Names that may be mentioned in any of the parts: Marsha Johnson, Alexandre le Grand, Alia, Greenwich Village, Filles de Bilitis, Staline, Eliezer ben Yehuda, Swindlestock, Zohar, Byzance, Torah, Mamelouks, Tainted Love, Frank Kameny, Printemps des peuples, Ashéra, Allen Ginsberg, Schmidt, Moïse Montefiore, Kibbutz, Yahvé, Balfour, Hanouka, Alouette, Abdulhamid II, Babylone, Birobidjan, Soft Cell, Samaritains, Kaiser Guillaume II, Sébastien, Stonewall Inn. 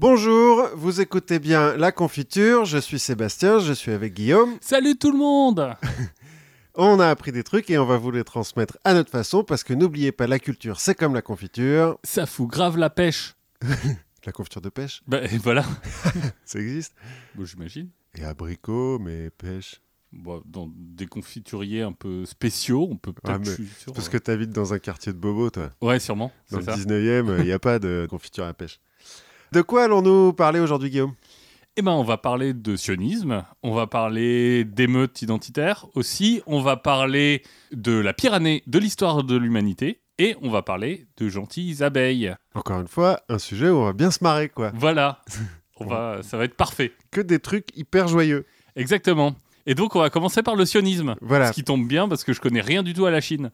Bonjour, vous écoutez bien La Confiture, je suis Sébastien, je suis avec Guillaume. Salut tout le monde. On a appris des trucs et on va vous les transmettre à notre façon parce que n'oubliez pas, la culture c'est comme la confiture. Ça fout grave la pêche. La confiture de pêche. Bah voilà. Ça existe. Bon, j'imagine. Et abricot, mais pêche. Bon, dans des confituriers un peu spéciaux, on peut peut-être... Ouais, c'est parce que t'habites dans un quartier de bobos, toi. Ouais, sûrement. Dans le 19e, il n'y a pas de confiture à pêche. De quoi allons-nous parler aujourd'hui, Guillaume ? Eh ben, on va parler de sionisme, on va parler d'émeutes identitaires aussi, on va parler de la pire année de l'histoire de l'humanité et on va parler de gentilles abeilles. Encore une fois, un sujet où on va bien se marrer, quoi. Voilà, ça va être parfait. Que des trucs hyper joyeux. Exactement. Et donc, on va commencer par le sionisme. Voilà. Ce qui tombe bien parce que je connais rien du tout à la Chine.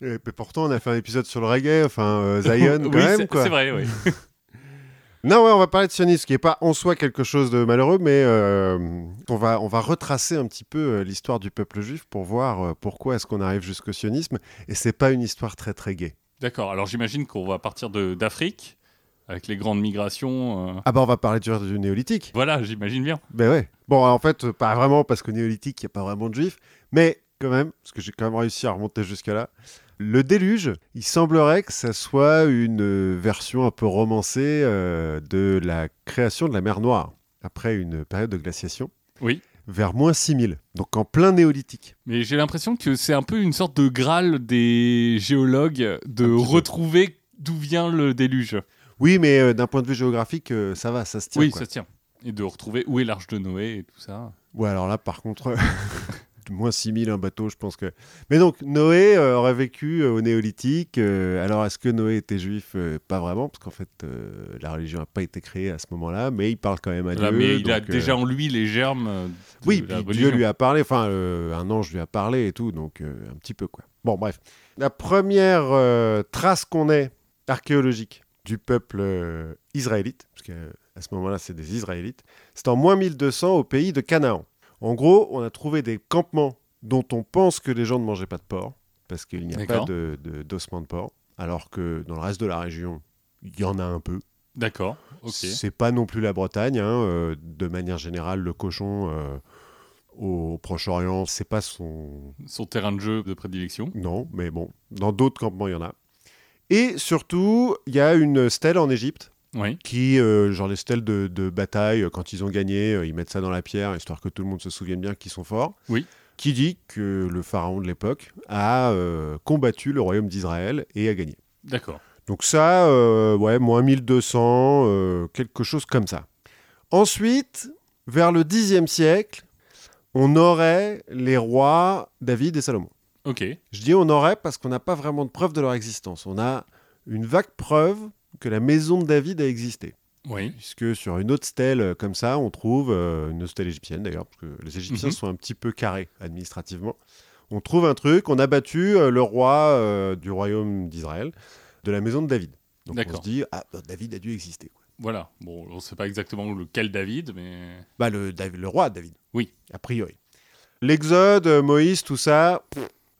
Et pourtant, on a fait un épisode sur le reggae, enfin Zion quand même. C'est, quoi. C'est vrai, oui. Non, ouais, on va parler de sionisme, ce qui n'est pas en soi quelque chose de malheureux, mais on va retracer un petit peu l'histoire du peuple juif pour voir pourquoi est-ce qu'on arrive jusqu'au sionisme. Et c'est pas une histoire très très gaie. D'accord. Alors j'imagine qu'on va partir d'Afrique. Avec les grandes migrations... Ah bah on va parler du néolithique. Voilà, j'imagine bien. Ben ouais. Bon, en fait, pas vraiment, parce qu'au néolithique, il n'y a pas vraiment de juifs. Mais quand même, parce que j'ai quand même réussi à remonter jusqu'à là, le déluge, il semblerait que ça soit une version un peu romancée de la création de la mer Noire, après une période de glaciation. Oui. Vers moins 6000, donc en plein néolithique. Mais j'ai l'impression que c'est un peu une sorte de graal des géologues de retrouver d'où vient le déluge. Oui, mais d'un point de vue géographique, ça va, ça se tient. Oui, quoi. Ça se tient. Et de retrouver où est l'Arche de Noé et tout ça. Ouais, alors là, par contre, moins 6000, un bateau, je pense que... Mais donc, Noé aurait vécu au néolithique. Alors, est-ce que Noé était juif ? Pas vraiment, parce qu'en fait, la religion n'a pas été créée à ce moment-là, mais il parle quand même à Dieu. Mais il a déjà en lui les germes de la religion. Oui, Dieu lui a parlé, enfin, un ange lui a parlé et tout, donc un petit peu, quoi. Bon, bref. La première trace qu'on ait archéologique du peuple israélite, parce qu'à ce moment-là, c'est des Israélites, c'est en moins 1200 au pays de Canaan. En gros, on a trouvé des campements dont on pense que les gens ne mangeaient pas de porc, parce qu'il n'y a pas d'ossements de porc, alors que dans le reste de la région, il y en a un peu. D'accord, ok. C'est pas non plus la Bretagne, hein, de manière générale, le cochon... Au Proche-Orient, c'est pas son terrain de jeu de prédilection. Non, mais bon, dans d'autres campements, il y en a. Et surtout, il y a une stèle en Égypte, oui, qui, genre les stèles de bataille, quand ils ont gagné, ils mettent ça dans la pierre, histoire que tout le monde se souvienne bien qu'ils sont forts, oui, qui dit que le pharaon de l'époque a combattu le royaume d'Israël et a gagné. D'accord. Donc ça, moins 1200, quelque chose comme ça. Ensuite, vers le Xe siècle, on aurait les rois David et Salomon. Okay. Je dis on aurait parce qu'on n'a pas vraiment de preuve de leur existence. On a une vague preuve que la maison de David a existé. Oui. Puisque sur une autre stèle comme ça, on trouve, une stèle égyptienne d'ailleurs, parce que les Égyptiens sont un petit peu carrés administrativement. On trouve un truc, on a battu le roi du royaume d'Israël, de la maison de David. Donc D'accord. On se dit, ah, David a dû exister. Quoi. Voilà, bon, on ne sait pas exactement lequel David, mais... Bah, le roi David, oui, a priori. L'Exode, Moïse, tout ça...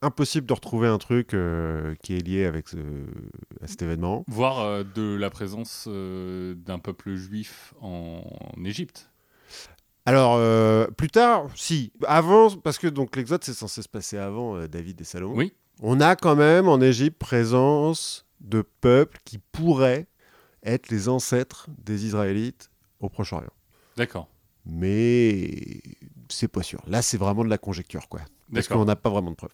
Impossible de retrouver un truc qui est lié avec à cet événement. Voire de la présence d'un peuple juif en Égypte. Alors, plus tard, si. Avant, parce que donc, l'Exode, c'est censé se passer avant David et Salomon. Oui. On a quand même en Égypte présence de peuples qui pourraient être les ancêtres des Israélites au Proche-Orient. D'accord. Mais c'est pas sûr. Là, c'est vraiment de la conjecture, quoi. Parce qu'on n'a pas vraiment de preuves.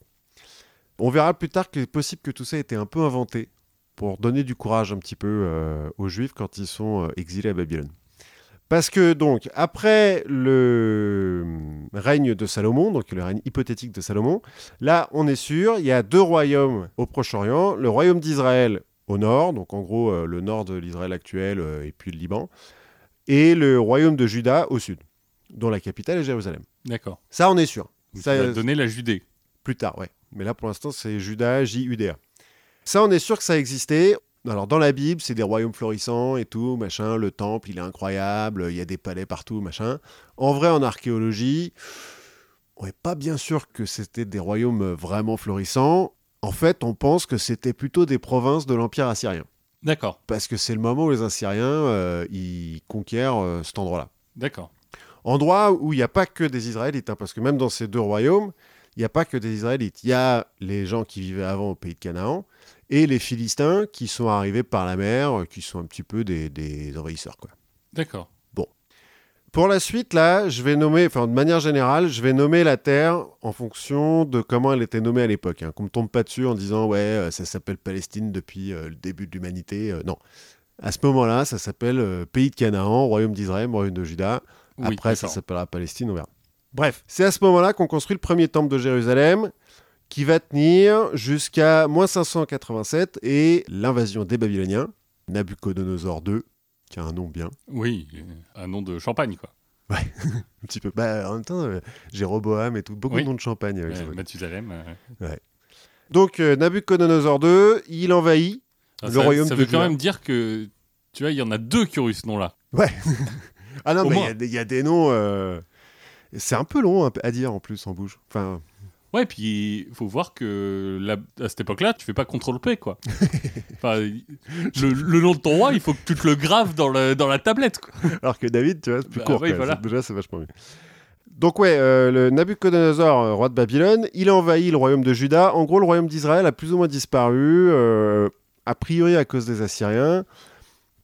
On verra plus tard qu'il est possible que tout ça ait été un peu inventé pour donner du courage un petit peu aux Juifs quand ils sont exilés à Babylone. Parce que donc, après le règne de Salomon, donc le règne hypothétique de Salomon, là on est sûr, il y a deux royaumes au Proche-Orient, le royaume d'Israël au nord, donc en gros le nord de l'Israël actuel et puis le Liban, et le royaume de Juda au sud, dont la capitale est Jérusalem. D'accord. Ça on est sûr. Ça va donner la Judée. Plus tard, ouais. Mais là, pour l'instant, c'est Juda, J-U-D-A. Ça, on est sûr que ça existait. Alors, dans la Bible, c'est des royaumes florissants et tout, machin. Le temple, il est incroyable. Il y a des palais partout, machin. En vrai, en archéologie, on n'est pas bien sûr que c'était des royaumes vraiment florissants. En fait, on pense que c'était plutôt des provinces de l'Empire assyrien. D'accord. Parce que c'est le moment où les Assyriens ils conquièrent cet endroit-là. D'accord. Endroit où il n'y a pas que des Israélites, hein, parce que même dans ces deux royaumes, il n'y a pas que des Israélites. Il y a les gens qui vivaient avant au pays de Canaan et les Philistins qui sont arrivés par la mer, qui sont un petit peu des envahisseurs, quoi. D'accord. Bon. Pour la suite, là, je vais nommer, enfin, de manière générale, je vais nommer la Terre en fonction de comment elle était nommée à l'époque. Hein. Qu'on ne me tombe pas dessus en disant « Ouais, ça s'appelle Palestine depuis le début de l'humanité. » Non. À ce moment-là, ça s'appelle Pays de Canaan, Royaume d'Israël, Royaume de Juda. Après, oui, ça s'appellera Palestine, on verra. Bref, c'est à ce moment-là qu'on construit le premier temple de Jérusalem, qui va tenir jusqu'à moins 587 et l'invasion des Babyloniens, Nabucodonosor II, qui a un nom bien. Oui, un nom de champagne, quoi. Ouais, un petit peu. Bah, en même temps, Jéroboam et tout, beaucoup de noms de champagne. Mathusalem. Ouais. Donc, Nabucodonosor II, il envahit le royaume de Juda. Ça veut quand même dire que, tu vois, il y en a deux qui ont eu ce nom-là. Ouais. Ah non, mais il y a des noms... C'est un peu long à dire en plus en bouche. Enfin... Ouais, puis il faut voir que à cette époque-là, tu fais pas CTRL-P, quoi. Enfin, le nom de ton roi, il faut que tu te le graves dans la tablette, quoi. Alors que David, tu vois, c'est plus court. Oui, voilà. Déjà, c'est vachement mieux. Donc ouais, le Nabucodonosor, roi de Babylone, il envahit le royaume de Juda. En gros, le royaume d'Israël a plus ou moins disparu, a priori à cause des Assyriens.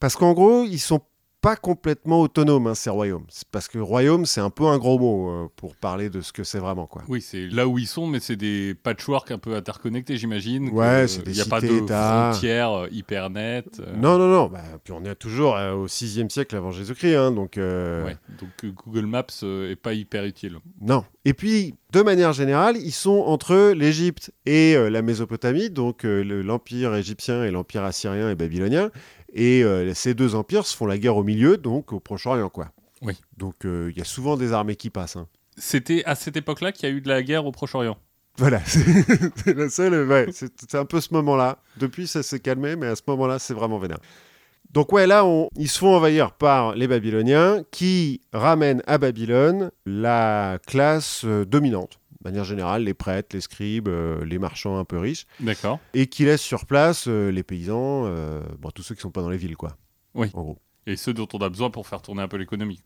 Parce qu'en gros, ils sont pas complètement autonome, hein, ces royaumes. C'est parce que royaume, c'est un peu un gros mot pour parler de ce que c'est vraiment, quoi. Oui, c'est là où ils sont, mais c'est des patchworks un peu interconnectés, j'imagine. Ouais, c'est des cités-états. Il n'y a pas de frontières hyper nettes. Non. Bah, puis on est toujours au 6e siècle avant Jésus-Christ, hein, donc... Ouais, donc Google Maps n'est pas hyper utile. Non. Et puis, de manière générale, ils sont entre l'Égypte et la Mésopotamie, donc l'Empire égyptien et l'Empire assyrien et babylonien. Et ces deux empires se font la guerre au milieu, donc au Proche-Orient, quoi. Oui. Donc, il y a souvent des armées qui passent. Hein. C'était à cette époque-là qu'il y a eu de la guerre au Proche-Orient. Voilà. C'est la seule... Ouais, c'est un peu ce moment-là. Depuis, ça s'est calmé, mais à ce moment-là, c'est vraiment vénère. Donc, ouais, là, ils se font envahir par les Babyloniens qui ramènent à Babylone la classe dominante. De manière générale, les prêtres, les scribes, les marchands un peu riches. D'accord. Et qui laissent sur place les paysans, tous ceux qui ne sont pas dans les villes, quoi. Oui. En gros. Et ceux dont on a besoin pour faire tourner un peu l'économie.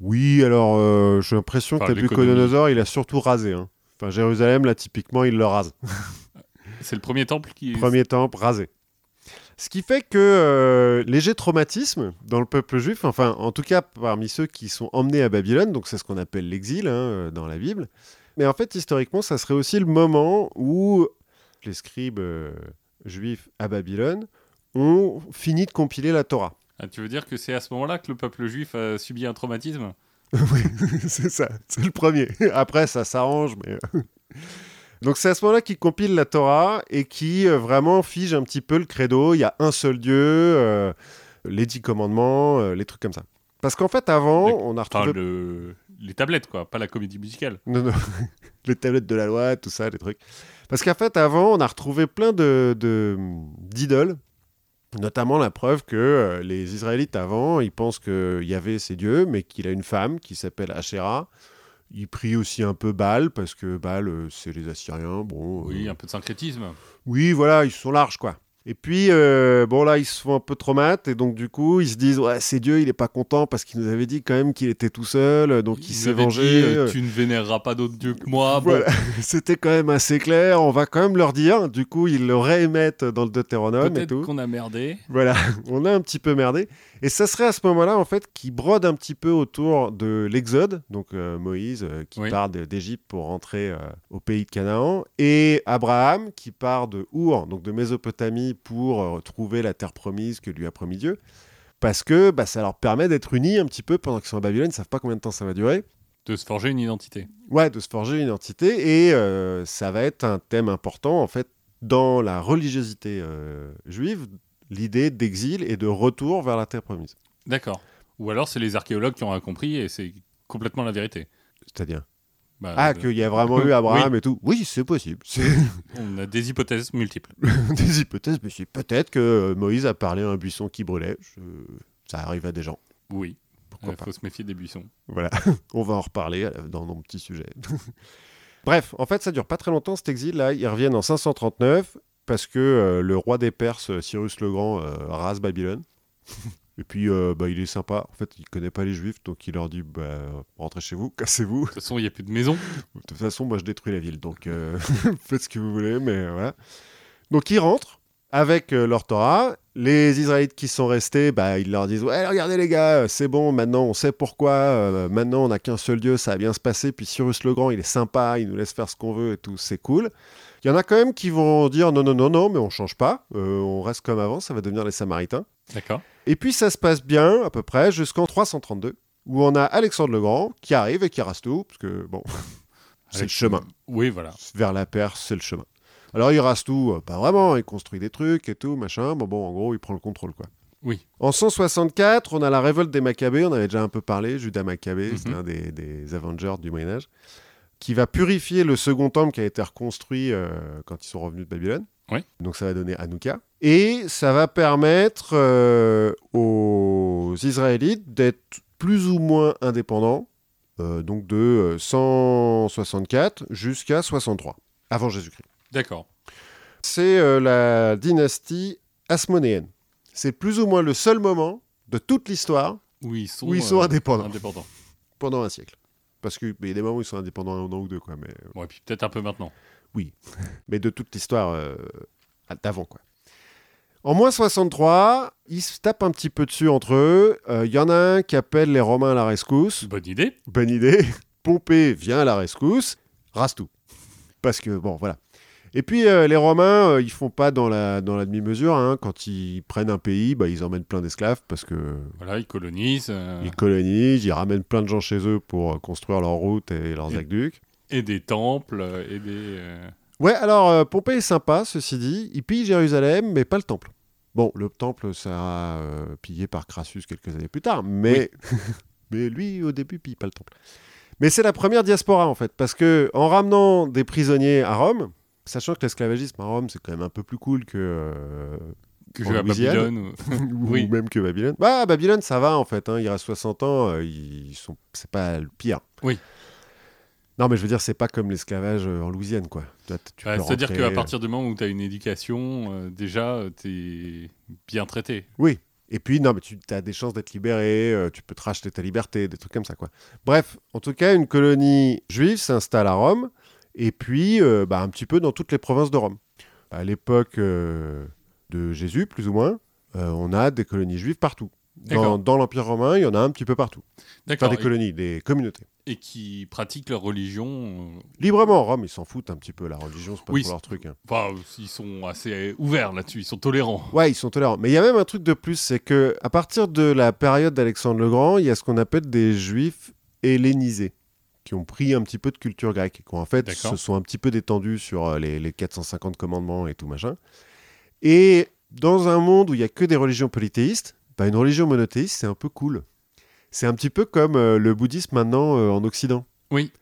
Oui, alors j'ai l'impression que Nabucodonosor, il a surtout rasé. Hein. Enfin, Jérusalem, là, typiquement, il le rase. C'est le premier temple qui... Premier temple rasé. Ce qui fait que léger traumatisme dans le peuple juif, enfin, en tout cas, parmi ceux qui sont emmenés à Babylone, donc c'est ce qu'on appelle l'exil hein, dans la Bible. Mais en fait, historiquement, ça serait aussi le moment où les scribes juifs à Babylone ont fini de compiler la Torah. Ah, tu veux dire que c'est à ce moment-là que le peuple juif a subi un traumatisme ? Oui, c'est ça, c'est le premier. Après, ça s'arrange, mais... Donc c'est à ce moment-là qu'ils compilent la Torah et qui vraiment fige un petit peu le credo. Il y a un seul Dieu, les 10 commandements, les trucs comme ça. Parce qu'en fait, avant, on a retrouvé... Les tablettes, quoi, pas la comédie musicale. Non. Les tablettes de la loi, tout ça, les trucs. Parce qu'en fait, avant, on a retrouvé plein d'idoles, notamment la preuve que les Israélites, avant, ils pensent que Yahvé, c'est Dieu, mais qu'il a une femme qui s'appelle Ashéra. Il prie aussi un peu Bâle, parce que Bâle, c'est les Assyriens. Bon, oui, un peu de syncrétisme. Oui, voilà, ils sont larges, quoi. Et puis, là, ils se font un peu traumates, et donc, du coup, ils se disent « Ouais, c'est Dieu, il n'est pas content, parce qu'il nous avait dit quand même qu'il était tout seul, donc il s'est vengé. » Tu ne vénéreras pas d'autre Dieu que moi. Bon. Voilà. C'était quand même assez clair, on va quand même leur dire. Du coup, ils le réémettent dans le Deutéronome. Peut-être et tout. Qu'on a merdé. Voilà, on a un petit peu merdé. Et ça serait à ce moment-là, en fait, qu'ils brodent un petit peu autour de l'Exode, donc Moïse, qui part d'Égypte pour rentrer au pays de Canaan, et Abraham, qui part de Our, donc de Mésopotamie, pour trouver la terre promise que lui a promis Dieu, parce que ça leur permet d'être unis un petit peu pendant qu'ils sont à Babylone, ils ne savent pas combien de temps ça va durer. De se forger une identité. Ouais, de se forger une identité, et ça va être un thème important, en fait, dans la religiosité juive, l'idée d'exil et de retour vers la terre promise. D'accord. Ou alors, c'est les archéologues qui ont rien compris, et c'est complètement la vérité. C'est-à-dire qu'il y a vraiment eu Abraham et tout. Oui, c'est possible. On a des hypothèses multiples. Des hypothèses multiples. Peut-être que Moïse a parlé à un buisson qui brûlait. Ça arrive à des gens. Oui, pourquoi pas. Il faut se méfier des buissons. Voilà, on va en reparler dans nos petits sujets. Bref, en fait, ça dure pas très longtemps, cet exil-là. Ils reviennent en 539. parce que le roi des Perses, Cyrus le Grand, rase Babylone. Et puis, il est sympa. En fait, il ne connaît pas les Juifs, donc il leur dit rentrez chez vous, cassez-vous. De toute façon, il n'y a plus de maison. De toute façon, moi, je détruis la ville, donc faites ce que vous voulez, mais voilà. Donc, ils rentrent avec leur Torah. Les Israélites qui sont restés, ils leur disent « Ouais, regardez les gars, c'est bon, maintenant on sait pourquoi, maintenant on n'a qu'un seul Dieu, ça va bien se passer, puis Cyrus le Grand, il est sympa, il nous laisse faire ce qu'on veut et tout, c'est cool. » Il y en a quand même qui vont dire « Non, mais on ne change pas, on reste comme avant, ça va devenir les Samaritains. » D'accord. Et puis ça se passe bien, à peu près, jusqu'en 332, où on a Alexandre le Grand qui arrive et qui rase tout, parce que, bon, c'est le chemin. Oui, voilà. Vers la Perse, c'est le chemin. Alors, il rase tout, pas vraiment, il construit des trucs et tout, machin. Bon, en gros, il prend le contrôle, quoi. Oui. En 164, on a la révolte des Maccabées, on avait déjà un peu parlé, Juda Maccabée, c'est l'un des Avengers du Moyen-Âge, qui va purifier le second temple qui a été reconstruit quand ils sont revenus de Babylone. Oui. Donc, ça va donner Hanouka. Et ça va permettre aux Israélites d'être plus ou moins indépendants, donc de 164 jusqu'à 63, avant Jésus-Christ. D'accord. C'est la dynastie hasmonéenne. C'est plus ou moins le seul moment de toute l'histoire où ils sont indépendants. Pendant un siècle. Parce qu'il y a des moments où ils sont indépendants un an ou deux. Quoi, mais... Bon, et puis peut-être un peu maintenant. Oui, mais de toute l'histoire d'avant. Quoi. En moins 63, ils se tapent un petit peu dessus entre eux. Il y en a un qui appelle les Romains à la rescousse. Bonne idée. Pompée vient à la rescousse, rase tout. Parce que, bon, voilà. Et puis, les Romains, ils font pas dans la demi-mesure. Hein. Quand ils prennent un pays, ils emmènent plein d'esclaves parce que... Voilà, ils colonisent. Ils ramènent plein de gens chez eux pour construire leurs routes et leurs aqueducs. Et des temples, et des... Ouais, alors, Pompée est sympa, ceci dit. Il pille Jérusalem, mais pas le temple. Bon, le temple sera pillé par Crassus quelques années plus tard, mais, oui. Mais lui, au début, pille pas le temple. Mais c'est la première diaspora, en fait, parce qu'en ramenant des prisonniers à Rome... Sachant que l'esclavagisme à Rome, c'est quand même un peu plus cool que à Babylone. Ou même que Babylone. À Babylone, ça va, en fait. Hein. Il reste 60 ans. C'est pas le pire. Oui. Non, mais je veux dire, c'est pas comme l'esclavage en Louisiane, quoi. C'est-à-dire qu'à partir du moment où tu as une éducation, déjà, t'es bien traité. Oui. Et puis, non, mais tu as des chances d'être libéré. Tu peux te racheter ta liberté, des trucs comme ça, quoi. Bref, en tout cas, une colonie juive s'installe à Rome. Et puis, un petit peu dans toutes les provinces de Rome. À l'époque de Jésus, plus ou moins, on a des colonies juives partout. Dans l'Empire romain, il y en a un petit peu partout. D'accord. Enfin, des colonies, des communautés. Et qui pratiquent leur religion... Librement, Rome, ils s'en foutent un petit peu. La religion, c'est pas pour leur truc. Hein. Bah, ils sont assez ouverts là-dessus, ils sont tolérants. Ouais, ils sont tolérants. Mais il y a même un truc de plus, c'est qu'à partir de la période d'Alexandre le Grand, il y a ce qu'on appelle des juifs hellénisés, qui ont pris un petit peu de culture grecque, qui en fait se sont un petit peu détendus sur les 450 commandements et tout machin. Et dans un monde où il n'y a que des religions polythéistes, une religion monothéiste, c'est un peu cool. C'est un petit peu comme le bouddhisme maintenant en Occident. Oui.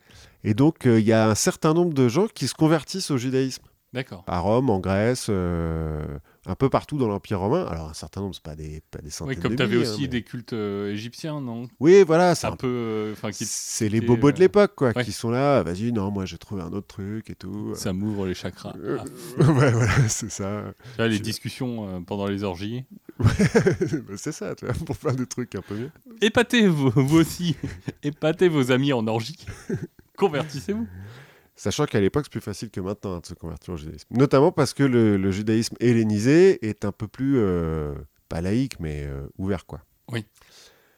Et donc, il y a un certain nombre de gens qui se convertissent au judaïsme. D'accord. À Rome, en Grèce, un peu partout dans l'Empire romain. Alors, un certain nombre, ce n'est pas des centaines de milliers. Oui, comme tu avais aussi des cultes égyptiens, non ? Oui, voilà. C'est un peu... c'est les bobos de l'époque, quoi, qui sont là. Vas-y, non, moi, j'ai trouvé un autre truc et tout. Ça m'ouvre les chakras. Ouais, voilà, c'est ça. Là, les discussions pendant les orgies. Ouais, c'est ça, tu vois, pour faire des trucs un peu mieux. Épatez, vous aussi. Épatez vos amis en orgie. Convertissez-vous. Sachant qu'à l'époque, c'est plus facile que maintenant de se convertir au judaïsme. Notamment parce que le judaïsme hellénisé est un peu plus, pas laïque, mais ouvert, quoi. Oui.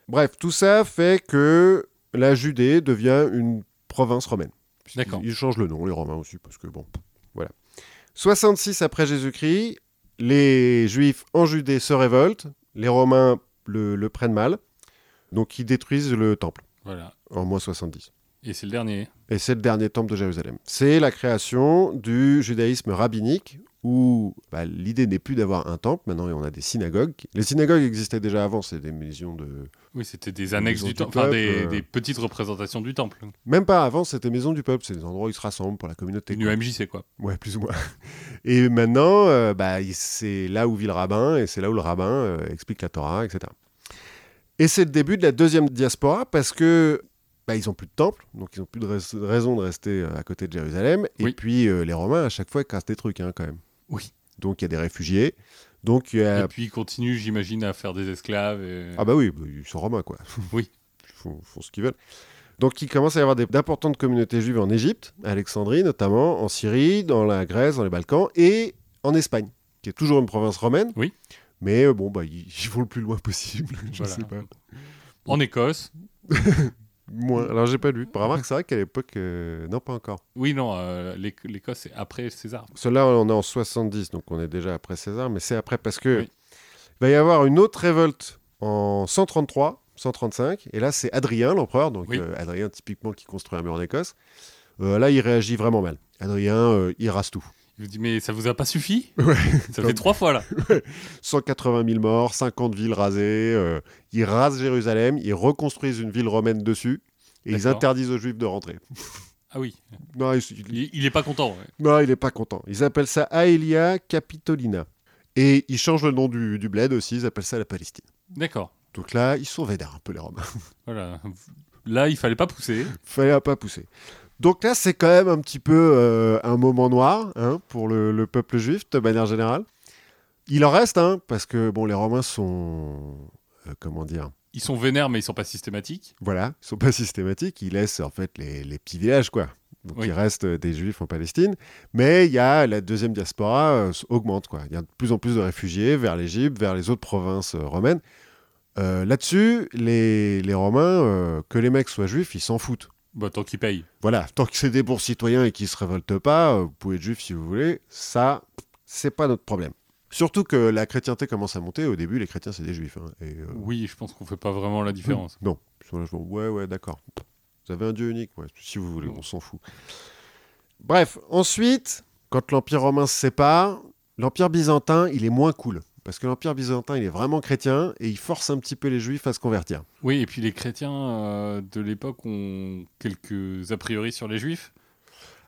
Bref, tout ça fait que la Judée devient une province romaine. D'accord. Ils changent le nom, les Romains aussi, parce que bon, voilà. 66 après Jésus-Christ, les Juifs en Judée se révoltent, les Romains le prennent mal, donc ils détruisent le temple. Voilà. En moins 70. Et c'est le dernier. Et c'est le dernier temple de Jérusalem. C'est la création du judaïsme rabbinique où l'idée n'est plus d'avoir un temple. Maintenant, on a des synagogues. Les synagogues existaient déjà avant. C'est des maisons de... Oui, c'était des annexes du temple. Enfin, des petites représentations du temple. Même pas avant, c'était maisons du peuple. C'est des endroits où ils se rassemblent pour la communauté. Une UMJC, quoi. Ouais, plus ou moins. Et maintenant, c'est là où vit le rabbin. Et c'est là où le rabbin explique la Torah, etc. Et c'est le début de la deuxième diaspora parce que... ils n'ont plus de temple, donc ils n'ont plus de raison de rester à côté de Jérusalem. Oui. Et puis, les Romains, à chaque fois, ils cassent des trucs, hein, quand même. Oui. donc il y a des réfugiés. Donc, il y a... Et puis ils continuent, j'imagine, à faire des esclaves. Et... Ah bah oui, ils sont romains, quoi. Oui. Ils font ce qu'ils veulent. Donc il commence à y avoir d'importantes communautés juives en Égypte, à Alexandrie notamment, en Syrie, dans la Grèce, dans les Balkans et en Espagne, qui est toujours une province romaine. Oui. Mais bon, bah, ils vont le plus loin possible, je sais pas. En Écosse. Moins. Alors, j'ai pas lu. Pour remarquer, c'est vrai qu'à l'époque... Non, pas encore. Oui, non, l'Écosse, c'est après César. Cela, on est en 70, donc on est déjà après César, mais c'est après parce que... Oui. Il va y avoir une autre révolte en 133, 135, et là, c'est Adrien, l'empereur, donc oui. Adrien, typiquement, qui construit un mur en Écosse. Là, il réagit vraiment mal. Adrien, il rase tout. Il vous dit, mais ça vous a pas suffi ? Ouais. Ça fait 3 fois, là. 180 000 morts, 50 villes rasées. Ils rasent Jérusalem, ils reconstruisent une ville romaine dessus et D'accord. ils interdisent aux Juifs de rentrer. Ah oui. Non, il n'est pas content. Ouais. Non, il n'est pas content. Ils appellent ça Aelia Capitolina. Et ils changent le nom du bled aussi, ils appellent ça la Palestine. D'accord. Donc là, ils sont vénères un peu, les Romains. Voilà. Là, il fallait pas pousser. Donc là, c'est quand même un petit peu un moment noir hein, pour le peuple juif, de manière générale. Il en reste, hein, parce que bon, les Romains sont... comment dire ? Ils sont vénères, mais ils ne sont pas systématiques. Voilà, ils ne sont pas systématiques. Ils laissent en fait les petits villages, quoi. Donc oui. Il reste des Juifs en Palestine. Mais il y a la deuxième diaspora augmente, quoi. Il y a de plus en plus de réfugiés vers l'Égypte, vers les autres provinces romaines. Là-dessus, les Romains, que les mecs soient juifs, ils s'en foutent. Bah, tant qu'ils payent. Voilà, tant que c'est des bons citoyens et qu'ils ne se révoltent pas, vous pouvez être juif si vous voulez, ça, c'est pas notre problème. Surtout que la chrétienté commence à monter, au début, les chrétiens, c'est des juifs. Hein, et, Oui, je pense qu'on ne fait pas vraiment la différence. Non, ils sont là, ouais, d'accord. Vous avez un dieu unique, ouais, si vous voulez, on s'en fout. Bref, ensuite, quand l'Empire romain se sépare, l'Empire byzantin, il est moins cool. Parce que l'Empire byzantin, il est vraiment chrétien et il force un petit peu les Juifs à se convertir. Oui, et puis les chrétiens de l'époque ont quelques a priori sur les Juifs.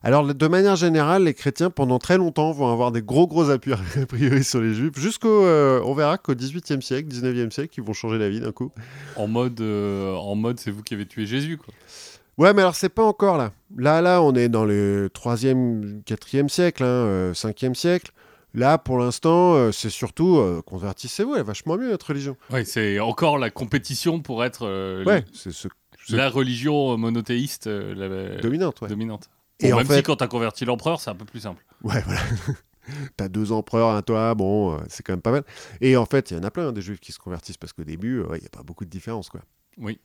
Alors, de manière générale, les chrétiens, pendant très longtemps, vont avoir des gros a priori sur les Juifs. On verra qu'au XVIIIe siècle, XIXe siècle, ils vont changer d'avis d'un coup. En mode, c'est vous qui avez tué Jésus, quoi. Ouais, mais alors, c'est pas encore là. Là, on est dans le 3e, 4e siècle, 5e siècle. Là, pour l'instant, c'est surtout convertissez-vous, elle est vachement mieux, notre religion. Oui, c'est encore la compétition pour être la religion monothéiste dominante. Ouais. Dominante. Et même si quand tu as converti l'empereur, c'est un peu plus simple. Ouais, voilà. Tu as 2 empereurs, un toi, bon, c'est quand même pas mal. Et en fait, il y en a plein, des juifs qui se convertissent, parce qu'au début, il n'y a pas beaucoup de différence, quoi. Oui.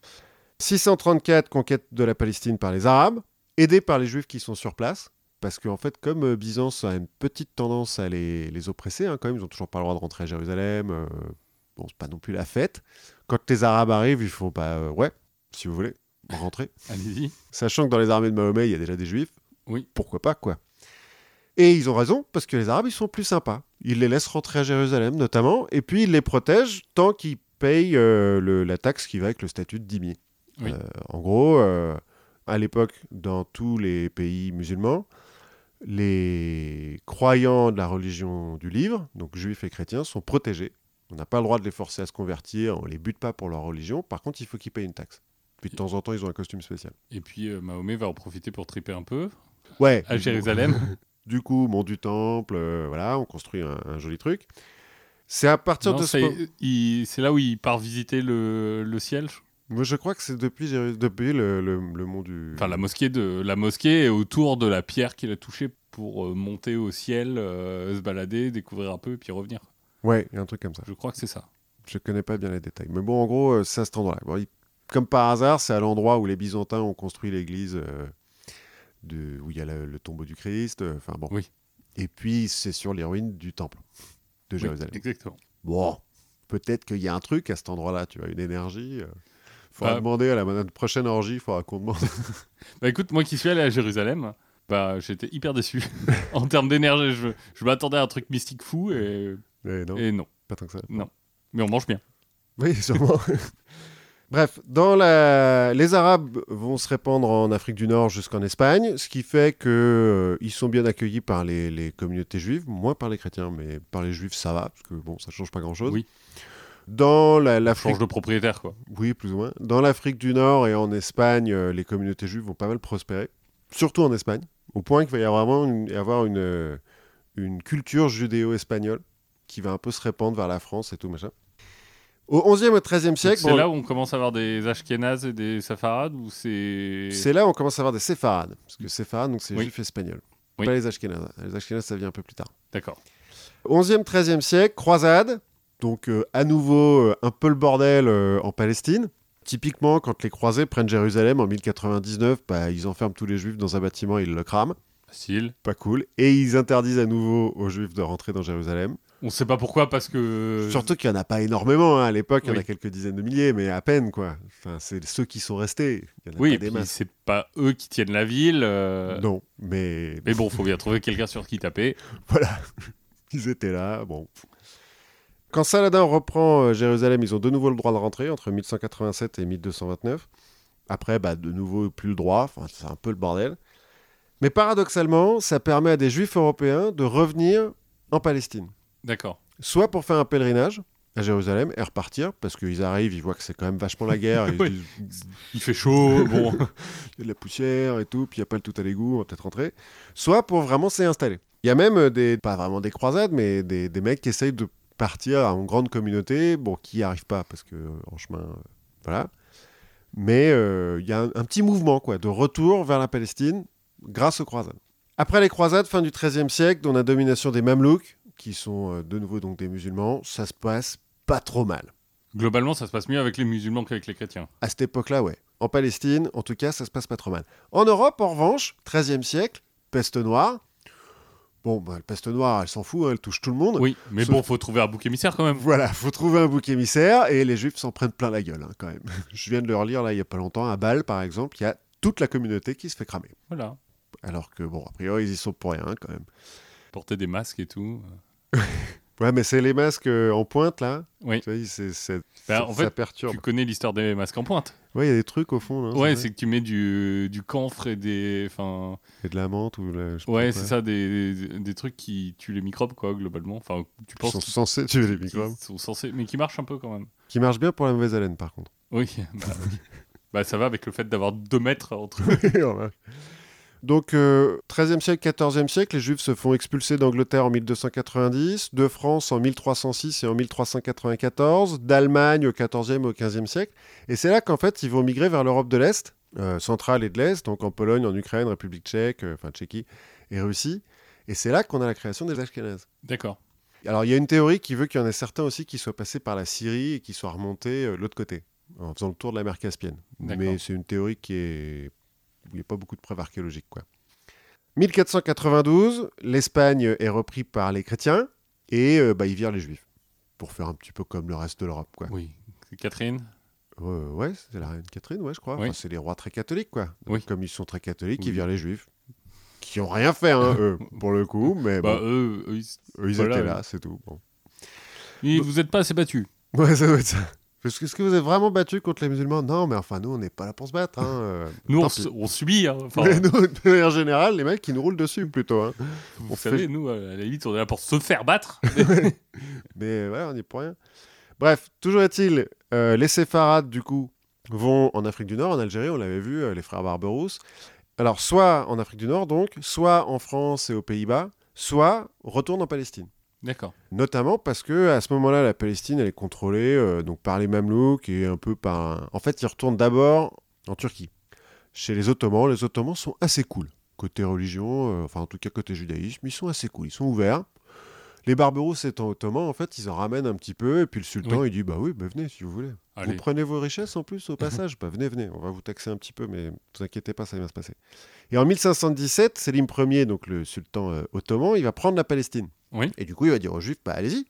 634, conquête de la Palestine par les Arabes, aidés par les juifs qui sont sur place. Parce qu'en fait, comme Byzance a une petite tendance à les oppresser, hein, quand même, ils n'ont toujours pas le droit de rentrer à Jérusalem. Bon, c'est pas non plus la fête. Quand les Arabes arrivent, ils font si vous voulez, rentrez. Allez-y. Sachant que dans les armées de Mahomet, il y a déjà des Juifs. Oui. Pourquoi pas, quoi. Et ils ont raison, parce que les Arabes, ils sont plus sympas. Ils les laissent rentrer à Jérusalem, notamment, et puis ils les protègent tant qu'ils payent la taxe qui va avec le statut de dhimmi. Oui. En gros, à l'époque, dans tous les pays musulmans, les croyants de la religion du livre, donc juifs et chrétiens, sont protégés. On n'a pas le droit de les forcer à se convertir, on ne les bute pas pour leur religion. Par contre, il faut qu'ils payent une taxe. Puis de temps en temps, ils ont un costume spécial. Et puis Mahomet va en profiter pour triper un peu à Jérusalem. Du coup, monte du temple, on construit un joli truc. C'est à partir c'est là où il part visiter le ciel. Moi, je crois que c'est depuis le mont du... Enfin, la mosquée est autour de la pierre qu'il a touchée pour monter au ciel, se balader, découvrir un peu, puis revenir. Ouais, il y a un truc comme ça. Je crois que c'est ça. Je connais pas bien les détails. Mais bon, en gros, c'est à cet endroit-là. Bon, comme par hasard, c'est à l'endroit où les Byzantins ont construit l'église où il y a le tombeau du Christ. Enfin bon. Oui. Et puis, c'est sur les ruines du temple de Jérusalem. Oui, exactement. Bon, peut-être qu'il y a un truc à cet endroit-là, tu vois, une énergie... Il faudra demander à la prochaine orgie, il faudra qu'on demande. Bah écoute, moi qui suis allé à Jérusalem, j'étais hyper déçu. En termes d'énergie, je m'attendais à un truc mystique fou et non. Pas tant que ça. Non, mais on mange bien. Oui, sûrement. Bref, les Arabes vont se répandre en Afrique du Nord jusqu'en Espagne, ce qui fait qu'ils sont bien accueillis par les communautés juives, moins par les chrétiens, mais par les juifs ça va, parce que bon, ça change pas grand-chose. Oui. Dans l'Afrique... Change de propriétaire, quoi. Oui, plus ou moins. Dans l'Afrique du Nord et en Espagne, les communautés juives vont pas mal prospérer. Surtout en Espagne. Au point qu'il va y avoir vraiment une une culture judéo-espagnole qui va un peu se répandre vers la France et tout machin. Au 11e au 13e siècle... C'est là où on commence à avoir des Ashkénazes et des Séfarades ou c'est... C'est là où on commence à avoir des Séfarades, parce que Séfarades, donc c'est juif espagnol. Oui. Pas les Ashkénazes. Les Ashkénazes, ça vient un peu plus tard. D'accord. 11e, 13e siècle, croisades, donc à nouveau un peu le bordel en Palestine. Typiquement, quand les croisés prennent Jérusalem en 1099, bah, ils enferment tous les juifs dans un bâtiment et ils le crament. Facile. Pas cool. Et ils interdisent à nouveau aux juifs de rentrer dans Jérusalem. On ne sait pas pourquoi, parce que... Surtout qu'il n'y en a pas énormément, hein. À l'époque, il y en a quelques dizaines de milliers, mais à peine, quoi. Enfin, c'est ceux qui sont restés. Oui, et puis c'est pas eux qui tiennent la ville. Non, mais... Mais bon, il faut bien trouver quelqu'un sur qui taper. Voilà. Ils étaient là, bon... Quand Saladin reprend Jérusalem, ils ont de nouveau le droit de rentrer, entre 1187 et 1229. Après, bah, de nouveau, plus le droit. Enfin, c'est un peu le bordel. Mais paradoxalement, ça permet à des Juifs européens de revenir en Palestine. D'accord. Soit pour faire un pèlerinage à Jérusalem et repartir, parce qu'ils arrivent, ils voient que c'est quand même vachement la guerre. Et oui. Ils disent, il fait chaud, bon, il y a de la poussière et tout, puis il n'y a pas le tout à l'égout, on va peut-être rentrer. Soit pour vraiment s'y installer. Il y a même des, pas vraiment des croisades, mais des mecs qui essayent de partir en grande communauté, bon, qui n'y arrive pas parce que en chemin, voilà. Mais il y a un petit mouvement, quoi, de retour vers la Palestine grâce aux croisades. Après les croisades, fin du XIIIe siècle, dans la domination des Mamelouks, qui sont de nouveau donc des musulmans, ça se passe pas trop mal. Globalement, ça se passe mieux avec les musulmans qu'avec les chrétiens. À cette époque-là, ouais. En Palestine, en tout cas, ça se passe pas trop mal. En Europe, en revanche, XIIIe siècle, peste noire. Bon, bah, la peste noire, elle s'en fout, hein, elle touche tout le monde. Oui, mais bon, faut trouver un bouc émissaire quand même. Voilà, faut trouver un bouc émissaire et les Juifs s'en prennent plein la gueule, hein, quand même. Je viens de le relire, là, il n'y a pas longtemps, à Bâle, par exemple, il y a toute la communauté qui se fait cramer. Voilà. Alors que, bon, a priori, ils y sont pour rien, hein, quand même. Porter des masques et tout. Ouais, mais c'est les masques en pointe, là. Oui. Tu vois, ça perturbe. Tu connais l'histoire des masques en pointe. Ouais, il y a des trucs au fond. Hein, ouais, c'est que tu mets du camphre et des... Enfin... Et de la menthe ou... Ouais, c'est ça, des trucs qui tuent les microbes, quoi, globalement. Enfin, tu penses... Ils sont censés tuer les microbes. Ils sont censés, mais qui marchent un peu, quand même. Qui marchent bien pour la mauvaise haleine, par contre. Oui, bah, oui. Bah ça va avec le fait d'avoir 2 mètres entre eux. Donc, XIIIe siècle, XIVe siècle, les Juifs se font expulser d'Angleterre en 1290, de France en 1306 et en 1394, d'Allemagne au XIVe et au XVe siècle. Et c'est là qu'en fait, ils vont migrer vers l'Europe de l'Est, centrale et de l'Est, donc en Pologne, en Ukraine, République tchèque, enfin Tchéquie et Russie. Et c'est là qu'on a la création des Ashkénazes. D'accord. Alors, il y a une théorie qui veut qu'il y en ait certains aussi qui soient passés par la Syrie et qui soient remontés de l'autre côté, en faisant le tour de la mer Caspienne. D'accord. Mais c'est une théorie qui est... Il n'y a pas beaucoup de preuves archéologiques, quoi. 1492, l'Espagne est reprise par les chrétiens et bah, ils virent les juifs pour faire un petit peu comme le reste de l'Europe, quoi. Oui, c'est Catherine. Ouais, c'est la reine Catherine, ouais, je crois. Oui. Enfin, c'est les rois très catholiques, quoi. Donc, oui. Comme ils sont très catholiques, oui. Ils virent les juifs qui n'ont rien fait, hein, eux, pour le coup. Mais bah, bon, eux, ils voilà, étaient là, c'est tout. Bon. Et vous n'êtes pas assez battus. Ouais, ça doit être ça. Est-ce que vous êtes vraiment battu contre les musulmans? Non, mais enfin, nous, on n'est pas là pour se battre. Hein. Nous, on subit. Hein, mais nous, de manière générale, les mecs, qui nous roulent dessus, plutôt. Hein. Vous savez, nous, à la limite, on est là pour se faire battre. Mais voilà, on n'y est pour rien. Bref, toujours est-il, les séfarades, du coup, vont en Afrique du Nord, en Algérie, on l'avait vu, les frères Barberousse. Alors, soit en Afrique du Nord, donc, soit en France et aux Pays-Bas, soit retournent en Palestine. D'accord. Notamment parce que à ce moment-là, la Palestine, elle est contrôlée donc par les Mamelouks et un peu par. En fait, ils retournent d'abord en Turquie, chez les Ottomans. Les Ottomans sont assez cool côté religion, enfin en tout cas côté judaïsme, ils sont assez cool, ils sont ouverts. Les Barberousse étant ottomans, en fait, ils en ramènent un petit peu et puis le sultan il dit bah oui, bah venez si vous voulez. Allez. Vous prenez vos richesses en plus au passage, bah venez, on va vous taxer un petit peu, mais ne vous inquiétez pas, ça va bien se passer. Et en 1517, Selim Ier, donc le sultan ottoman, il va prendre la Palestine. Oui. Et du coup, il va dire aux Juifs, bah allez-y,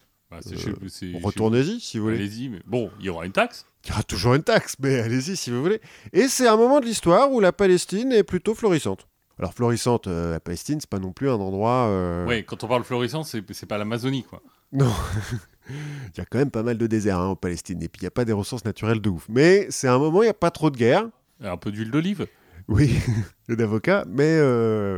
retournez-y si vous voulez. Allez-y, mais bon, il y aura une taxe. Il y aura toujours une taxe, mais allez-y si vous voulez. Et c'est un moment de l'histoire où la Palestine est plutôt florissante. Alors florissante, la Palestine, c'est pas non plus un endroit... Oui, quand on parle florissant, c'est pas l'Amazonie, quoi. Non, il y a quand même pas mal de déserts hein, en Palestine, et puis il n'y a pas des ressources naturelles de ouf. Mais c'est un moment où il n'y a pas trop de guerre. Un peu d'huile d'olive. Oui, d'avocat, mais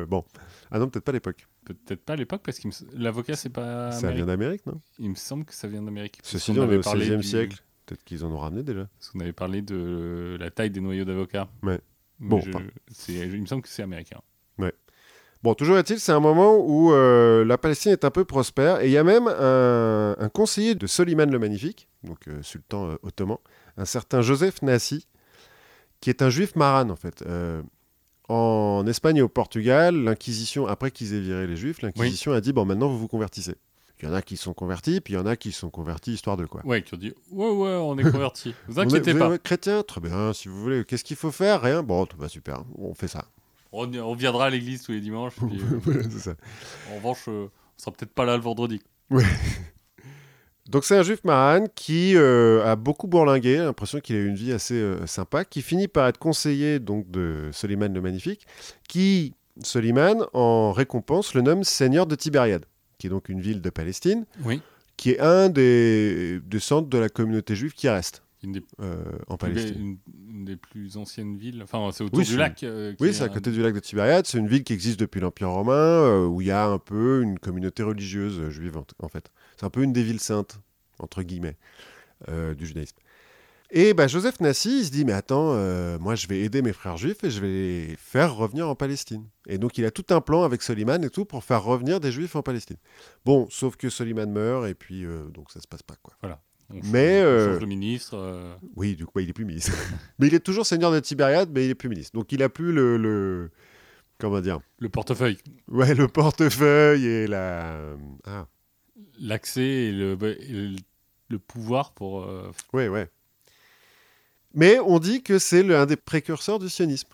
bon. Ah non, peut-être pas à l'époque. Peut-être pas à l'époque, parce que l'avocat, c'est pas américain. Ça vient d'Amérique, non? Il me semble que ça vient d'Amérique. Ceci dit, on est au 16e siècle. Peut-être qu'ils en ont ramené déjà. Parce qu'on avait parlé de la taille des noyaux d'avocats. Ouais. Mais bon. Il me semble que c'est américain. Ouais. Bon, toujours est-il, c'est un moment où la Palestine est un peu prospère, et il y a même un conseiller de Soliman le Magnifique, donc sultan ottoman, un certain Joseph Nassi, qui est un juif marane en fait. En Espagne et au Portugal, l'Inquisition, après qu'ils aient viré les juifs, l'Inquisition a dit « bon, maintenant vous vous convertissez ». Il y en a qui sont convertis, puis il y en a qui sont convertis histoire de quoi. Ouais, qui ont dit « ouais, ouais, on est convertis, vous inquiétez pas ». Vous êtes chrétien, très bien, si vous voulez, qu'est-ce qu'il faut faire ? Rien, bon, bah, super, on fait ça. On viendra à l'église tous les dimanches, puis, c'est ça. En revanche, on sera peut-être pas là le vendredi. Ouais. Donc c'est un juif marane qui a beaucoup bourlingué, l'impression qu'il a eu une vie assez sympa, qui finit par être conseiller donc, de Soliman le Magnifique, qui, Soliman, en récompense, le nomme seigneur de Tibériade, qui est donc une ville de Palestine, oui. Qui est un des centres de la communauté juive qui reste en Palestine. Une des plus anciennes villes, enfin c'est autour du lac. Oui, c'est à côté du lac de Tibériade, c'est une ville qui existe depuis l'Empire romain, où il y a un peu une communauté religieuse juive en fait. C'est un peu une des villes saintes, entre guillemets, du judaïsme. Et bah, Joseph Nassi, il se dit, mais attends, moi je vais aider mes frères juifs et je vais les faire revenir en Palestine. Et donc il a tout un plan avec Soliman et tout pour faire revenir des juifs en Palestine. Bon, sauf que Soliman meurt et puis donc ça se passe pas, quoi. Voilà. On change de ministre. Oui, du coup, il est plus ministre. Mais il est toujours seigneur de Tibériade, mais il est plus ministre. Donc il a plus le... Comment dire ? Le portefeuille. Ouais, le portefeuille et la... Ah. L'accès et le pouvoir pour... Ouais, ouais. Mais on dit que c'est un des précurseurs du sionisme.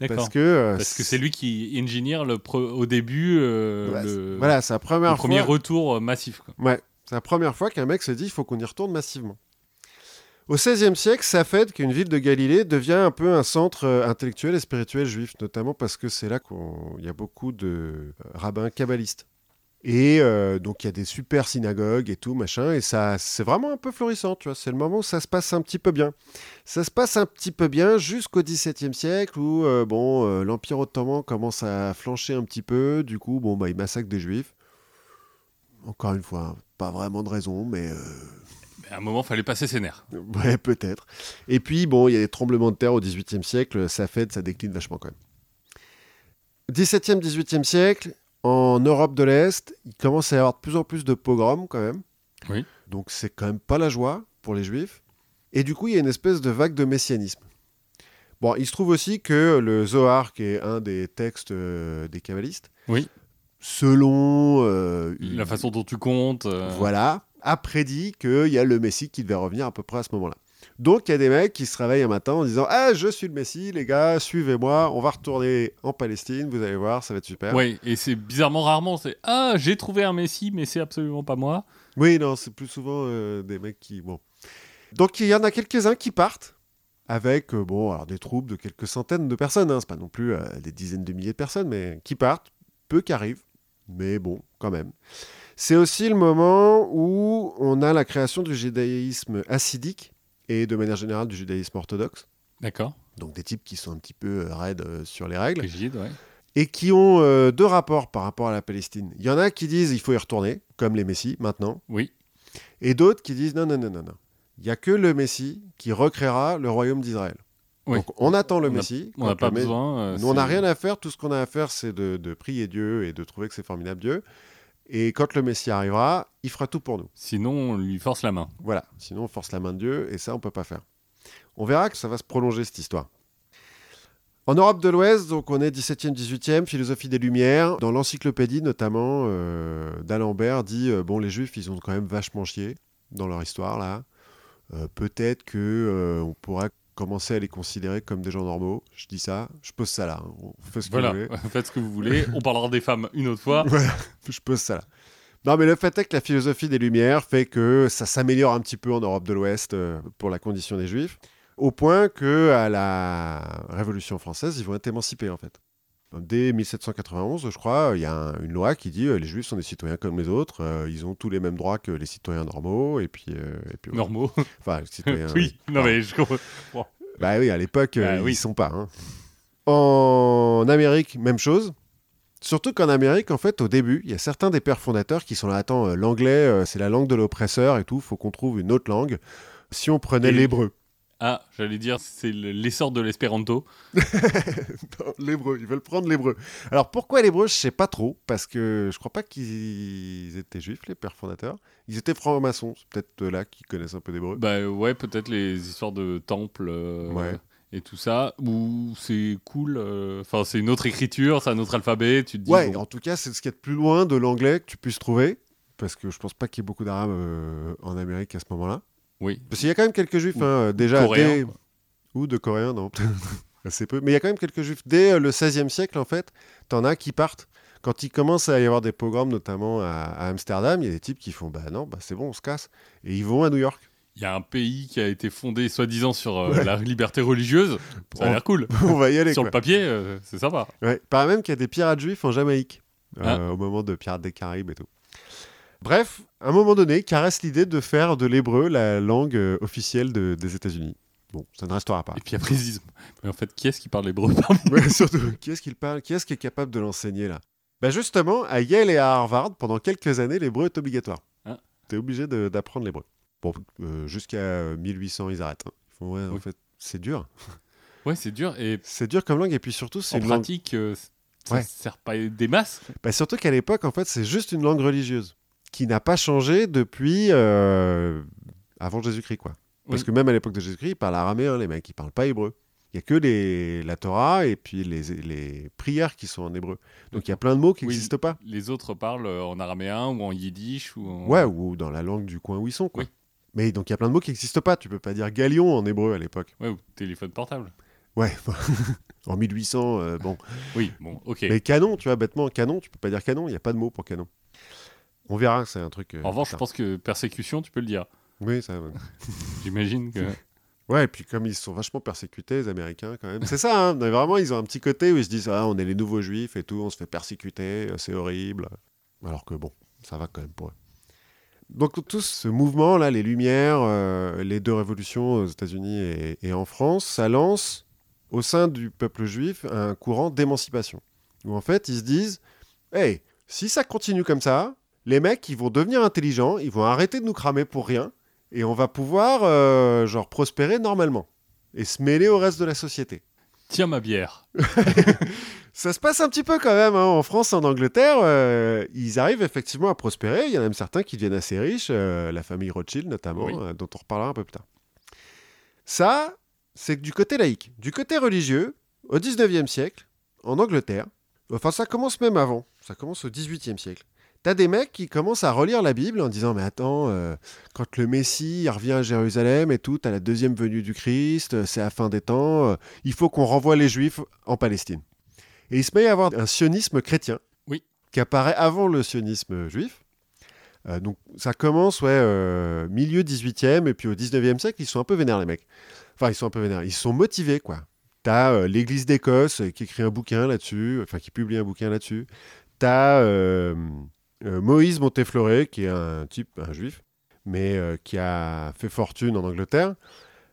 D'accord. Parce que c'est lui qui ingénière au début voilà, c'est la première fois... premier retour massif. Quoi. Ouais, c'est la première fois qu'un mec se dit il faut qu'on y retourne massivement. Au XVIe siècle, ça fait qu'une ville de Galilée devient un peu un centre intellectuel et spirituel juif, notamment parce que c'est là qu'il y a beaucoup de rabbins kabbalistes. Et donc il y a des super synagogues et tout machin, et ça c'est vraiment un peu florissant, tu vois. C'est le moment où ça se passe un petit peu bien. Ça se passe un petit peu bien jusqu'au XVIIe siècle où l'Empire ottoman commence à flancher un petit peu. Du coup bon bah il massacre des juifs. Encore une fois, pas vraiment de raison, mais à un moment fallait passer ses nerfs. Ouais peut-être. Et puis bon il y a des tremblements de terre au XVIIIe siècle, ça décline vachement quand même. XVIIe, XVIIIe siècle. En Europe de l'Est, il commence à y avoir de plus en plus de pogroms quand même. Oui. Donc c'est quand même pas la joie pour les Juifs. Et du coup, il y a une espèce de vague de messianisme. Bon, il se trouve aussi que le Zohar, qui est un des textes des Kabbalistes, oui. Selon... la façon dont tu comptes. Voilà, a prédit qu'il y a le Messie qui devait revenir à peu près à ce moment-là. Donc il y a des mecs qui se réveillent un matin en disant « Ah, je suis le Messie, les gars, suivez-moi, on va retourner en Palestine, vous allez voir, ça va être super. » Oui, et c'est bizarrement rarement, c'est « Ah, j'ai trouvé un Messie, mais c'est absolument pas moi. » Oui, non, c'est plus souvent des mecs qui... Bon. Donc il y en a quelques-uns qui partent avec des troupes de quelques centaines de personnes, hein, c'est pas non plus des dizaines de milliers de personnes, mais qui partent, peu qui arrivent, mais bon, quand même. C'est aussi le moment où on a la création du judaïsme hassidique, et de manière générale du judaïsme orthodoxe. D'accord. Donc des types qui sont un petit peu raides sur les règles. Rigides, ouais. Et qui ont deux rapports par rapport à la Palestine. Il y en a qui disent il faut y retourner, comme les messies maintenant. Oui. Et d'autres qui disent non. Il n'y a que le messie qui recréera le royaume d'Israël. Oui. Donc on attend le messie. On n'a pas besoin. Nous, on n'a rien à faire. Tout ce qu'on a à faire, c'est de prier Dieu et de trouver que c'est formidable Dieu. Et quand le Messie arrivera, il fera tout pour nous. Sinon, on lui force la main. Voilà, sinon on force la main de Dieu, et ça, on ne peut pas faire. On verra que ça va se prolonger, cette histoire. En Europe de l'Ouest, donc on est 17e, 18e, philosophie des Lumières. Dans l'encyclopédie, notamment, d'Alembert dit « Bon, les Juifs, ils ont quand même vachement chié dans leur histoire, là. Peut-être qu'on pourra commencer à les considérer comme des gens normaux. Je dis ça, je pose ça là. On fait ce que vous voulez. Faites ce que vous voulez. On parlera des femmes une autre fois. Voilà, je pose ça là. Non, mais le fait est que la philosophie des Lumières fait que ça s'améliore un petit peu en Europe de l'Ouest pour la condition des Juifs, au point que à la Révolution française, ils vont être émancipés en fait. Dès 1791, je crois, il y a une loi qui dit les Juifs sont des citoyens comme les autres, ils ont tous les mêmes droits que les citoyens normaux, et puis normaux. Enfin, les citoyens. Oui, non mais je comprends. Wow. Bah oui, à l'époque, ils sont pas. Hein. En Amérique, même chose. Surtout qu'en Amérique, en fait, au début, il y a certains des pères fondateurs qui sont là, attends, l'anglais, c'est la langue de l'oppresseur et tout, faut qu'on trouve une autre langue. Si on prenait l'hébreu. Ah, j'allais dire, c'est l'essor de l'espéranto. L'hébreu, ils veulent prendre l'hébreu. Alors pourquoi l'hébreu, je ne sais pas trop, parce que je ne crois pas qu'ils étaient juifs, les pères fondateurs. Ils étaient francs-maçons, c'est peut-être là qu'ils connaissent un peu d'hébreu. Bah ouais, peut-être les histoires de temples et tout ça, où c'est cool. Enfin, c'est une autre écriture, c'est un autre alphabet, tu te dis... Ouais, bon. En tout cas, c'est ce qu'il y a de plus loin de l'anglais que tu puisses trouver, parce que je ne pense pas qu'il y ait beaucoup d'arabes en Amérique à ce moment-là. Oui. Parce qu'il y a quand même quelques juifs, déjà... Coréens, ou de coréens, non, assez peu. Mais il y a quand même quelques juifs. Dès le XVIe siècle, en fait, t'en as qui partent. Quand il commence à y avoir des pogroms, notamment à Amsterdam, il y a des types qui font « bah non, bah c'est bon, on se casse ». Et ils vont à New York. Il y a un pays qui a été fondé, soi-disant, sur la liberté religieuse. Ça a l'air cool. On va y aller, sur le papier, c'est sympa. Ouais. Par même qu'il y a des pirates juifs en Jamaïque, au moment de Pirates des Caraïbes et tout. Bref, à un moment donné, caresse l'idée de faire de l'hébreu la langue officielle des États-Unis. Bon, ça ne restera pas. Et puis après, mais en fait, qui est-ce qui parle l'hébreu? Ouais, surtout, qui est-ce qui le parle? Qui est-ce qui est capable de l'enseigner, là? Bah justement, à Yale et à Harvard, pendant quelques années, l'hébreu est obligatoire. T'es obligé d'apprendre l'hébreu. Bon, jusqu'à 1800, ils arrêtent. En fait, c'est dur. Ouais, c'est dur. Et c'est dur comme langue, et puis surtout, c'est en pratique, ça ne sert pas des masses. Bah surtout qu'à l'époque, en fait, c'est juste une langue religieuse qui n'a pas changé depuis avant Jésus-Christ, quoi. Parce que même à l'époque de Jésus-Christ, ils parlent araméen, les mecs, ils parlent pas hébreu. Il y a que la Torah et puis les prières qui sont en hébreu. Donc il y a plein de mots qui n'existent pas. Les autres parlent en araméen ou en yiddish ou en... Ouais, ou dans la langue du coin où ils sont, quoi. Oui. Mais donc il y a plein de mots qui n'existent pas. Tu peux pas dire galion en hébreu à l'époque. Ouais, ou téléphone portable. Ouais, en 1800, bon. Oui, bon, ok. Mais canon, tu vois, bêtement, canon, tu peux pas dire canon, il y a pas de mot pour canon. On verra, c'est un truc... en revanche, je pense que persécution, tu peux le dire. Oui, ça... J'imagine que... Ouais, et puis comme ils sont vachement persécutés, les Américains, quand même. C'est ça, hein, vraiment, ils ont un petit côté où ils se disent « Ah, on est les nouveaux juifs et tout, on se fait persécuter, c'est horrible. » Alors que bon, ça va quand même pour eux. Donc tout ce mouvement-là, les Lumières, les deux révolutions aux États-Unis et en France, ça lance au sein du peuple juif un courant d'émancipation. Où en fait, ils se disent « Hey, si ça continue comme ça... les mecs, ils vont devenir intelligents, ils vont arrêter de nous cramer pour rien, et on va pouvoir, prospérer normalement, et se mêler au reste de la société. » Tiens ma bière. Ça se passe un petit peu quand même, hein. En France, en Angleterre, ils arrivent effectivement à prospérer, il y en a même certains qui deviennent assez riches, la famille Rothschild notamment, dont on reparlera un peu plus tard. Ça, c'est du côté laïque. Du côté religieux, au 19e siècle, en Angleterre, enfin ça commence même avant, ça commence au 18e siècle, t'as des mecs qui commencent à relire la Bible en disant « Mais attends, quand le Messie revient à Jérusalem et tout, t'as la deuxième venue du Christ, c'est la fin des temps, il faut qu'on renvoie les Juifs en Palestine. » Et il se met à y avoir un sionisme chrétien qui apparaît avant le sionisme juif. Donc ça commence milieu 18e et puis au 19e siècle, ils sont un peu vénères les mecs. Enfin, ils sont un peu vénères, ils sont motivés quoi. T'as l'Église d'Écosse qui écrit un bouquin là-dessus, enfin qui publie un bouquin là-dessus. T'as... Moïse Montefiore, qui est un type, un juif, mais qui a fait fortune en Angleterre,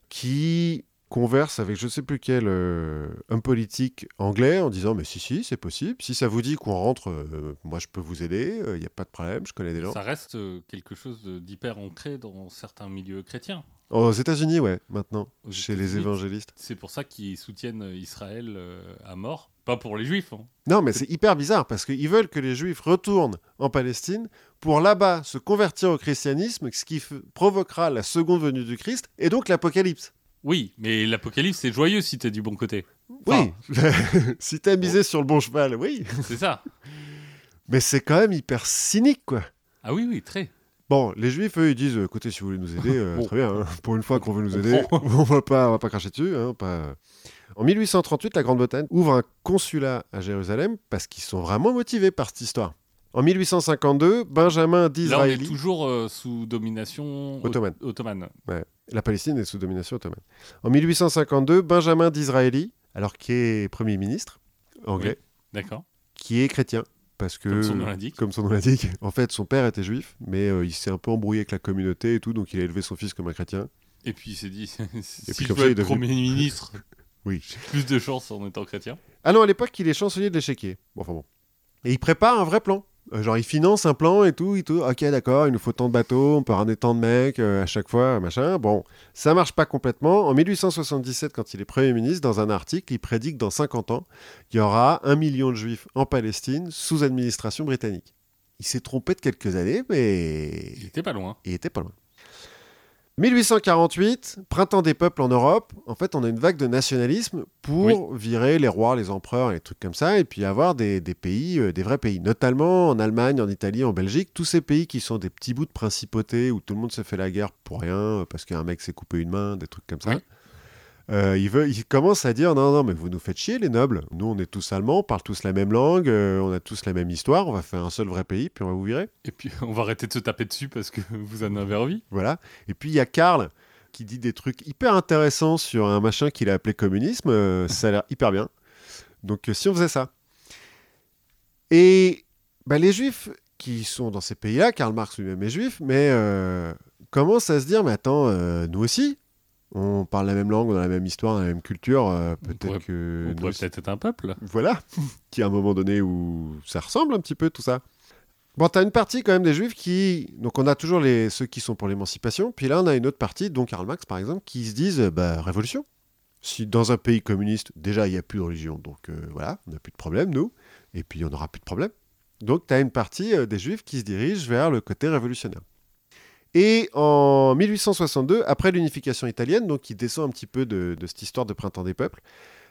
qui converse avec je ne sais plus quel homme politique anglais en disant « Mais si, c'est possible. Si ça vous dit qu'on rentre, moi je peux vous aider, il n'y a pas de problème, je connais des gens. » Ça reste quelque chose d'hyper ancré dans certains milieux chrétiens. Aux États-Unis, ouais, maintenant, chez les évangélistes. C'est pour ça qu'ils soutiennent Israël à mort. Pas pour les Juifs. Hein. Non, mais c'est hyper bizarre parce qu'ils veulent que les Juifs retournent en Palestine pour là-bas se convertir au christianisme, ce qui provoquera la seconde venue du Christ et donc l'Apocalypse. Oui, mais l'Apocalypse, c'est joyeux si t'es du bon côté. Enfin, si t'es misé sur le bon cheval, c'est ça. Mais c'est quand même hyper cynique, quoi. Ah oui, très. Bon, les Juifs, eux, ils disent « Écoutez, si vous voulez nous aider, très bien, hein, pour une fois qu'on veut nous aider, on va pas cracher dessus. Hein, » En 1838, la Grande-Bretagne ouvre un consulat à Jérusalem parce qu'ils sont vraiment motivés par cette histoire. En 1852, Benjamin d'Israéli... Là, on est toujours sous domination ottomane. Ouais. La Palestine est sous domination ottomane. En 1852, Benjamin d'Israéli, alors qui est Premier ministre anglais, qui est chrétien, parce que, comme son nom l'indique, en fait, son père était juif, mais il s'est un peu embrouillé avec la communauté et tout, donc il a élevé son fils comme un chrétien. Et puis il s'est dit, si je veux être Premier ministre... Oui. J'ai plus de chance en étant chrétien. Ah non, à l'époque, il est chancelier de l'échiquier. Bon, enfin bon. Et il prépare un vrai plan. Genre, ils financent un plan et tout, Ok, d'accord, il nous faut tant de bateaux, on peut ramener tant de mecs à chaque fois, machin. Bon, ça marche pas complètement. En 1877, quand il est Premier ministre, dans un article, il prédit que dans 50 ans, il y aura 1 million de Juifs en Palestine sous administration britannique. Il s'est trompé de quelques années, mais... Il était pas loin. 1848, Printemps des peuples en Europe. En fait, on a une vague de nationalisme pour virer les rois, les empereurs, les trucs comme ça, et puis avoir des pays, des vrais pays, notamment en Allemagne, en Italie, en Belgique, tous ces pays qui sont des petits bouts de principautés où tout le monde se fait la guerre pour rien, parce qu'un mec s'est coupé une main, des trucs comme ça. Oui. Il commence à dire non, mais vous nous faites chier les nobles, nous on est tous allemands, on parle tous la même langue, on a tous la même histoire, on va faire un seul vrai pays puis on va vous virer. Et puis on va arrêter de se taper dessus parce que vous en avez envie. Voilà, et puis il y a Karl qui dit des trucs hyper intéressants sur un machin qu'il a appelé communisme, ça a l'air hyper bien. Donc si on faisait ça. Et bah, les juifs qui sont dans ces pays-là, Karl Marx lui-même est juif, mais commencent à se dire mais attends, nous aussi on parle la même langue, on a la même histoire, on a la même culture, peut-être être un peuple. Voilà, qui à un moment donné où ça ressemble un petit peu tout ça. Bon, t'as une partie quand même des juifs qui... Donc on a toujours ceux qui sont pour l'émancipation, puis là on a une autre partie, dont Karl Marx par exemple, qui se disent révolution. Si dans un pays communiste, déjà il n'y a plus de religion, donc voilà, on n'a plus de problème nous, et puis on n'aura plus de problème. Donc t'as une partie des juifs qui se dirigent vers le côté révolutionnaire. Et en 1862, après l'unification italienne, donc il descend un petit peu de cette histoire de Printemps des peuples,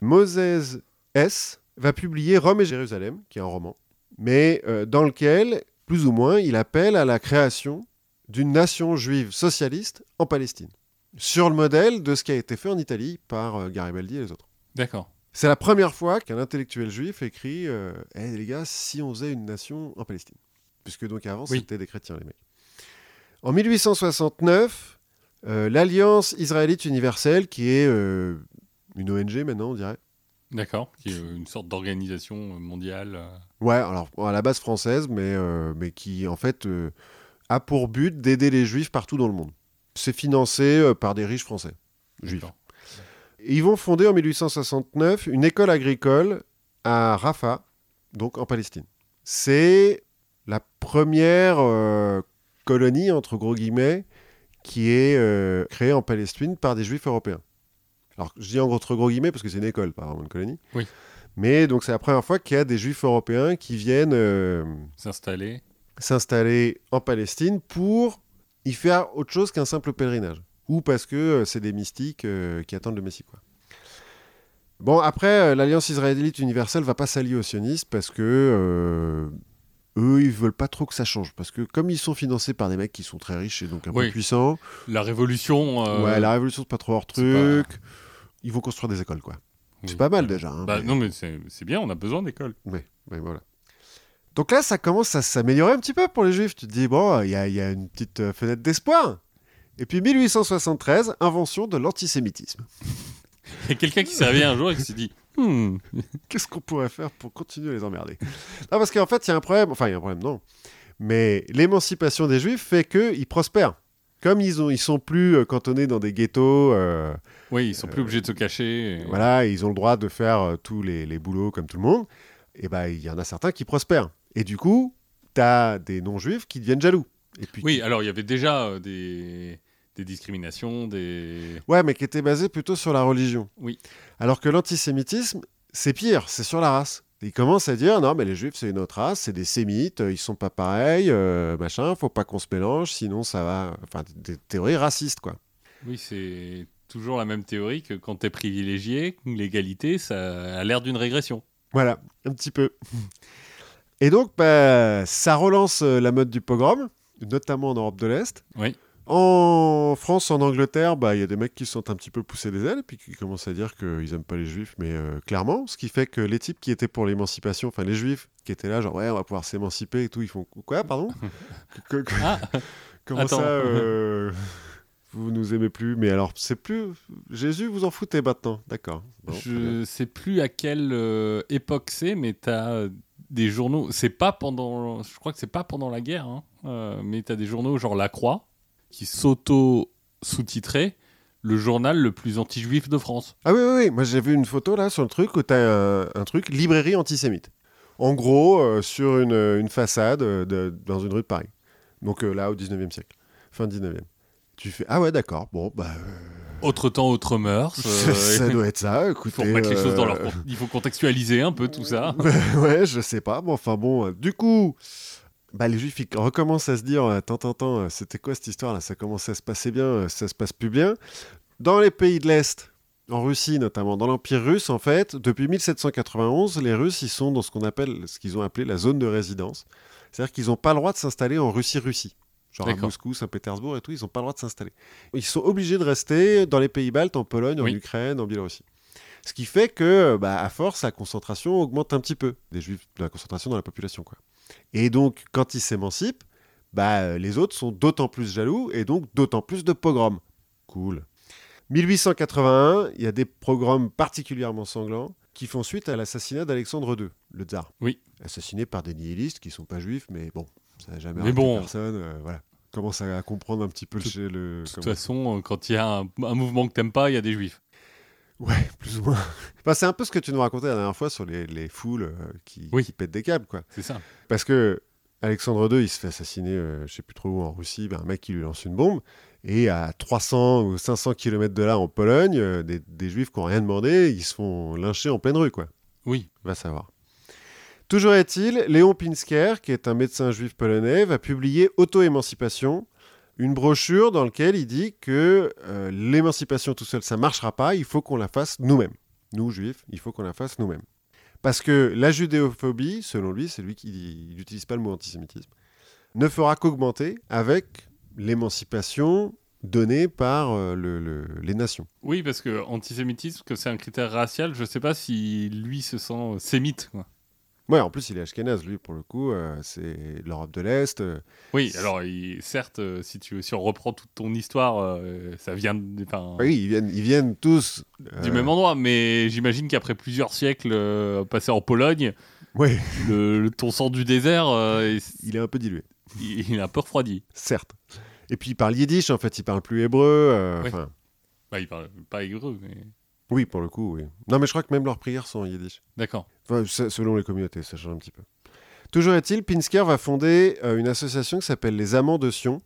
Moses S. va publier Rome et Jérusalem, qui est un roman, mais dans lequel, plus ou moins, il appelle à la création d'une nation juive socialiste en Palestine, sur le modèle de ce qui a été fait en Italie par Garibaldi et les autres. D'accord. C'est la première fois qu'un intellectuel juif écrit « Eh les gars, si on faisait une nation en Palestine », puisque donc avant, c'était des chrétiens, les mecs. En 1869, l'Alliance israélite universelle, qui est une ONG maintenant, on dirait. D'accord, qui est une sorte d'organisation mondiale. Ouais, alors à la base française, mais qui en fait a pour but d'aider les juifs partout dans le monde. C'est financé par des riches français, juifs. Et ils vont fonder en 1869 une école agricole à Rafah, donc en Palestine. C'est la première... colonie, entre gros guillemets, qui est créée en Palestine par des juifs européens. Alors, je dis entre gros guillemets parce que c'est une école, pas vraiment une colonie. Oui. Mais donc, c'est la première fois qu'il y a des juifs européens qui viennent s'installer en Palestine pour y faire autre chose qu'un simple pèlerinage. Ou parce que c'est des mystiques qui attendent le Messie, quoi. Bon, après, l'Alliance israélite universelle ne va pas s'allier aux sionistes parce que... Eux, ils veulent pas trop que ça change, parce que comme ils sont financés par des mecs qui sont très riches et donc un peu puissants... La révolution... Ouais, la révolution, c'est pas trop leur truc. Pas... Ils vont construire des écoles, quoi. Oui. C'est pas mal, déjà. Hein, bah, mais... Non, mais c'est bien, on a besoin d'écoles. Oui, voilà. Donc là, ça commence à s'améliorer un petit peu pour les Juifs. Tu te dis, bon, il y a une petite fenêtre d'espoir. Et puis, 1873, invention de l'antisémitisme. Il y a quelqu'un qui s'est réveillé un jour et qui s'est dit... Qu'est-ce qu'on pourrait faire pour continuer à les emmerder? Non, parce qu'en fait, il y a un problème. Enfin, il y a un problème, non. Mais l'émancipation des Juifs fait qu'ils prospèrent. Comme ils sont plus cantonnés dans des ghettos... ils sont plus obligés de se cacher. Et... Voilà, ils ont le droit de faire tous les boulots comme tout le monde. Et ben, il y en a certains qui prospèrent. Et du coup, t'as des non-Juifs qui deviennent jaloux. Et puis, alors il y avait déjà des discriminations, des... Ouais, mais qui étaient basées plutôt sur la religion. Oui. Alors que l'antisémitisme, c'est pire, c'est sur la race. Ils commencent à dire, non, mais les Juifs, c'est une autre race, c'est des sémites, ils sont pas pareils, machin, faut pas qu'on se mélange, sinon ça va... Enfin, des théories racistes, quoi. Oui, c'est toujours la même théorie que quand t'es privilégié, l'égalité, ça a l'air d'une régression. Voilà, un petit peu. Et donc, bah, ça relance la mode du pogrom, notamment en Europe de l'Est. Oui. En France, en Angleterre, bah, y a des mecs qui se sont un petit peu poussés des ailes et puis qui commencent à dire qu'ils n'aiment pas les juifs, mais clairement, ce qui fait que les types qui étaient pour l'émancipation, enfin les juifs qui étaient là, genre ouais, on va pouvoir s'émanciper et tout, ils font quoi, pardon? Comment attends. Ça vous nous aimez plus? Mais alors, c'est plus Jésus, vous en foutez maintenant, d'accord. Bon, je sais plus à quelle époque c'est, mais t'as des journaux, c'est pas pendant, je crois que c'est pas pendant la guerre, hein, mais t'as des journaux genre La Croix, qui s'auto-sous-titrait le journal le plus anti-juif de France. Ah oui, moi j'ai vu une photo là sur le truc où t'as un truc, librairie antisémite. en gros, sur une façade dans une rue de Paris. Donc là, au 19e siècle, fin 19e. Tu fais, ah ouais, d'accord, bon, bah... Autre temps, autre mœurs. Ça doit être ça, écoutez... Il faut mettre les choses dans leur... Il faut contextualiser un peu tout ça. Ouais, je sais pas, mais enfin bon, du coup... Bah, les Juifs, ils recommencent à se dire, tant, c'était quoi cette histoire-là ? Ça commençait à se passer bien, ça se passe plus bien. Dans les pays de l'Est, en Russie notamment, dans l'Empire russe, en fait, depuis 1791, les Russes, ils sont dans ce qu'ils ont appelé la zone de résidence. C'est-à-dire qu'ils n'ont pas le droit de s'installer en Russie. Genre à Moscou, Saint-Pétersbourg et tout, ils n'ont pas le droit de s'installer. Ils sont obligés de rester dans les pays baltes, en Pologne, en Ukraine, en Biélorussie. Ce qui fait que, bah, à force, la concentration augmente un petit peu. Des Juifs, de la concentration dans la population, quoi. Et donc, quand ils s'émancipent, bah, les autres sont d'autant plus jaloux et donc d'autant plus de pogroms. Cool. 1881, il y a des pogroms particulièrement sanglants qui font suite à l'assassinat d'Alexandre II, le tsar. Oui. Assassiné par des nihilistes qui ne sont pas juifs, mais bon, ça n'a jamais arrêté personne. Voilà. Commence à comprendre un petit peu le... De toute façon, quand il y a un mouvement que tu n'aimes pas, il y a des juifs. Ouais, plus ou moins. Enfin, c'est un peu ce que tu nous racontais la dernière fois sur les foules qui pètent des câbles, quoi. C'est ça. Parce que Alexandre II, il se fait assassiner, je sais plus trop où, en Russie, ben, un mec qui lui lance une bombe. Et à 300 ou 500 km de là, en Pologne, des juifs qui n'ont rien demandé, ils se font lyncher en pleine rue, quoi. Oui. Va savoir. Toujours est-il, Léon Pinsker, qui est un médecin juif polonais, va publier « Auto-émancipation ». Une brochure dans laquelle il dit que l'émancipation tout seul, ça ne marchera pas, il faut qu'on la fasse nous-mêmes. Nous, juifs, il faut qu'on la fasse nous-mêmes. Parce que la judéophobie, selon lui, c'est lui qui n'utilise pas le mot antisémitisme, ne fera qu'augmenter avec l'émancipation donnée par les nations. Oui, parce que antisémitisme, que c'est un critère racial, je ne sais pas si lui se sent sémite, quoi. Ouais, en plus, il est ashkénaze, lui, pour le coup, c'est l'Europe de l'Est. Oui, alors, certes, si on reprend toute ton histoire, ça vient... Oui, ils viennent tous... Du même endroit, mais j'imagine qu'après plusieurs siècles passés en Pologne, ouais. Ton sang du désert... il est un peu dilué. Il est un peu refroidi. Certes. Et puis, il parle yiddish, en fait, il parle plus hébreu. Ouais. Bah, il parle pas hébreu, mais... Oui, pour le coup, oui. Non, mais je crois que même leurs prières sont en yiddish. D'accord. Enfin, selon les communautés, ça change un petit peu. Toujours est-il, Pinsker va fonder une association qui s'appelle les Amants de Sion,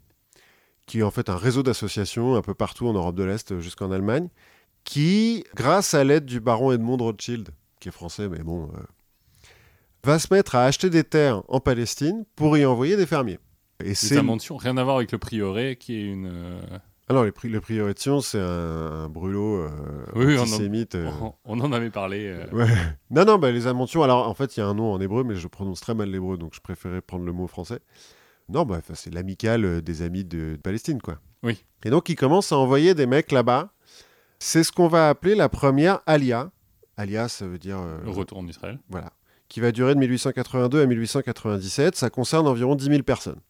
qui est en fait un réseau d'associations un peu partout en Europe de l'Est jusqu'en Allemagne, qui, grâce à l'aide du baron Edmond de Rothschild, qui est français, mais bon, va se mettre à acheter des terres en Palestine pour y envoyer des fermiers. Et les Amants de Sion, rien à voir avec le prieuré, qui est une... Alors, le prieuré de Sion, c'est un brûlot antisémite. On en avait parlé. Ouais. Non, bah, les Amants de Sion, alors en fait, il y a un nom en hébreu, mais je prononce très mal l'hébreu, donc je préférais prendre le mot français. Non, bah, c'est l'amicale des amis de Palestine, quoi. Oui. Et donc, ils commencent à envoyer des mecs là-bas. C'est ce qu'on va appeler la première Alia. Alia, ça veut dire... le retour en Israël. Voilà. Qui va durer de 1882 à 1897. Ça concerne environ 10 000 personnes.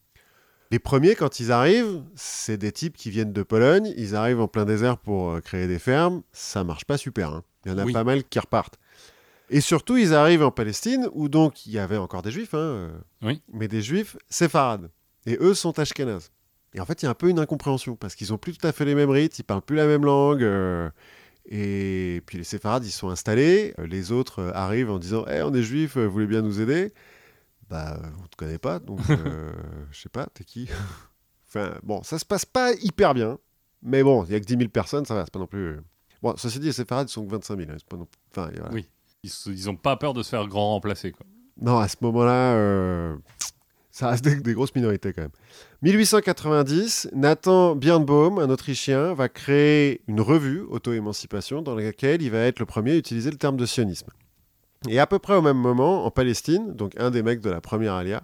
Les premiers, quand ils arrivent, c'est des types qui viennent de Pologne, ils arrivent en plein désert pour créer des fermes, ça marche pas super, hein. Il y en a pas mal qui repartent. Et surtout, ils arrivent en Palestine, où donc il y avait encore des juifs, mais des juifs séfarades, et eux sont ashkénazes. Et en fait, il y a un peu une incompréhension, parce qu'ils ont plus tout à fait les mêmes rites, ils parlent plus la même langue, et puis les séfarades, ils sont installés, les autres arrivent en disant « Hey, on est juifs, vous voulez bien nous aider ?» Bah, on te connaît pas, donc je sais pas, t'es qui ? Enfin, bon, ça se passe pas hyper bien, mais bon, il y a que 10 000 personnes, ça va, c'est pas non plus... Bon, ceci dit, les séfarades, ils sont que 25 000, hein, c'est pas non plus... Enfin, voilà. Oui, ils ont pas peur de se faire grand remplacer, quoi. Non, à ce moment-là, ça reste des grosses minorités, quand même. 1890, Nathan Birnbaum, un Autrichien, va créer une revue, Auto-émancipation, dans laquelle il va être le premier à utiliser le terme de sionisme. Et à peu près au même moment, en Palestine, donc un des mecs de la première Alia,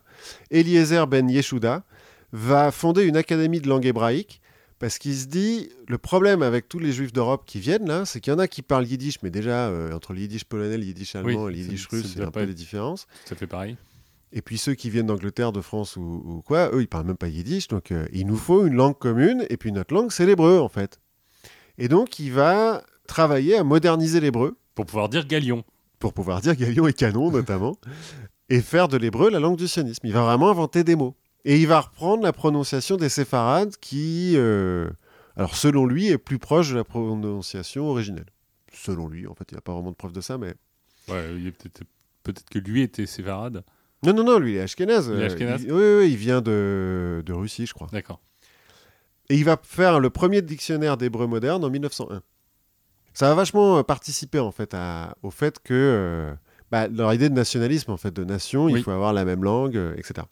Eliezer ben Yehuda, va fonder une académie de langue hébraïque, parce qu'il se dit, le problème avec tous les juifs d'Europe qui viennent là, c'est qu'il y en a qui parlent yiddish, mais déjà, entre le yiddish polonais, le yiddish allemand et le yiddish russe, il y a un peu des différences. Ça fait pareil. Et puis ceux qui viennent d'Angleterre, de France ou quoi, eux, ils parlent même pas yiddish, donc il nous faut une langue commune, et puis notre langue, c'est l'hébreu, en fait. Et donc, il va travailler à moderniser l'hébreu. Pour pouvoir dire Galion et Canon, notamment, et faire de l'hébreu la langue du sionisme. Il va vraiment inventer des mots. Et il va reprendre la prononciation des séfarades qui, alors selon lui, est plus proche de la prononciation originelle. Selon lui, en fait, il n'y a pas vraiment de preuve de ça, mais... Ouais, il y a peut-être peut-être que lui était séfarade. Non, lui, il est ashkénaze. Oui, il vient de Russie, je crois. D'accord. Et il va faire le premier dictionnaire d'hébreu moderne en 1901. Ça a vachement participé, en fait, au fait que... leur idée de nationalisme, en fait, de nation, il faut avoir la même langue, etc.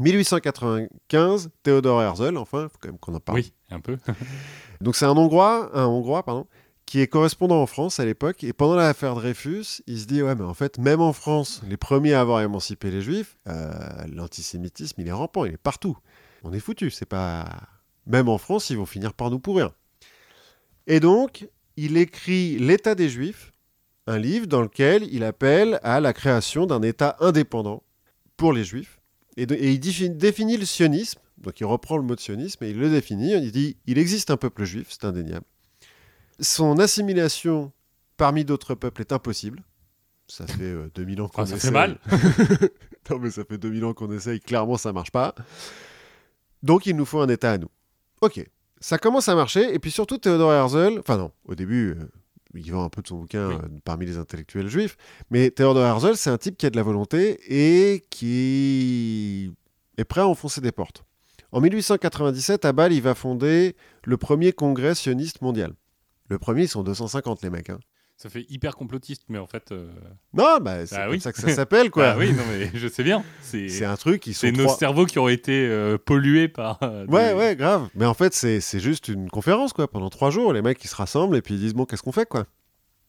1895, Théodore Herzl, enfin, il faut quand même qu'on en parle. Oui, un peu. Donc c'est un Hongrois, qui est correspondant en France à l'époque, et pendant l'affaire Dreyfus, il se dit, ouais, mais en fait, même en France, les premiers à avoir émancipé les Juifs, l'antisémitisme, il est rampant, il est partout. On est foutus, c'est pas... Même en France, ils vont finir par nous pourrir. Et donc, il écrit « L'État des Juifs », un livre dans lequel il appelle à la création d'un État indépendant pour les Juifs. Et il définit le sionisme, donc il reprend le mot de sionisme et il le définit. Il dit « Il existe un peuple juif, c'est indéniable. Son assimilation parmi d'autres peuples est impossible. » Ça fait 2000 ans qu'on essaie. Ça fait mal. Non, mais ça fait 2000 ans qu'on essaye, clairement ça marche pas. Donc il nous faut un État à nous. Ok, ça commence à marcher. Et puis surtout Théodore Herzl, au début... il vend un peu de son bouquin parmi les intellectuels juifs, mais Théodore Herzl, c'est un type qui a de la volonté et qui est prêt à enfoncer des portes. En 1897, à Bâle, il va fonder le premier congrès sioniste mondial. Le premier, ils sont 250, les mecs. Hein. Ça fait hyper complotiste, mais en fait... Non, c'est comme ça que ça s'appelle, quoi. Ah oui, non, mais je sais bien. C'est un truc, c'est nos cerveaux qui ont été pollués par... Ouais, grave. Mais en fait, c'est juste une conférence, quoi. Pendant 3 jours, les mecs, ils se rassemblent et puis ils disent, bon, qu'est-ce qu'on fait, quoi.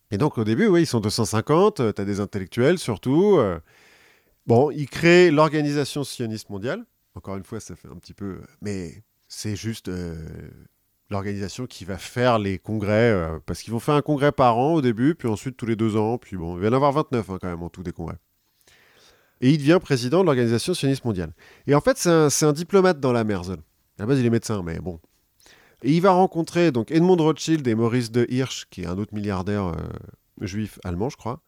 Et donc, au début, ils sont 250, t'as des intellectuels, surtout. Ils créent l'Organisation sioniste mondiale. Encore une fois, ça fait un petit peu... Mais c'est juste... l'organisation qui va faire les congrès, parce qu'ils vont faire un congrès par an au début, puis ensuite tous les 2 ans, puis bon, il va y en avoir 29 quand même en tout des congrès. Et il devient président de l'Organisation sioniste mondiale. Et en fait, c'est un diplomate dans la Herzl. À la base, il est médecin, mais bon. Et il va rencontrer donc Edmond Rothschild et Maurice de Hirsch, qui est un autre milliardaire juif allemand, je crois,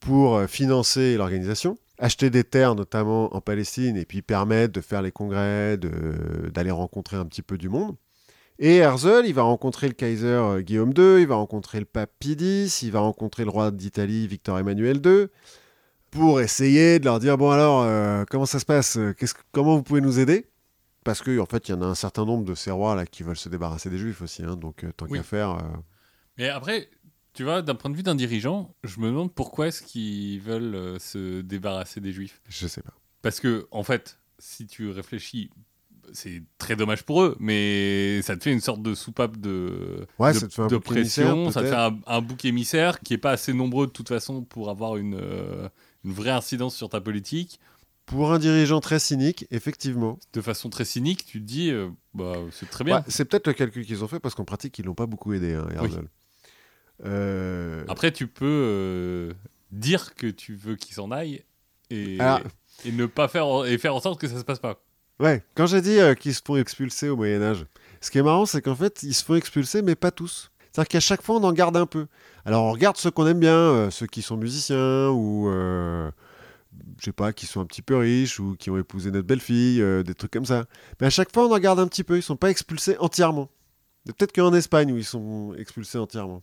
pour financer l'organisation, acheter des terres, notamment en Palestine, et puis permettre de faire les congrès, d'aller rencontrer un petit peu du monde. Et Herzl, il va rencontrer le Kaiser Guillaume II, il va rencontrer le pape Pie X, il va rencontrer le roi d'Italie Victor Emmanuel II, pour essayer de leur dire, bon alors, comment ça se passe ? Comment vous pouvez nous aider ? Parce qu'en fait, il y en a un certain nombre de ces rois-là qui veulent se débarrasser des Juifs aussi, hein, donc tant qu'à faire... Mais après, tu vois, d'un point de vue d'un dirigeant, je me demande pourquoi est-ce qu'ils veulent se débarrasser des Juifs ? Je sais pas. Parce que, en fait, si tu réfléchis... c'est très dommage pour eux, mais ça te fait une sorte de soupape de pression, ça te fait un bouc émissaire qui n'est pas assez nombreux de toute façon pour avoir une vraie incidence sur ta politique. Pour un dirigeant très cynique, effectivement. De façon très cynique, tu te dis, c'est très bien. Ouais, c'est peut-être le calcul qu'ils ont fait, parce qu'en pratique, ils ne l'ont pas beaucoup aidé, hein, Herzl. Oui. Après, tu peux dire que tu veux qu'ils s'en aillent et ne pas faire en sorte que ça ne se passe pas. Ouais, quand j'ai dit qu'ils se font expulser au Moyen-Âge, ce qui est marrant, c'est qu'en fait, ils se font expulser, mais pas tous. C'est-à-dire qu'à chaque fois, on en garde un peu. Alors, on regarde ceux qu'on aime bien, ceux qui sont musiciens, ou, je sais pas, qui sont un petit peu riches, ou qui ont épousé notre belle-fille, des trucs comme ça. Mais à chaque fois, on en garde un petit peu. Ils sont pas expulsés entièrement. Peut-être qu'en Espagne, où ils sont expulsés entièrement.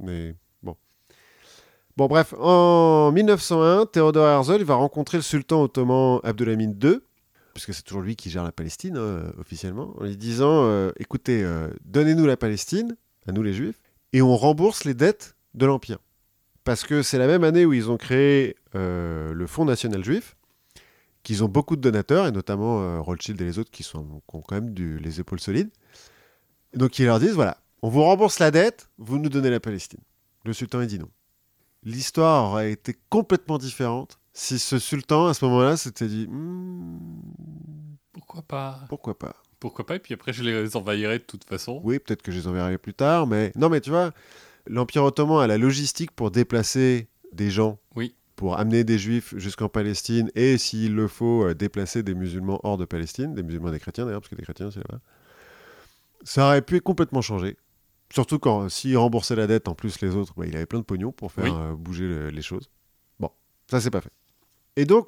Mais... Bon, bref, en 1901, Théodore Herzl il va rencontrer le sultan ottoman Abdulhamid II, puisque c'est toujours lui qui gère la Palestine, officiellement, en lui disant, écoutez, donnez-nous la Palestine, à nous les Juifs, et on rembourse les dettes de l'Empire. Parce que c'est la même année où ils ont créé le Fonds National Juif, qu'ils ont beaucoup de donateurs, et notamment Rothschild et les autres qui ont quand même les épaules solides. Et donc ils leur disent, voilà, on vous rembourse la dette, vous nous donnez la Palestine. Le sultan, il dit non. L'histoire aurait été complètement différente si ce sultan, à ce moment-là, s'était dit « Pourquoi pas ?» Et puis après, je les envahirais de toute façon. Oui, peut-être que je les enverrai plus tard, mais... Non, mais tu vois, l'Empire ottoman a la logistique pour déplacer des gens, pour amener des Juifs jusqu'en Palestine, et s'il le faut, déplacer des musulmans hors de Palestine, des musulmans et des chrétiens d'ailleurs, parce que des chrétiens, c'est là-bas. Ça aurait pu complètement changer. Surtout quand, s'il remboursait la dette, en plus les autres, il avait plein de pognon pour faire bouger les choses. Bon, ça, c'est pas fait. Et donc,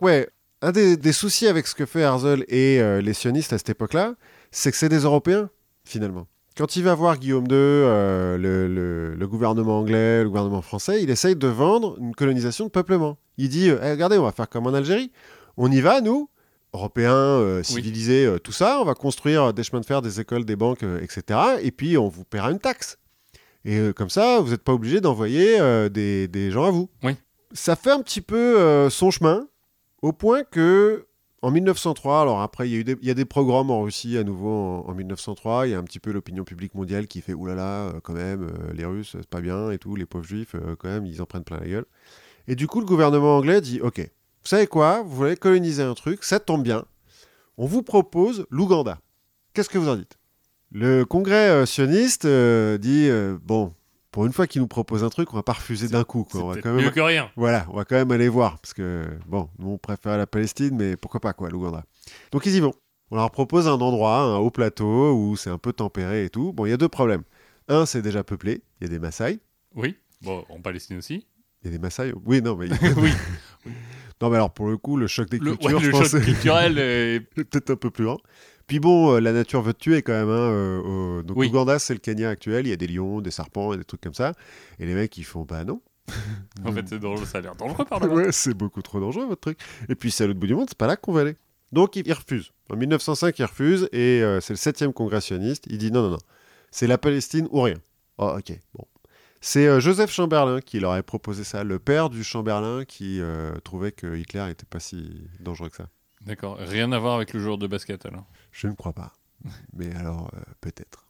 un des soucis avec ce que fait Herzl et les sionistes à cette époque-là, c'est que c'est des Européens, finalement. Quand il va voir Guillaume II, le gouvernement anglais, le gouvernement français, il essaye de vendre une colonisation de peuplement. Il dit hey, regardez, on va faire comme en Algérie. On y va, nous, Européens, civilisés, tout ça. On va construire des chemins de fer, des écoles, des banques, etc. Et puis, on vous paiera une taxe. Et comme ça, vous n'êtes pas obligés d'envoyer des gens à vous. Oui. Ça fait un petit peu son chemin, au point que, en 1903, alors après, il y a des programmes en Russie à nouveau en 1903. Il y a un petit peu l'opinion publique mondiale qui fait « Oulala, quand même, les Russes, c'est pas bien et tout, les pauvres Juifs, quand même, ils en prennent plein la gueule. » Et du coup, le gouvernement anglais dit « Ok, vous savez quoi? Vous voulez coloniser un truc, ça tombe bien. On vous propose l'Ouganda. Qu'est-ce que vous en dites ?» Le congrès sioniste dit « Bon, pour une fois qu'ils nous proposent un truc, on va pas refuser d'un coup. » Quoi. On va quand même... mieux que rien. Voilà, on va quand même aller voir. Parce que, bon, nous, on préfère la Palestine, mais pourquoi pas, quoi, l'Ouganda. Donc, ils y vont. On leur propose un endroit, un haut plateau, où c'est un peu tempéré et tout. Bon, il y a deux problèmes. Un, c'est déjà peuplé. Il y a des Maasai. Oui, bon, en Palestine aussi. Il y a des Maasai. Oui, non, mais... oui. Non, mais alors, pour le coup, le choc des cultures, je pense... Le choc culturel est... peut-être un peu plus grand. Puis bon, la nature veut te tuer quand même. Hein, donc oui. Ouganda, c'est le Kenya actuel. Il y a des lions, des serpents et des trucs comme ça. Et les mecs, ils font « Bah non !» En fait, c'est dangereux, ça a l'air dangereux par là. Ouais, c'est beaucoup trop dangereux, votre truc. Et puis, c'est à l'autre bout du monde, c'est pas là qu'on va aller. Donc, ils refusent. En 1905, ils refusent. Et c'est le 7e congrès sioniste. Il dit « Non, non, non. C'est la Palestine ou rien. » Oh, ok, bon. C'est Joseph Chamberlain qui leur avait proposé ça. Le père du Chamberlain qui trouvait que Hitler n'était pas si dangereux que ça. D'accord. Rien à voir avec le joueur de basket, alors. Je ne crois pas. Mais alors, peut-être.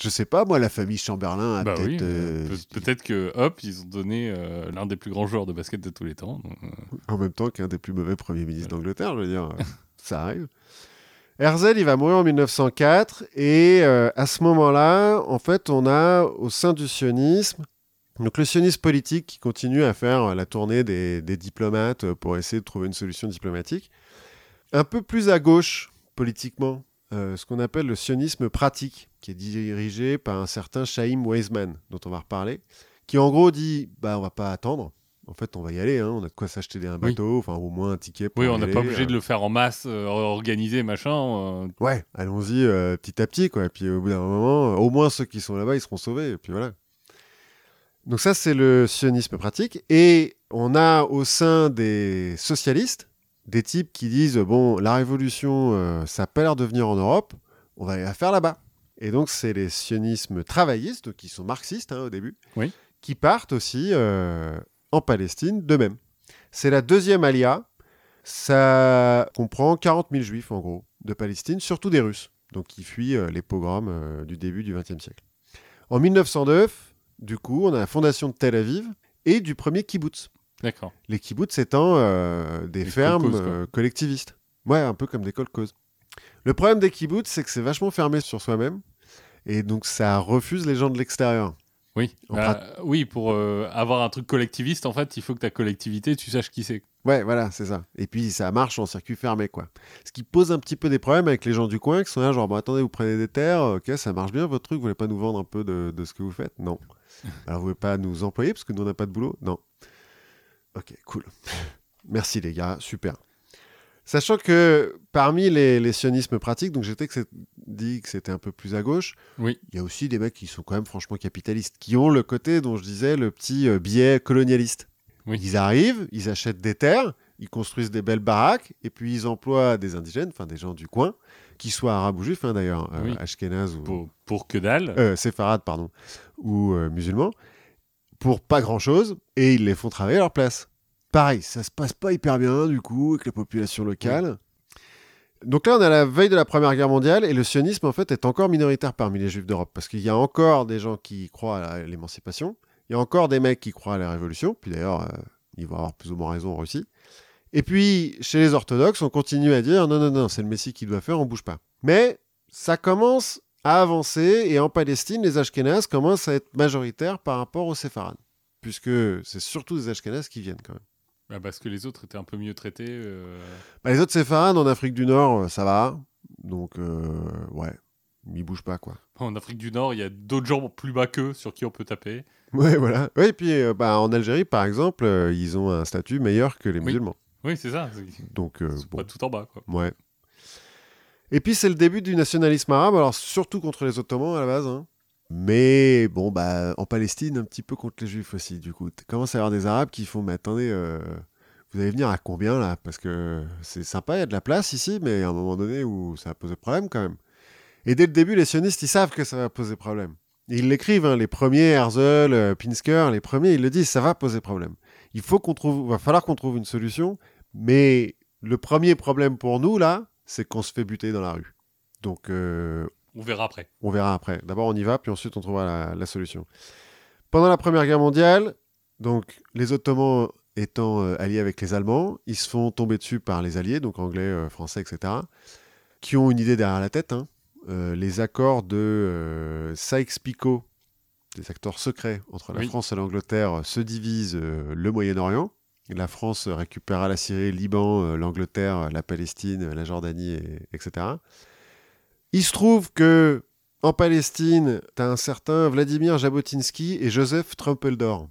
Je sais pas, moi, la famille Chamberlain a bah peut-être... Oui, peut-être que, hop, ils ont donné l'un des plus grands joueurs de basket de tous les temps. Donc, En même temps qu'un des plus mauvais premiers ministres d'Angleterre, je veux dire, ça arrive. Herzl, il va mourir en 1904, et à ce moment-là, en fait, on a, au sein du sionisme, donc le sioniste politique qui continue à faire la tournée des diplomates pour essayer de trouver une solution diplomatique, un peu plus à gauche, politiquement, ce qu'on appelle le sionisme pratique, qui est dirigé par un certain Chaim Weizmann, dont on va reparler, qui en gros dit « bah on va pas attendre, en fait on va y aller, hein, on a de quoi s'acheter un bateau, enfin au moins un ticket pour y aller. » Oui, on n'est pas obligé de le faire en masse, organiser, machin. Ouais, allons-y petit à petit, quoi. Et puis au bout d'un moment, au moins ceux qui sont là-bas, ils seront sauvés, et puis voilà. Donc ça, c'est le sionisme pratique. Et on a au sein des socialistes, des types qui disent « Bon, la révolution, ça n'a pas l'air de venir en Europe, on va la faire là-bas. » Et donc, c'est les sionismes travaillistes, qui sont marxistes au début, qui partent aussi en Palestine d'eux-mêmes. C'est la deuxième alia. Ça comprend 40 000 juifs, en gros, de Palestine, surtout des Russes, donc qui fuient les pogroms du début du XXe siècle. En 1909, du coup, on a la fondation de Tel Aviv et du premier kibbutz. D'accord. Les kibbutz étant des fermes collectivistes. Ouais, un peu comme des kolkhozes. Le problème des kibbutz, c'est que c'est vachement fermé sur soi-même. Et donc, ça refuse les gens de l'extérieur. Oui, oui, pour avoir un truc collectiviste, en fait, il faut que ta collectivité, tu saches qui c'est. Ouais, voilà, c'est ça. Et puis, ça marche en circuit fermé, quoi. Ce qui pose un petit peu des problèmes avec les gens du coin qui sont là, genre, bon, attendez, vous prenez des terres, ok, ça marche bien, votre truc, vous voulez pas nous vendre un peu de ce que vous faites? Non. Alors, vous voulez pas nous employer parce que nous, on n'a pas de boulot? Non. Ok, cool. Merci les gars, super. Sachant que parmi les sionismes pratiques, donc j'étais dit que c'était un peu plus à gauche, il y a aussi des mecs qui sont quand même franchement capitalistes, qui ont le côté dont je disais le petit biais colonialiste. Oui. Ils arrivent, ils achètent des terres, ils construisent des belles baraques, et puis ils emploient des indigènes, enfin des gens du coin, qu'ils soient arabes ou juifs, hein, d'ailleurs, ashkénazes ou... Pour que dalle. Séfarades, pardon, ou musulmans. Pour pas grand-chose, et ils les font travailler à leur place. Pareil, ça se passe pas hyper bien, du coup, avec la population locale. Donc là, on est à la veille de la Première Guerre mondiale, et le sionisme, en fait, est encore minoritaire parmi les Juifs d'Europe, parce qu'il y a encore des gens qui croient à l'émancipation, il y a encore des mecs qui croient à la Révolution, puis d'ailleurs, ils vont avoir plus ou moins raison en Russie. Et puis, chez les orthodoxes, on continue à dire « Non, non, non, c'est le Messie qui doit faire, on bouge pas. » Mais ça commence... a avancé, et en Palestine, les Ashkénazes commencent à être majoritaires par rapport aux Séfarades, puisque c'est surtout des Ashkénazes qui viennent quand même. Bah parce que les autres étaient un peu mieux traités. Bah les autres Séfarades en Afrique du Nord, ça va, donc ouais, ils bougent pas quoi. En Afrique du Nord, il y a d'autres gens plus bas qu'eux sur qui on peut taper. Ouais, voilà. Ouais, et puis bah, en Algérie, par exemple, ils ont un statut meilleur que les musulmans. Oui, c'est ça. Donc, ils sont pas tout en bas, quoi. Ouais. Et puis, c'est le début du nationalisme arabe, alors surtout contre les Ottomans à la base, hein, Mais bon, bah, en Palestine, un petit peu contre les Juifs aussi, du coup. Commence à y avoir des Arabes qui font, mais attendez, vous allez venir à combien, là? Parce que c'est sympa, il y a de la place ici, mais à un moment donné où ça va poser problème, quand même. Et dès le début, les sionistes, ils savent que ça va poser problème. Et ils l'écrivent, hein, les premiers, Herzl, Pinsker, les premiers, ils le disent, ça va poser problème. Il faut qu'on trouve, va falloir qu'on trouve une solution, mais le premier problème pour nous, là, c'est qu'on se fait buter dans la rue. Donc, on verra après. On verra après. D'abord, on y va, puis ensuite, on trouvera la solution. Pendant la Première Guerre mondiale, donc, les Ottomans étant alliés avec les Allemands, ils se font tomber dessus par les Alliés, donc Anglais, Français, etc., qui ont une idée derrière la tête, hein. Les accords de Sykes-Picot, des accords secrets entre la France et l'Angleterre, se divisent le Moyen-Orient. La France récupéra la Syrie, le Liban, l'Angleterre, la Palestine, la Jordanie, etc. Il se trouve que en Palestine, tu as un certain Vladimir Jabotinsky et Joseph Trumpeldor.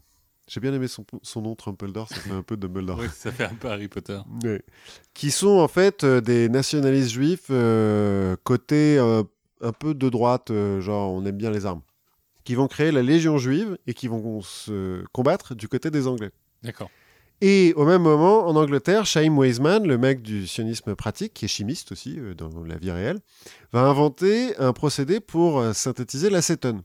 J'ai bien aimé son nom, Trumpeldor, ça fait un peu Dumbledore. Oui, ça fait un peu Harry Potter. Mais, qui sont en fait des nationalistes juifs côté un peu de droite, genre on aime bien les armes, qui vont créer la Légion juive et qui vont se combattre du côté des Anglais. D'accord. Et au même moment, en Angleterre, Chaim Weizmann, le mec du sionisme pratique, qui est chimiste aussi dans la vie réelle, va inventer un procédé pour synthétiser l'acétone,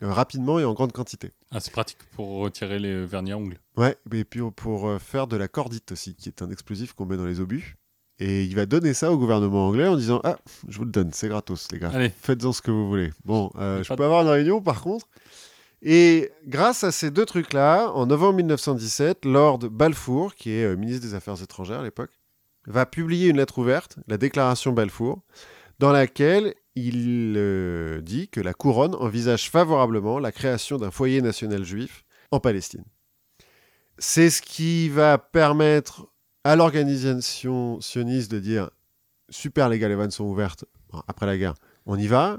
rapidement et en grande quantité. Ah, c'est pratique pour retirer les vernis à ongles. Ouais, et puis pour faire de la cordite aussi, qui est un explosif qu'on met dans les obus. Et il va donner ça au gouvernement anglais en disant « Ah, je vous le donne, c'est gratos, les gars. Allez. Faites-en ce que vous voulez. » Bon, je peux avoir une réunion, par contre. Et grâce à ces deux trucs-là, en novembre 1917, Lord Balfour, qui est ministre des Affaires étrangères à l'époque, va publier une lettre ouverte, la déclaration Balfour, dans laquelle il dit que la couronne envisage favorablement la création d'un foyer national juif en Palestine. C'est ce qui va permettre à l'organisation sioniste de dire « Super, les gars, les vannes sont ouvertes. Bon, après la guerre, on y va ».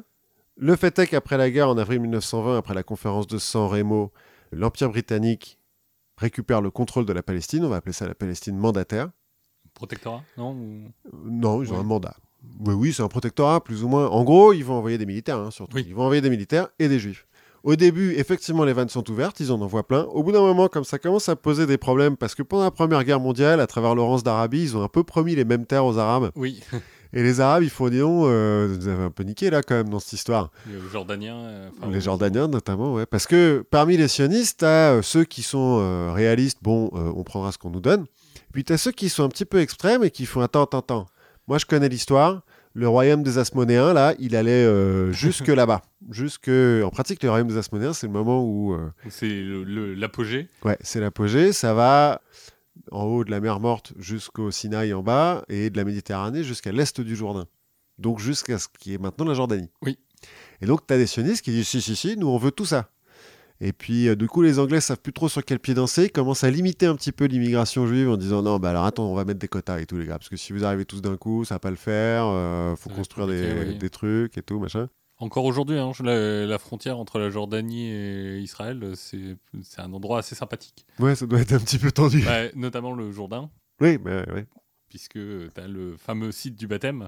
Le fait est qu'après la guerre, en avril 1920, après la conférence de San Remo, l'Empire britannique récupère le contrôle de la Palestine. On va appeler ça la Palestine mandataire. Protectorat, non? Non, ils ont un mandat. Mais oui, c'est un protectorat, plus ou moins. En gros, ils vont envoyer des militaires, hein, surtout. Oui. Ils vont envoyer des militaires et des juifs. Au début, effectivement, les vannes sont ouvertes, ils en envoient plein. Au bout d'un moment, comme ça commence à poser des problèmes, parce que pendant la Première Guerre mondiale, à travers Laurence d'Arabie, ils ont un peu promis les mêmes terres aux Arabes. Oui. Et les Arabes, ils font, disons, vous avez un peu niqué là quand même dans cette histoire. Les Jordaniens. Les Jordaniens notamment, ouais. Parce que parmi les sionistes, t'as ceux qui sont réalistes, bon, on prendra ce qu'on nous donne. Puis t'as ceux qui sont un petit peu extrêmes et qui font attends. Moi, je connais l'histoire. Le royaume des Asmonéens, là, il allait jusque là-bas. En pratique, le royaume des Asmonéens, c'est le moment où... C'est l'apogée. Ouais, c'est l'apogée. Ça va... en haut de la mer Morte jusqu'au Sinaï en bas, et de la Méditerranée jusqu'à l'est du Jourdain. Donc jusqu'à ce qui est maintenant la Jordanie. Oui. Et donc, tu as des sionistes qui disent « Si, nous on veut tout ça ». Et puis, du coup, les Anglais ne savent plus trop sur quel pied danser, ils commencent à limiter un petit peu l'immigration juive en disant « Non, bah alors attends, on va mettre des quotas et tout, les gars, parce que si vous arrivez tous d'un coup, ça ne va pas le faire, faut construire des trucs et tout, machin ». Encore aujourd'hui, hein, la frontière entre la Jordanie et Israël, c'est un endroit assez sympathique. Ouais, ça doit être un petit peu tendu. Bah, notamment le Jourdain. Oui, mais oui. Puisque tu as le fameux site du baptême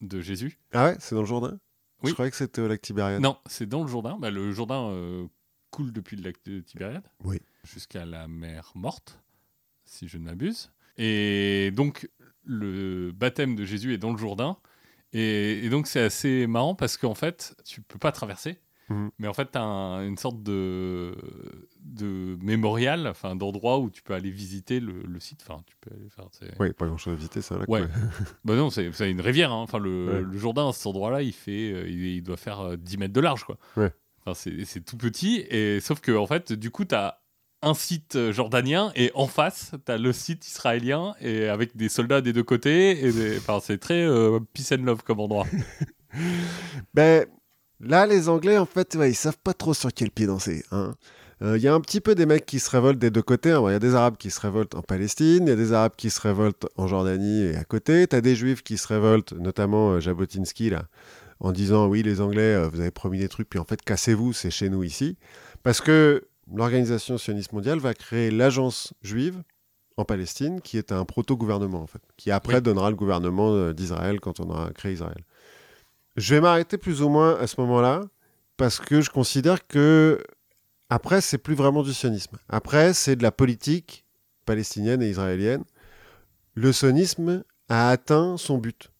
de Jésus. Ah ouais, c'est dans le Jourdain? Oui. Je croyais que c'était au lac Tibériade. Non, c'est dans le Jourdain. Bah, le Jourdain coule depuis le lac de Tibériade jusqu'à la mer Morte, si je ne m'abuse. Et donc, le baptême de Jésus est dans le Jourdain. Et donc, c'est assez marrant parce qu'en fait, tu peux pas traverser, mais en fait, tu as une sorte de mémorial, enfin, d'endroit où tu peux aller visiter le site. Enfin, tu peux aller faire... Oui, pas grand-chose à visiter, ça, là. Ouais. Bah non, c'est une rivière. Hein. Enfin, le Jourdain, cet endroit-là, il doit faire 10 mètres de large, quoi. Ouais. Enfin, c'est tout petit, et sauf que, en fait, du coup, tu as un site jordanien et en face t'as le site israélien et avec des soldats des deux côtés et enfin c'est très peace and love comme endroit. Ben là les Anglais en fait ils savent pas trop sur quel pied danser, hein. Y a un petit peu des mecs qui se révoltent des deux côtés, hein. Bon, y a des Arabes qui se révoltent en Palestine, il y a des Arabes qui se révoltent en Jordanie et à côté t'as des Juifs qui se révoltent, notamment Jabotinsky là, en disant oui les Anglais vous avez promis des trucs puis en fait cassez-vous, c'est chez nous ici, parce que l'Organisation sioniste mondiale va créer l'agence juive en Palestine, qui est un proto-gouvernement, en fait, qui après donnera le gouvernement d'Israël quand on aura créé Israël. Je vais m'arrêter plus ou moins à ce moment-là, parce que je considère que après, c'est plus vraiment du sionisme. Après, c'est de la politique palestinienne et israélienne. Le sionisme a atteint son but.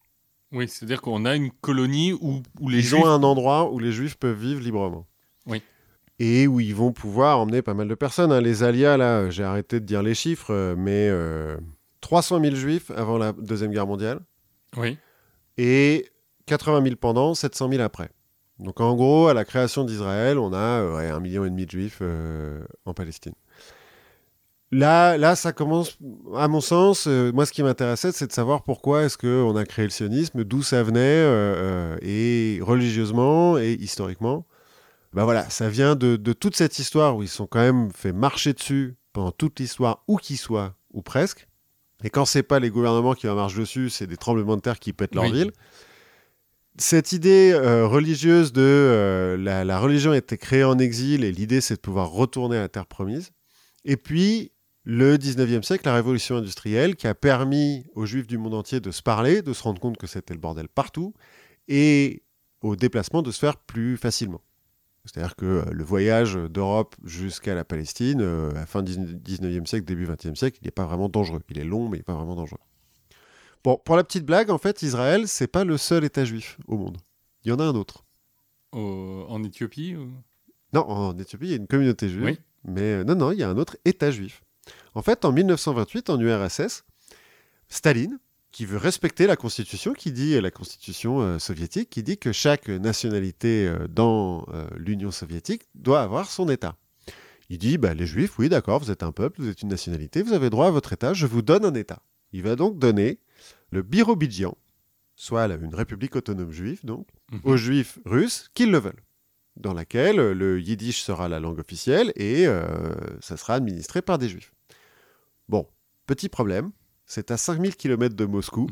Oui, c'est-à-dire qu'on a une colonie où les Juifs... Ils ont un endroit où les Juifs peuvent vivre librement. Oui. Et où ils vont pouvoir emmener pas mal de personnes. Hein. Les Alia, là, j'ai arrêté de dire les chiffres, mais 300 000 Juifs avant la Deuxième Guerre mondiale. Oui. Et 80 000 pendant, 700 000 après. Donc en gros, à la création d'Israël, on a 1,5 million de Juifs en Palestine. Là, ça commence, à mon sens, moi ce qui m'intéressait, c'est de savoir pourquoi est-ce qu'on a créé le sionisme, d'où ça venait, et religieusement et historiquement. Ben voilà, ça vient de toute cette histoire où ils se sont quand même fait marcher dessus pendant toute l'histoire, où qu'ils soient, ou presque. Et quand c'est pas les gouvernements qui en marchent dessus, c'est des tremblements de terre qui pètent leur ville. Cette idée religieuse de la religion a été créée en exil et l'idée c'est de pouvoir retourner à la terre promise. Et puis, le 19e siècle, la révolution industrielle qui a permis aux Juifs du monde entier de se parler, de se rendre compte que c'était le bordel partout et aux déplacements de se faire plus facilement. C'est-à-dire que le voyage d'Europe jusqu'à la Palestine, à la fin du 19e siècle, début 20e siècle, il n'est pas vraiment dangereux. Il est long, mais il n'est pas vraiment dangereux. Bon, pour la petite blague, en fait, Israël, c'est pas le seul État juif au monde. Il y en a un autre. En Éthiopie ou... Non, en Éthiopie, il y a une communauté juive. Oui. Mais non, il y a un autre État juif. En fait, en 1928, en URSS, Staline, qui veut respecter la Constitution, qui dit la Constitution soviétique, qui dit que chaque nationalité dans l'Union soviétique doit avoir son État. Il dit, les Juifs, oui, d'accord, vous êtes un peuple, vous êtes une nationalité, vous avez droit à votre État, je vous donne un État. Il va donc donner... le Birobidjan, soit une république autonome juive, donc, aux juifs russes qui le veulent, dans laquelle le yiddish sera la langue officielle et ça sera administré par des juifs. Bon, petit problème, c'est à 5000 km de Moscou,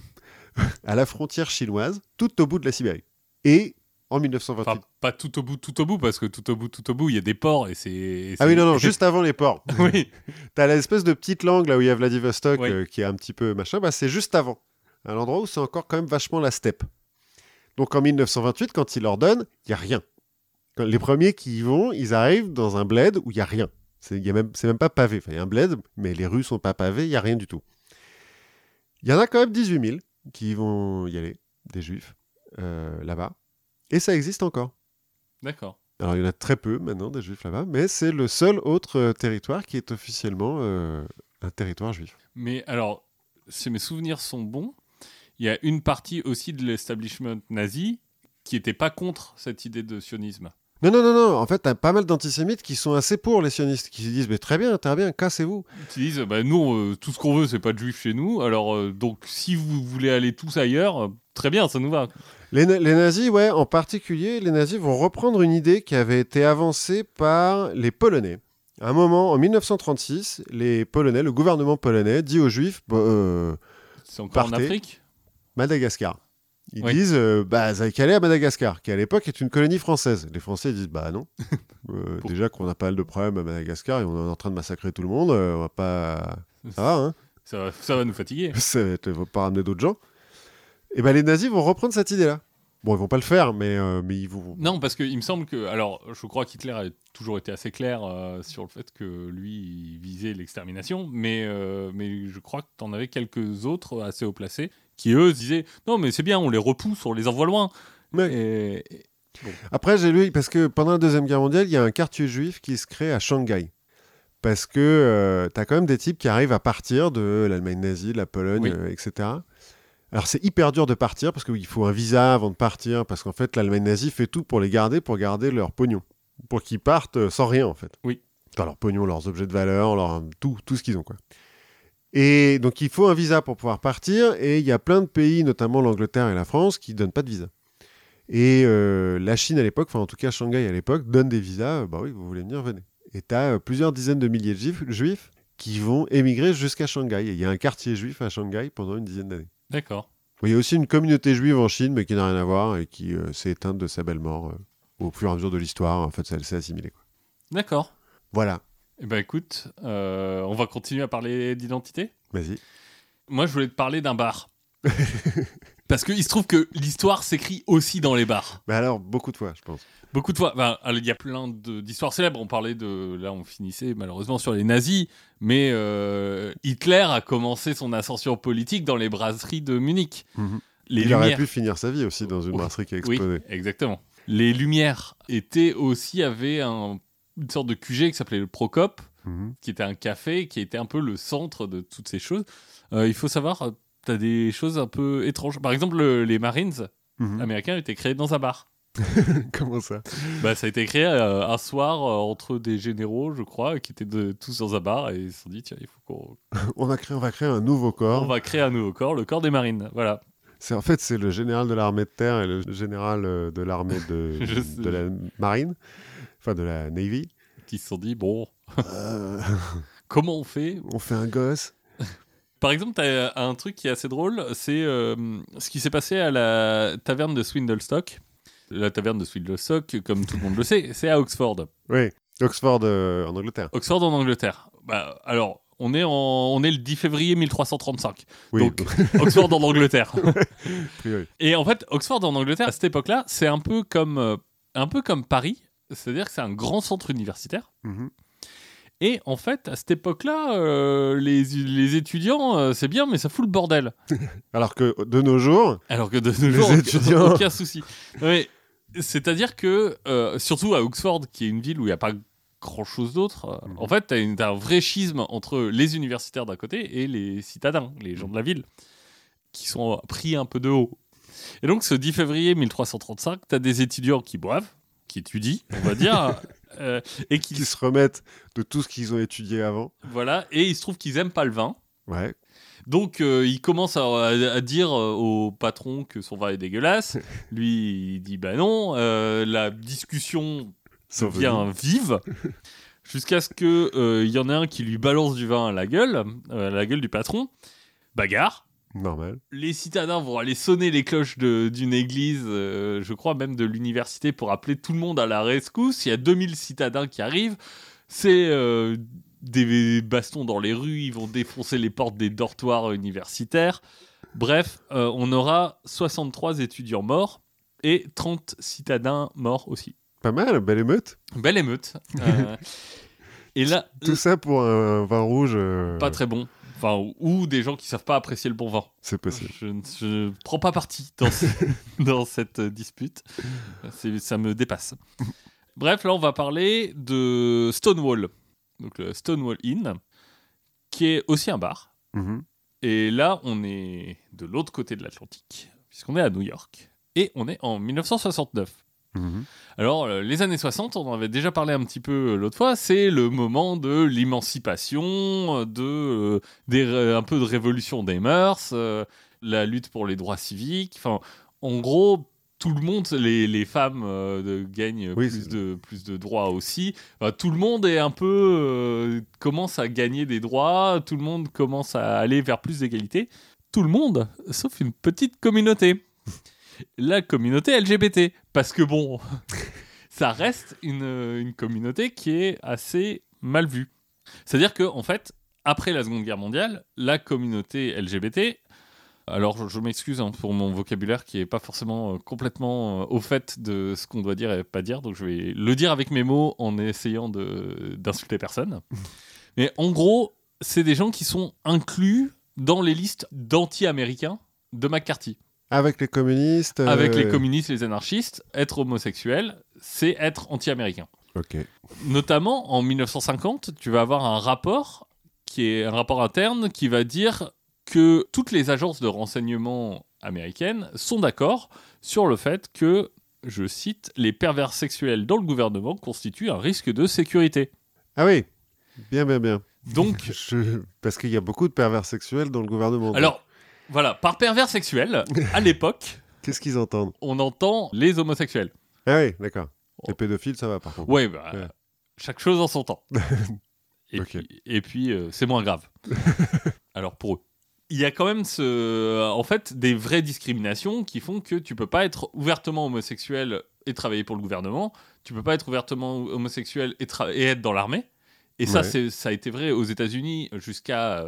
à la frontière chinoise, tout au bout de la Sibérie. Et en 1928... Enfin, pas tout au bout, parce que tout au bout, il y a des ports et c'est... Ah oui, non, juste avant les ports. Oui. T'as l'espèce de petite langue là où il y a Vladivostok qui est un petit peu machin, c'est juste avant. À l'endroit où c'est encore quand même vachement la steppe. Donc en 1928, quand il leur donne, il n'y a rien. Quand les premiers qui y vont, ils arrivent dans un bled où il n'y a rien. C'est même pas pavé. Enfin, il y a un bled, mais les rues ne sont pas pavées, il n'y a rien du tout. Il y en a quand même 18 000 qui vont y aller, des juifs, là-bas. Et ça existe encore. D'accord. Alors il y en a très peu maintenant, des juifs là-bas, mais c'est le seul autre territoire qui est officiellement un territoire juif. Mais alors, si mes souvenirs sont bons, il y a une partie aussi de l'establishment nazi qui n'était pas contre cette idée de sionisme. Non. En fait, t'as pas mal d'antisémites qui sont assez pour les sionistes, qui se disent mais très bien, cassez-vous. Qui disent nous, tout ce qu'on veut, c'est pas de juifs chez nous. Alors donc, si vous voulez aller tous ailleurs, très bien, ça nous va. Les nazis, en particulier, les nazis vont reprendre une idée qui avait été avancée par les Polonais. À un moment, en 1936, les Polonais, le gouvernement polonais dit aux juifs, c'est encore partez. En Afrique. Madagascar. Ils disent, vous allez aller à Madagascar, qui à l'époque est une colonie française. Les Français disent, non. Déjà qu'on a pas mal de problèmes à Madagascar et on est en train de massacrer tout le monde, on va pas... Ça va, hein ? Ça va nous fatiguer. Ça va pas ramener d'autres gens. Et les nazis vont reprendre cette idée-là. Bon, ils vont pas le faire, mais ils vont... Non, parce qu'il me semble que... Alors, je crois qu'Hitler a toujours été assez clair sur le fait que lui, il visait l'extermination, mais je crois que t'en avais quelques autres assez haut placés qui, eux, disaient « Non, mais c'est bien, on les repousse, on les envoie loin. » Bon. Après, j'ai lu, parce que pendant la Deuxième Guerre mondiale, il y a un quartier juif qui se crée à Shanghai. Parce que t'as quand même des types qui arrivent à partir de l'Allemagne nazie, de la Pologne, etc. Alors, c'est hyper dur de partir, parce qu'il faut un visa avant de partir, parce qu'en fait, l'Allemagne nazie fait tout pour les garder, pour garder leur pognon. Pour qu'ils partent sans rien, en fait. Oui. Enfin, leur pognon, leurs objets de valeur, tout ce qu'ils ont, quoi. Et donc, il faut un visa pour pouvoir partir. Et il y a plein de pays, notamment l'Angleterre et la France, qui ne donnent pas de visa. Et la Chine, à l'époque, enfin, en tout cas, Shanghai, à l'époque, donne des visas. Vous voulez venir, venez. Et tu as plusieurs dizaines de milliers de juifs qui vont émigrer jusqu'à Shanghai. Et il y a un quartier juif à Shanghai pendant une dizaine d'années. D'accord. Il y a aussi une communauté juive en Chine, mais qui n'a rien à voir et qui s'est éteinte de sa belle mort au fur et à mesure de l'histoire. En fait, ça s'est assimilé, quoi. D'accord. Voilà. Eh bien, écoute, on va continuer à parler d'identité. Vas-y. Moi, je voulais te parler d'un bar. Parce qu'il se trouve que l'histoire s'écrit aussi dans les bars. Bah alors, beaucoup de fois, je pense. Beaucoup de fois. Bah, il y a plein d'histoires célèbres. On parlait de... Là, on finissait malheureusement sur les nazis. Mais Hitler a commencé son ascension politique dans les brasseries de Munich. Mm-hmm. Il aurait pu finir sa vie aussi dans une brasserie qui a explosé. Oui, exactement. Les Lumières avaient une sorte de QG qui s'appelait le Procop, qui était un café, qui était un peu le centre de toutes ces choses. Il faut savoir... T'as des choses un peu étranges. Par exemple, les Marines américains étaient créés dans un bar. Comment ça ? Bah, ça a été créé un soir entre des généraux, je crois, qui étaient tous dans un bar et ils se sont dit tiens, il faut qu'on. on va créer un nouveau corps. On va créer un nouveau corps, le corps des Marines. Voilà. C'est le général de l'armée de terre et le général de l'armée de la marine, enfin de la Navy. Qui se sont dit bon, comment on fait ? On fait un gosse. Par exemple, t'as un truc qui est assez drôle, c'est ce qui s'est passé à la taverne de Swindlestock. La taverne de Swindlestock, comme tout le monde le sait, c'est à Oxford. Oui, Oxford en Angleterre. Oxford en Angleterre. Bah, alors, on est le 10 février 1335, oui. Donc Oxford en Angleterre. Et en fait, Oxford en Angleterre, à cette époque-là, c'est un peu comme Paris, c'est-à-dire que c'est un grand centre universitaire. Mm-hmm. Et en fait, à cette époque-là, les étudiants, c'est bien, mais ça fout le bordel. Alors que de nos jours, les étudiants... aucun souci. Non, mais, c'est-à-dire que, surtout à Oxford, qui est une ville où il n'y a pas grand-chose d'autre, en fait, t'as un vrai schisme entre les universitaires d'un côté et les citadins, les gens de la ville, qui sont pris un peu de haut. Et donc, ce 10 février 1335, t'as des étudiants qui boivent, qui étudient, on va dire... et qui se remettent de tout ce qu'ils ont étudié avant. Voilà, et il se trouve qu'ils n'aiment pas le vin. Ouais. Donc, ils commencent à dire au patron que son vin est dégueulasse. Lui, il dit « bah non ». La discussion devient vive jusqu'à ce qu'il y en ait un qui lui balance du vin à la gueule du patron. Bagarre. Normal. Les citadins vont aller sonner les cloches d'une église, je crois même de l'université, pour appeler tout le monde à la rescousse. Il y a 2000 citadins qui arrivent. C'est des bastons dans les rues. Ils vont défoncer les portes des dortoirs universitaires. Bref, on aura 63 étudiants morts et 30 citadins morts aussi. Pas mal, belle émeute. Belle émeute. Et là, tout ça pour un vin rouge... Pas très bon. Enfin, ou des gens qui ne savent pas apprécier le bon vin. C'est possible. Je ne prends pas parti dans cette dispute. Ça me dépasse. Bref, là, on va parler de Stonewall. Donc, le Stonewall Inn, qui est aussi un bar. Mm-hmm. Et là, on est de l'autre côté de l'Atlantique, puisqu'on est à New York. Et on est en 1969. Mmh. Alors, les années 60, on en avait déjà parlé un petit peu l'autre fois, c'est le moment de l'émancipation, un peu de révolution des mœurs, la lutte pour les droits civiques. Enfin, en gros, tout le monde, les femmes gagnent plus de droits aussi. Enfin, tout le monde est un peu commence à gagner des droits, tout le monde commence à aller vers plus d'égalité. Tout le monde, sauf une petite communauté. La communauté LGBT, parce que bon, ça reste une communauté qui est assez mal vue. C'est-à-dire qu'en fait, après la Seconde Guerre mondiale, la communauté LGBT, alors je m'excuse pour mon vocabulaire qui n'est pas forcément complètement au fait de ce qu'on doit dire et pas dire, donc je vais le dire avec mes mots en essayant d'insulter personne. Mais en gros, c'est des gens qui sont inclus dans les listes d'anti-américains de McCarthy. Avec les communistes les anarchistes, être homosexuel, c'est être anti-américain. Ok. Notamment, en 1950, tu vas avoir un rapport, qui est un rapport interne, qui va dire que toutes les agences de renseignement américaines sont d'accord sur le fait que, je cite, les pervers sexuels dans le gouvernement constituent un risque de sécurité. Ah oui, bien. Donc, parce qu'il y a beaucoup de pervers sexuels dans le gouvernement. Alors... Voilà, par pervers sexuel, à l'époque... Qu'est-ce qu'ils entendent ? On entend les homosexuels. Ah oui, d'accord. Les pédophiles, ça va par contre. Oui, bah, ouais. Chaque chose en son temps. Et puis, c'est moins grave. Alors, pour eux. Il y a quand même en fait, des vraies discriminations qui font que tu peux pas être ouvertement homosexuel et travailler pour le gouvernement. Tu peux pas être ouvertement homosexuel et être dans l'armée. Et ça, ça a été vrai aux États-Unis jusqu'à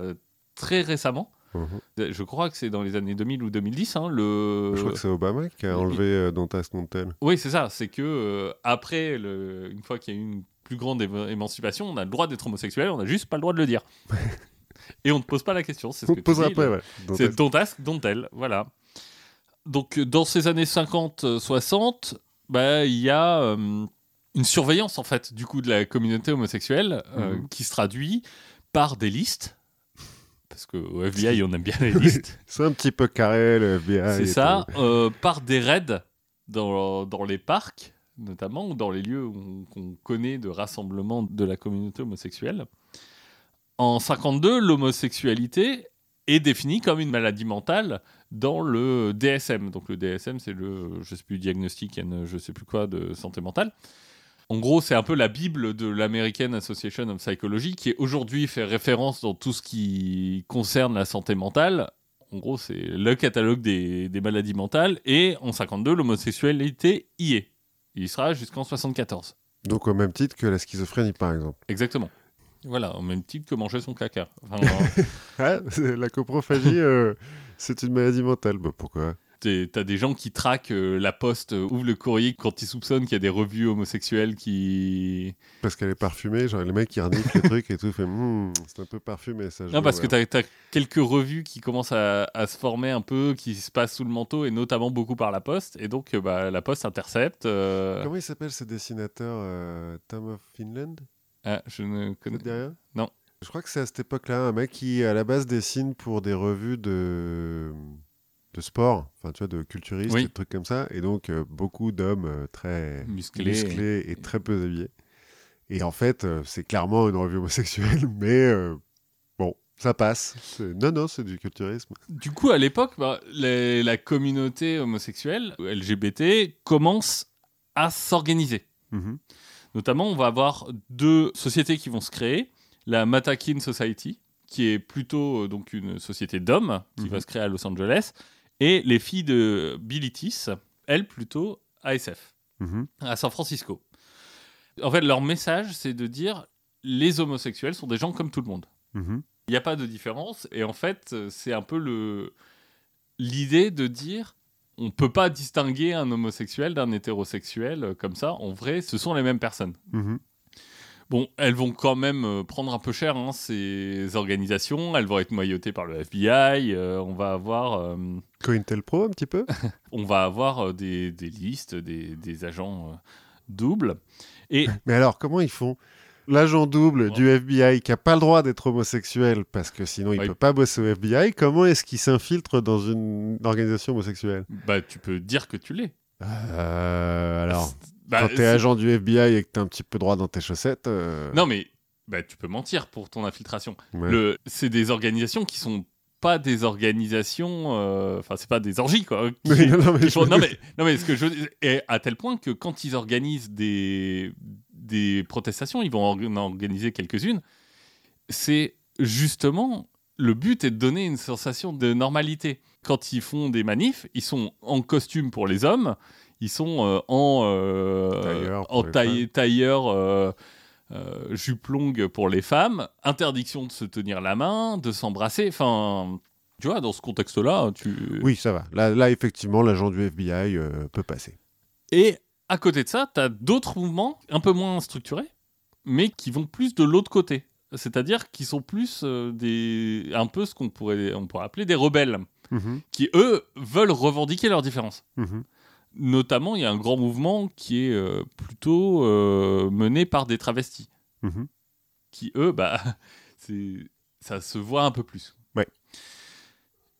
très récemment. Mm-hmm. Je crois que c'est dans les années 2000 ou 2010. Je crois que c'est Obama qui a enlevé Dantas Montel. Oui, c'est ça. C'est que après, une fois qu'il y a eu une plus grande émancipation, on a le droit d'être homosexuel, on n'a juste pas le droit de le dire. Et on ne te pose pas la question. C'est ce que pose après, ouais. C'est Dantas Montel, voilà. Donc, dans ces années 50-60, il y a une surveillance, en fait, du coup, de la communauté homosexuelle qui se traduit par des listes. Parce qu'au FBI, on aime bien les listes. C'est un petit peu carré, le FBI. C'est ça. Par des raids dans les parcs, notamment, ou dans les lieux qu'on connaît de rassemblement de la communauté homosexuelle. En 52, l'homosexualité est définie comme une maladie mentale dans le DSM. Donc le DSM, c'est le diagnostic, de santé mentale. En gros, c'est un peu la Bible de l'American Association of Psychology qui aujourd'hui fait référence dans tout ce qui concerne la santé mentale. En gros, c'est le catalogue des maladies mentales. Et en 52, l'homosexualité y est. Il sera jusqu'en 74. Donc au même titre que la schizophrénie, par exemple. Exactement. Voilà, au même titre que manger son caca. La coprophagie, c'est une maladie mentale. Bah, pourquoi ? T'as des gens qui traquent la poste, ouvrent le courrier quand ils soupçonnent qu'il y a des revues homosexuelles qui... Parce qu'elle est parfumée, genre les mecs qui reniflent le truc et tout, fait, c'est un peu parfumé ça. Non, parce que t'as quelques revues qui commencent à se former un peu, qui se passent sous le manteau et notamment beaucoup par la poste. Et donc la poste intercepte... Comment il s'appelle ce dessinateur Tom of Finland ? Ah, je ne connais pas. Non. Je crois que c'est à cette époque-là, un mec qui, à la base, dessine pour des revues de sport, enfin, tu vois, de culturistes, oui. Des trucs comme ça. Et donc, beaucoup d'hommes très musclés et très peu habillés. Et en fait, c'est clairement une revue homosexuelle, mais ça passe. C'est du culturisme. Du coup, à l'époque, la communauté homosexuelle, LGBT, commence à s'organiser. Mm-hmm. Notamment, on va avoir deux sociétés qui vont se créer. La Matakin Society, qui est plutôt donc une société d'hommes, qui va se créer à Los Angeles. Et les filles de Bilitis, elles plutôt ASF, à San Francisco. En fait, leur message, c'est de dire les homosexuels sont des gens comme tout le monde. Il n'y a pas de différence. Et en fait, c'est un peu l'idée de dire... On ne peut pas distinguer un homosexuel d'un hétérosexuel comme ça. En vrai, ce sont les mêmes personnes. Mmh. Bon, elles vont quand même prendre un peu cher ces organisations. Elles vont être noyautées par le FBI. On va avoir... COINTELPRO, un petit peu. On va avoir des listes, des agents doubles. Et... Mais alors, comment ils font ? L'agent double du FBI qui n'a pas le droit d'être homosexuel parce que sinon il ne peut pas bosser au FBI, comment est-ce qu'il s'infiltre dans une organisation homosexuelle ? Bah, tu peux dire que tu l'es. Quand t'es agent du FBI et que t'es un petit peu droit dans tes chaussettes... Non, mais tu peux mentir pour ton infiltration. Ouais. C'est des organisations qui sont... pas des organisations... c'est pas des orgies, quoi. Et à tel point que quand ils organisent des protestations, ils vont en organiser quelques-unes, c'est justement... Le but est de donner une sensation de normalité. Quand ils font des manifs, ils sont en costume pour les hommes, ils sont en tailleur jupe longue pour les femmes, interdiction de se tenir la main, de s'embrasser, enfin, tu vois, dans ce contexte-là, Oui, ça va. Là effectivement, l'agent du FBI peut passer. Et à côté de ça, t'as d'autres mouvements un peu moins structurés, mais qui vont plus de l'autre côté. C'est-à-dire qu'ils sont plus un peu ce qu'on pourrait appeler des rebelles, qui, eux, veulent revendiquer leurs différences. Mmh. Notamment, il y a un grand mouvement qui est plutôt mené par des travestis, qui, eux, ça se voit un peu plus. Ouais.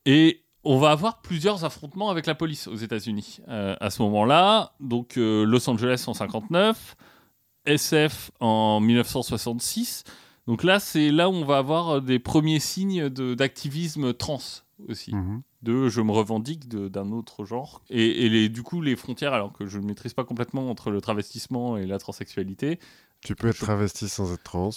Et on va avoir plusieurs affrontements avec la police aux États-Unis à ce moment-là. Donc, Los Angeles en 59, SF en 1966. Donc là, c'est là où on va avoir des premiers signes d'activisme trans aussi. Mmh. Je me revendique d'un autre genre. Et du coup, les frontières, alors que je ne maîtrise pas complètement entre le travestissement et la transsexualité... Tu peux être travesti sans être trans.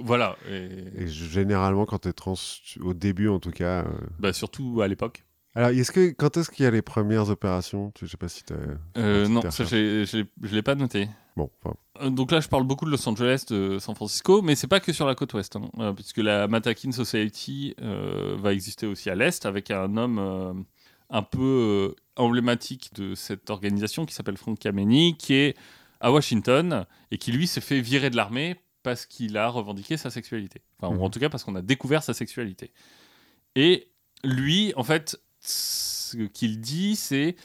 Voilà. Et généralement, quand tu es trans, au début en tout cas... Surtout à l'époque. Alors, quand est-ce qu'il y a les premières opérations ? Je ne sais pas si tu as... non, ça, je ne l'ai pas noté. Bon, enfin... Donc là, je parle beaucoup de Los Angeles, de San Francisco, mais ce n'est pas que sur la côte ouest, hein, puisque la Matakin Society va exister aussi à l'est, avec un homme un peu emblématique de cette organisation qui s'appelle Frank Kameny, qui est à Washington, et qui, lui, s'est fait virer de l'armée parce qu'il a revendiqué sa sexualité. Enfin, en tout cas, parce qu'on a découvert sa sexualité. Et lui, en fait... ce qu'il dit, c'est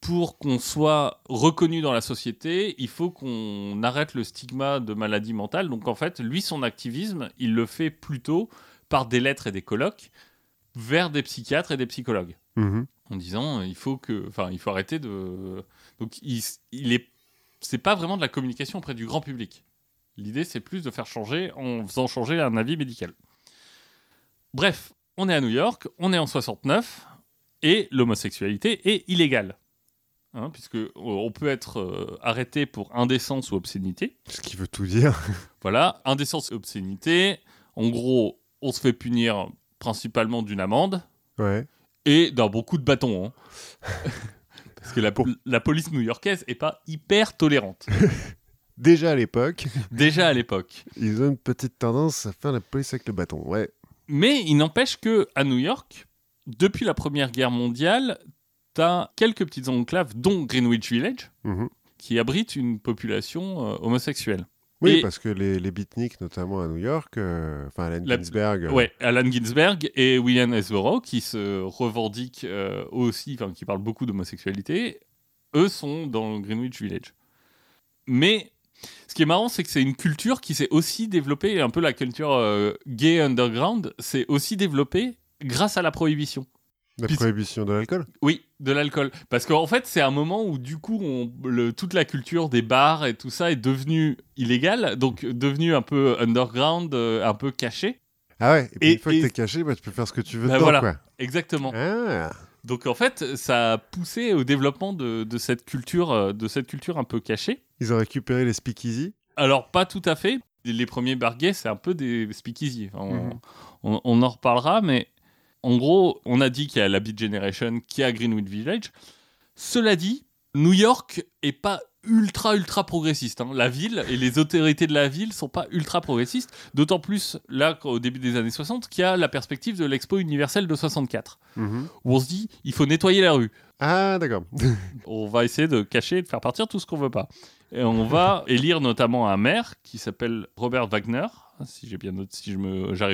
pour qu'on soit reconnu dans la société, il faut qu'on arrête le stigma de maladie mentale. Donc en fait, lui, son activisme, il le fait plutôt par des lettres et des colloques vers des psychiatres et des psychologues, en disant il faut arrêter de. Donc c'est pas vraiment de la communication auprès du grand public. L'idée, c'est plus de faire changer en faisant changer un avis médical. Bref. On est à New York, on est en 69, et l'homosexualité est illégale. Hein, puisque on peut être arrêté pour indécence ou obscénité. Ce qui veut tout dire. Voilà, indécence et obscénité. En gros, on se fait punir principalement d'une amende. Ouais. Et d'un bon coup de bâton. Hein. Parce que la police new-yorkaise n'est pas hyper tolérante. Déjà à l'époque. Ils ont une petite tendance à faire la police avec le bâton, ouais. Mais il n'empêche qu'à New York, depuis la Première Guerre mondiale, t'as quelques petites enclaves, dont Greenwich Village, qui abritent une population homosexuelle. Oui, parce que les beatniks, notamment à New York, Allen Ginsberg... Oui, Allen Ginsberg et William Hasbro, qui se revendiquent aussi, qui parlent beaucoup d'homosexualité, eux sont dans Greenwich Village. Mais... ce qui est marrant, c'est que c'est une culture qui s'est aussi développée, un peu la culture gay underground, s'est aussi développée grâce à la prohibition. Prohibition de l'alcool ? Oui, de l'alcool. Parce qu'en fait, c'est un moment où, du coup, toute la culture des bars et tout ça est devenue illégale, donc devenue un peu underground, un peu cachée. Ah ouais, et puis une fois que t'es caché, tu peux faire ce que tu veux dedans, voilà, quoi. Exactement. Ah. Donc en fait, ça a poussé au développement de cette culture un peu cachée. Ils ont récupéré les speakeasy ? Alors, pas tout à fait. Les premiers bars gays, c'est un peu des speakeasy. On en reparlera, mais en gros, on a dit qu'il y a la Beat Generation, qu'il y a Greenwich Village. Cela dit, New York n'est pas ultra progressiste. Hein. La ville et les autorités de la ville ne sont pas ultra progressistes. D'autant plus, là, au début des années 60, qu'il y a la perspective de l'expo universelle de 64. Où on se dit, il faut nettoyer la rue. Ah, d'accord. On va essayer de cacher et de faire partir tout ce qu'on ne veut pas. Et on va élire notamment un maire qui s'appelle Robert Wagner, j'arrive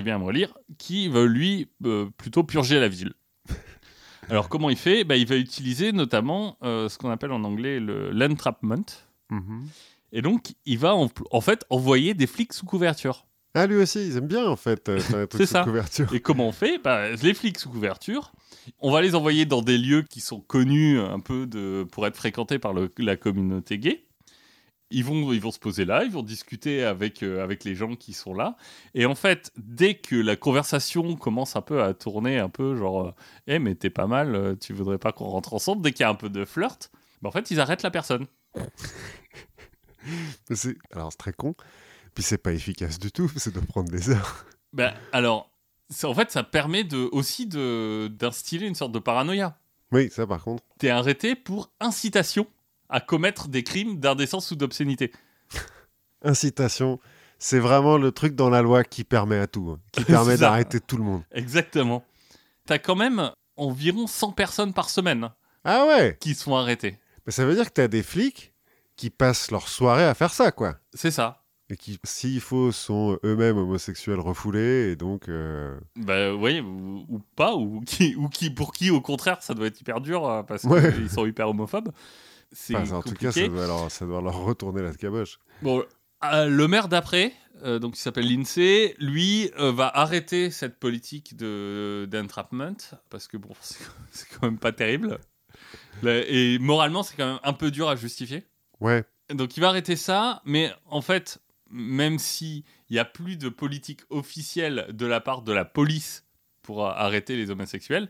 bien à me relire, qui veut, lui, plutôt purger la ville. Alors, comment il fait ? Il va utiliser notamment ce qu'on appelle en anglais l'entrapment. Et donc, il va en fait envoyer des flics sous couverture. Ah, lui aussi, ils aiment bien en fait faire des trucs sous couverture. Et comment on fait ? Les flics sous couverture, on va les envoyer dans des lieux qui sont connus un peu pour être fréquentés par la communauté gay. Ils vont se poser là, ils vont discuter avec les gens qui sont là. Et en fait, dès que la conversation commence un peu à tourner, un peu genre « Eh, mais t'es pas mal, tu voudrais pas qu'on rentre ensemble ?» Dès qu'il y a un peu de flirt, en fait, ils arrêtent la personne. Alors, c'est très con. Puis c'est pas efficace du tout, ça doit prendre des heures. En fait, ça permet d'instiller une sorte de paranoïa. Oui, ça par contre. T'es arrêté pour incitation à commettre des crimes d'indécence ou d'obscénité. Incitation, c'est vraiment le truc dans la loi qui permet à tout, hein, qui permet d'arrêter tout le monde. Exactement. T'as quand même environ 100 personnes par semaine. Ah ouais. Qui sont arrêtées. Mais ça veut dire que t'as des flics qui passent leur soirée à faire ça, quoi. C'est ça. Et qui, s'il faut, sont eux-mêmes homosexuels refoulés, et donc... oui, ou pas, ou qui, pour qui, au contraire, ça doit être hyper dur, parce qu'ils sont hyper homophobes. En tout cas, ça doit leur retourner la caboche. Bon, le maire d'après, donc il s'appelle Lindsay, lui va arrêter cette politique d'entrapment parce que bon, c'est quand même pas terrible. Et moralement, c'est quand même un peu dur à justifier. Ouais. Donc il va arrêter ça, mais en fait, même si il y a plus de politique officielle de la part de la police pour arrêter les homosexuels.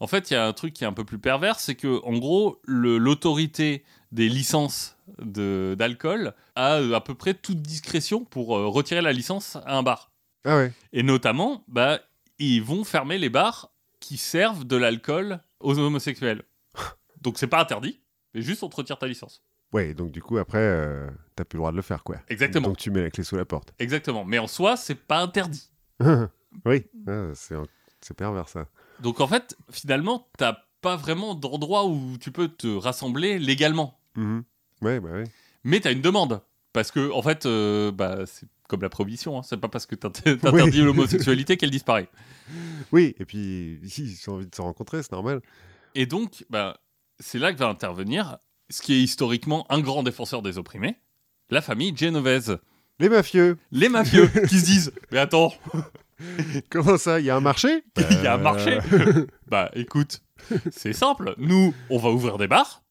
En fait, il y a un truc qui est un peu plus pervers, c'est que, en gros, l'autorité des licences d'alcool a à peu près toute discrétion pour retirer la licence à un bar. Ah ouais. Et notamment, ils vont fermer les bars qui servent de l'alcool aux homosexuels. Donc c'est pas interdit, mais juste on te retire ta licence. Ouais, donc du coup après, t'as plus le droit de le faire, quoi. Exactement. Donc tu mets la clé sous la porte. Exactement, mais en soi, c'est pas interdit. Oui, c'est pervers ça. Donc en fait, finalement, t'as pas vraiment d'endroit où tu peux te rassembler légalement. Mm-hmm. Ouais, bah oui. Mais t'as une demande, parce que en fait, c'est comme la prohibition, hein. C'est pas parce que t'interdis l'homosexualité qu'elle disparaît. Oui, et puis ils ont envie de se rencontrer, c'est normal. Et donc, c'est là que va intervenir ce qui est historiquement un grand défenseur des opprimés, la famille génovaise. Les mafieux qui se disent « Mais attends, comment ça, il y a un marché ?»« Il y a un marché ?» Écoute, c'est simple, nous, on va ouvrir des bars,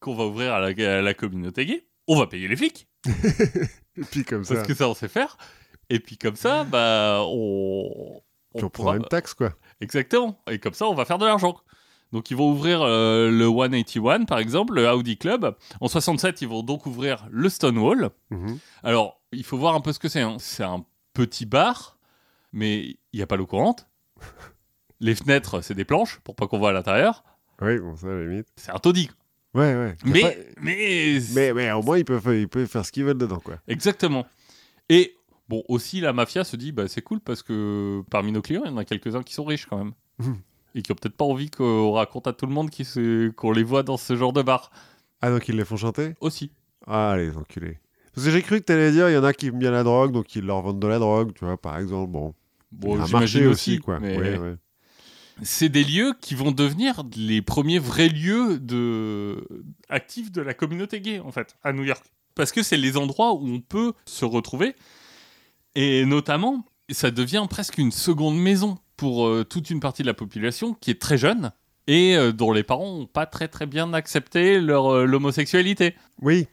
qu'on va ouvrir à la communauté gay, on va payer les flics. Et puis comme ça. Parce que ça, on sait faire. Et puis comme ça, on prendra une taxe, quoi. Exactement. Et comme ça, on va faire de l'argent. Donc ils vont ouvrir le 181, par exemple, le Audi Club. En 67, ils vont donc ouvrir le Stonewall. Mmh. Alors, il faut voir un peu ce que c'est. Hein. C'est un petit bar, mais il n'y a pas l'eau courante. Les fenêtres, c'est des planches, pour pas qu'on voit à l'intérieur. Oui, bon, ça, à la limite. C'est un taudis. Ouais, ouais. Mais au moins, ils peuvent faire ce qu'ils veulent dedans, quoi. Exactement. Et, bon, aussi, la mafia se dit, c'est cool, parce que parmi nos clients, il y en a quelques-uns qui sont riches, quand même. Et qui ont peut-être pas envie qu'on raconte à tout le monde qu'on les voit dans ce genre de bar. Ah, donc ils les font chanter ? Aussi. Ah, les enculés. Parce que j'ai cru que t'allais dire, il y en a qui aiment bien la drogue, donc ils leur vendent de la drogue, tu vois, par exemple. Bon j'imagine aussi, quoi. Mais... Ouais. C'est des lieux qui vont devenir les premiers vrais lieux actifs de la communauté gay, en fait, à New York. Parce que c'est les endroits où on peut se retrouver. Et notamment, ça devient presque une seconde maison pour toute une partie de la population qui est très jeune et dont les parents n'ont pas très très bien accepté l'homosexualité. Oui.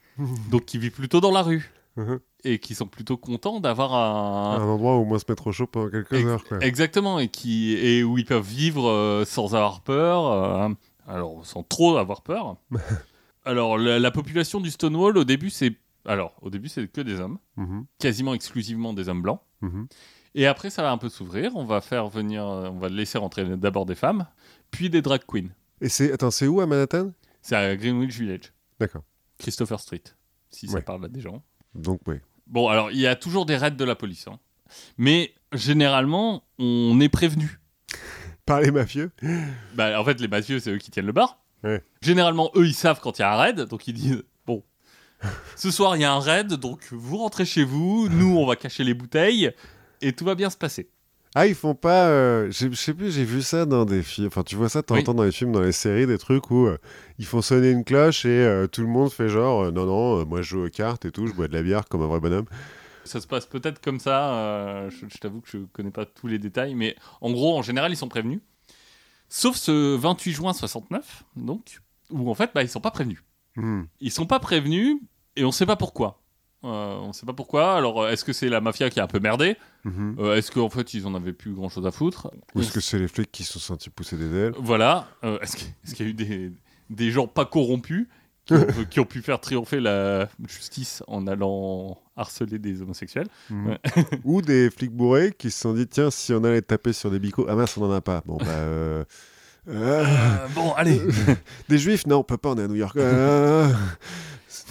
Donc qui vivent plutôt dans la rue. Uh-huh. Et qui sont plutôt contents d'avoir un endroit où on peut se mettre au chaud pendant quelques heures. Quoi. Exactement. Et où ils peuvent vivre sans avoir peur. Alors, sans trop avoir peur. Alors, la population du Stonewall, au début, c'est que des hommes. Uh-huh. Quasiment exclusivement des hommes blancs. Uh-huh. Et après, ça va un peu s'ouvrir. On va laisser rentrer d'abord des femmes, puis des drag queens. Et c'est où à Manhattan ? C'est à Greenwich Village. D'accord. Christopher Street, si ça parle à des gens. Donc, oui. Bon, alors, il y a toujours des raids de la police. Hein. Mais généralement, on est prévenu. Par les mafieux ? En fait, les mafieux, c'est eux qui tiennent le bar. Ouais. Généralement, eux, ils savent quand il y a un raid. Donc, ils disent... « Ce soir, il y a un raid, donc vous rentrez chez vous. Nous, on va cacher les bouteilles. » Et tout va bien se passer. Ah, ils font pas... je sais plus, j'ai vu ça dans des films... Enfin, tu vois ça, t'entends dans les films, dans les séries, des trucs où ils font sonner une cloche et tout le monde fait genre « Non, moi je joue aux cartes et tout, je bois de la bière comme un vrai bonhomme. » Ça se passe peut-être comme ça. Je t'avoue que je connais pas tous les détails, mais en gros, en général, ils sont prévenus. Sauf ce 28 juin 69, donc, où en fait, ils sont pas prévenus. Mmh. Ils sont pas prévenus et on sait pas pourquoi. On ne sait pas pourquoi. Alors, est-ce que c'est la mafia qui a un peu merdé ? Mm-hmm. Est-ce qu'en fait, ils n'en avaient plus grand-chose à foutre ? Ou est-ce que c'est les flics qui se sont sentis pousser des ailes ? Voilà. Est-ce qu'il y a eu des gens pas corrompus qui ont pu faire triompher la justice en allant harceler des homosexuels ? Mm-hmm. Ou des flics bourrés qui se sont dit « Tiens, si on allait taper sur des bicots, ah mince, on n'en a pas. » Bon, allez. Des juifs ? Non, on peut pas, on est à New York.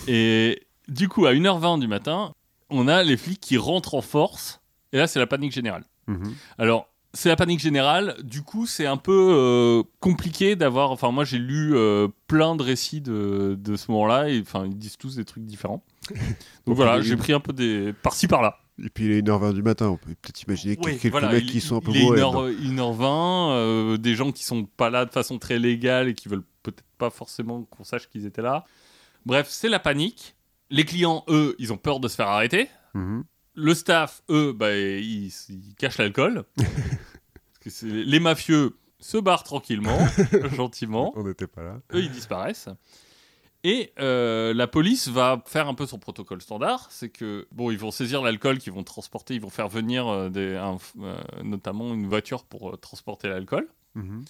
Et... Du coup, à 1h20 du matin, on a les flics qui rentrent en force. Et là, c'est la panique générale. Mmh. Alors, c'est la panique générale. Du coup, c'est un peu compliqué d'avoir... Enfin, moi, j'ai lu plein de récits de ce moment-là. Et, enfin, ils disent tous des trucs différents. Donc voilà, j'ai pris un peu des... Par-ci, par-là. Et puis, il est 1h20 du matin. On peut peut-être imaginer qu'il y a quelques mecs qui sont un peu bourrés. Il est 1h20. Des gens qui sont pas là de façon très légale et qui veulent peut-être pas forcément qu'on sache qu'ils étaient là. Bref, c'est la panique. Les clients, eux, ils ont peur de se faire arrêter. Mmh. Le staff, eux, ils cachent l'alcool. Parce que les mafieux se barrent tranquillement, gentiment. On n'était pas là. Eux, ils disparaissent. Et la police va faire un peu son protocole standard. C'est que, ils vont saisir l'alcool qu'ils vont transporter. Ils vont faire venir notamment une voiture pour transporter l'alcool. Mmh.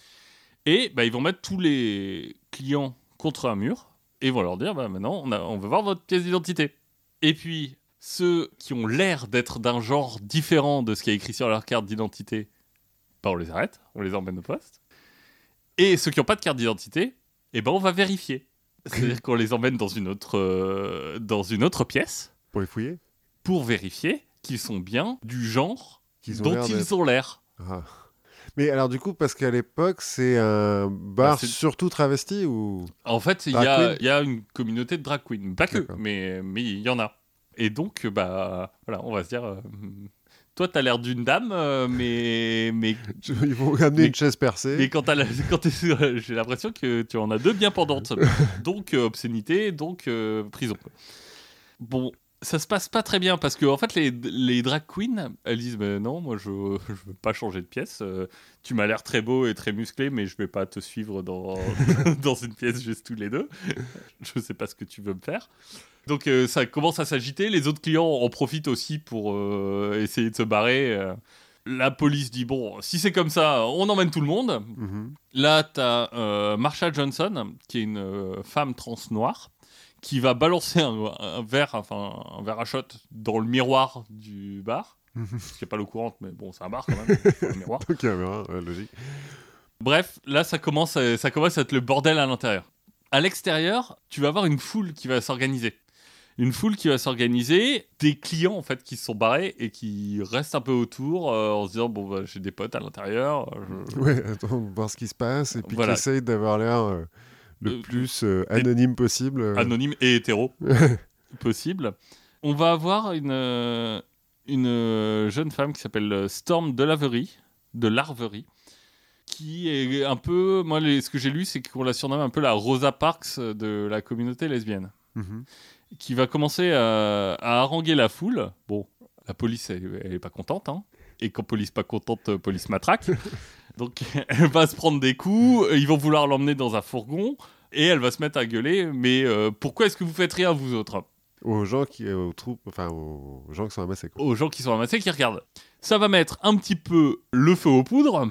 Et ils vont mettre tous les clients contre un mur. Et ils vont leur dire, maintenant, on veut voir votre pièce d'identité. Et puis, ceux qui ont l'air d'être d'un genre différent de ce qui est écrit sur leur carte d'identité, ben on les arrête, on les emmène au poste. Et ceux qui n'ont pas de carte d'identité, eh ben on va vérifier. C'est-à-dire qu'on les emmène dans une autre pièce. Pour les fouiller ? Pour vérifier qu'ils sont bien du genre dont ils ont l'air. Ah. Mais alors du coup, parce qu'à l'époque, c'est un bar surtout travesti ou... En fait, il y a une communauté de drag queens. Pas que, mais il y en a. Et donc, bah, voilà, on va se dire... Toi, t'as l'air d'une dame, mais ils vont ramener une chaise percée. Mais j'ai l'impression que tu en as deux bien pendantes. Donc obscénité, donc prison. Bon, ça se passe pas très bien parce que en fait, les drag queens, elles disent bah, non, moi je veux pas changer de pièce. Tu m'as l'air très beau et très musclé, mais je vais pas te suivre dans une pièce juste tous les deux. Je sais pas ce que tu veux me faire. Donc ça commence à s'agiter, les autres clients en profitent aussi pour essayer de se barrer. La police dit, bon, si c'est comme ça, on emmène tout le monde. Mm-hmm. Là, t'as Marsha Johnson, qui est une femme trans noire, qui va balancer un verre à shot dans le miroir du bar. Mm-hmm. Je sais pas l'eau courante, mais bon, c'est un bar quand même, un miroir. Ok, un miroir, logique. Bref, là, ça commence à être le bordel à l'intérieur. À l'extérieur, tu vas avoir une foule qui va s'organiser. Des clients en fait qui se sont barrés et qui restent un peu autour en se disant bon bah, j'ai des potes à l'intérieur. Ouais, attends, voir ce qui se passe et puis voilà. Qui essayent d'avoir l'air le plus anonyme possible. Anonyme et hétéro possible. On va avoir une jeune femme qui s'appelle Storm de Larverie. Qui est un peu... Moi, ce que j'ai lu, c'est qu'on la surnomme un peu la Rosa Parks de la communauté lesbienne. Mmh. Qui va commencer à haranguer la foule. Bon, la police, elle n'est pas contente. Hein. Et quand police pas contente, police matraque. Donc, elle va se prendre des coups. Ils vont vouloir l'emmener dans un fourgon. Et elle va se mettre à gueuler. Mais pourquoi est-ce que vous faites rien, vous autres ? Aux gens qui sont amassés. Quoi. Aux gens qui sont amassés, qui regardent. Ça va mettre un petit peu le feu aux poudres.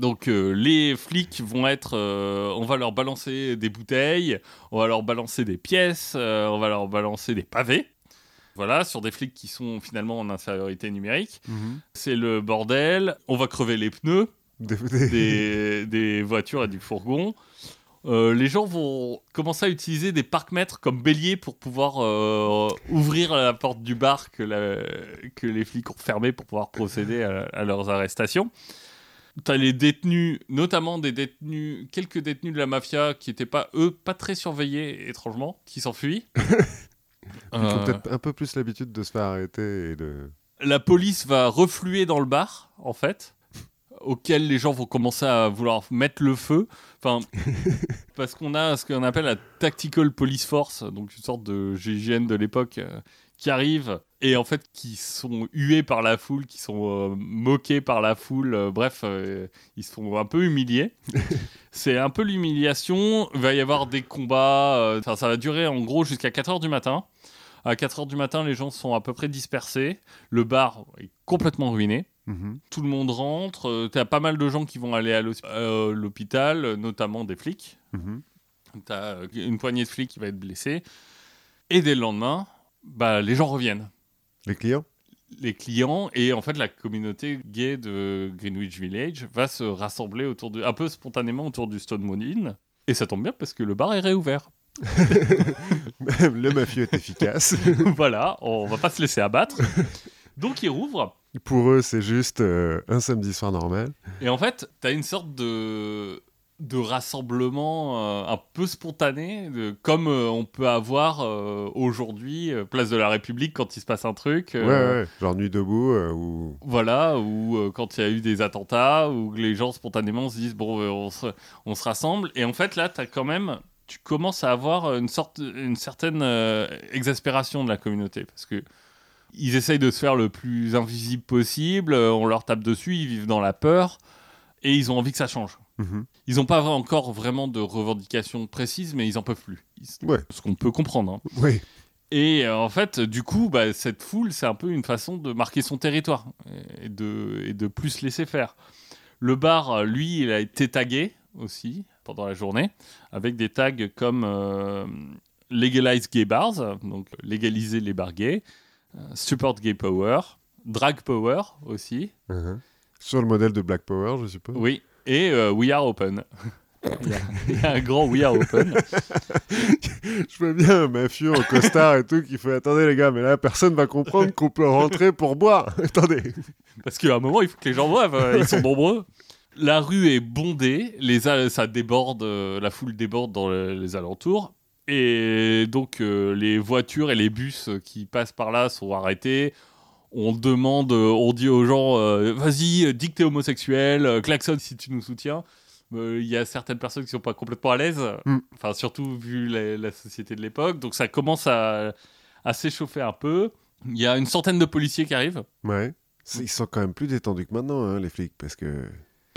Donc les flics vont être... on va leur balancer des bouteilles, on va leur balancer des pièces, on va leur balancer des pavés. Voilà, sur des flics qui sont finalement en infériorité numérique. Mmh. C'est le bordel. On va crever les pneus des voitures et du fourgon. Les gens vont commencer à utiliser des parcs-mètres comme béliers pour pouvoir ouvrir la porte du bar que les flics ont fermée pour pouvoir procéder à leurs arrestations. T'as les détenus, notamment quelques détenus de la mafia qui n'étaient pas, eux, pas très surveillés, étrangement, qui s'enfuient. Ils ont peut-être un peu plus l'habitude de se faire arrêter et de... La police va refluer dans le bar, en fait, auquel les gens vont commencer à vouloir mettre le feu. Enfin, parce qu'on a ce qu'on appelle la Tactical Police Force, donc une sorte de GIGN de l'époque... qui arrivent et en fait qui sont hués par la foule, qui sont moqués par la foule, bref, ils sont un peu humiliés. C'est un peu l'humiliation, il va y avoir des combats, ça va durer en gros jusqu'à 4h du matin. À 4h du matin, les gens sont à peu près dispersés, le bar est complètement ruiné, mm-hmm. Tout le monde rentre, t'as pas mal de gens qui vont aller à l'hôpital, notamment des flics. Mm-hmm. T'as une poignée de flics qui va être blessée et dès le lendemain, bah, les gens reviennent. Les clients et en fait la communauté gay de Greenwich Village va se rassembler un peu spontanément autour du Stonewall Inn et ça tombe bien parce que le bar est réouvert. Le mafieux est efficace. Voilà, on va pas se laisser abattre. Donc ils rouvrent. Pour eux, c'est juste un samedi soir normal. Et en fait, t'as une sorte de rassemblement un peu spontané, comme on peut avoir aujourd'hui place de la République quand il se passe un truc. Ouais, genre Nuit debout. Ou... Voilà, ou quand il y a eu des attentats, où les gens spontanément se disent bon, on se rassemble. Et en fait, là, tu commences à avoir une certaine exaspération de la communauté. Parce que ils essayent de se faire le plus invisible possible, on leur tape dessus, ils vivent dans la peur, et ils ont envie que ça change. Mmh. Ils n'ont pas encore vraiment de revendications précises, mais ils n'en peuvent plus. Ouais. Ce qu'on peut comprendre. Hein. Oui. Et en fait, du coup, bah, cette foule, c'est un peu une façon de marquer son territoire et de plus laisser faire. Le bar, lui, il a été tagué aussi pendant la journée, avec des tags comme « Legalize Gay Bars », donc « Légaliser les bars gays »,« Support Gay Power »,« Drag Power » aussi. Mmh. Sur le modèle de Black Power, je suppose. Oui, et We Are Open. Il y a un grand We Are Open. Je vois bien un mafieux en costard et tout qui fait « Attendez les gars, mais là, personne va comprendre qu'on peut rentrer pour boire. Attendez. » Parce qu'à un moment, il faut que les gens boivent. Ils sont nombreux. La rue est bondée. Ça déborde. La foule déborde dans les alentours. Et donc, les voitures et les bus qui passent par là sont arrêtés. On dit aux gens « Vas-y, dis que t'es homosexuel, klaxonne si tu nous soutiens. » Il y a certaines personnes qui ne sont pas complètement à l'aise, enfin, surtout vu la société de l'époque. Donc ça commence à s'échauffer un peu. Il y a une centaine de policiers qui arrivent. Ouais. Ils sont quand même plus détendus que maintenant, hein, les flics. Parce que...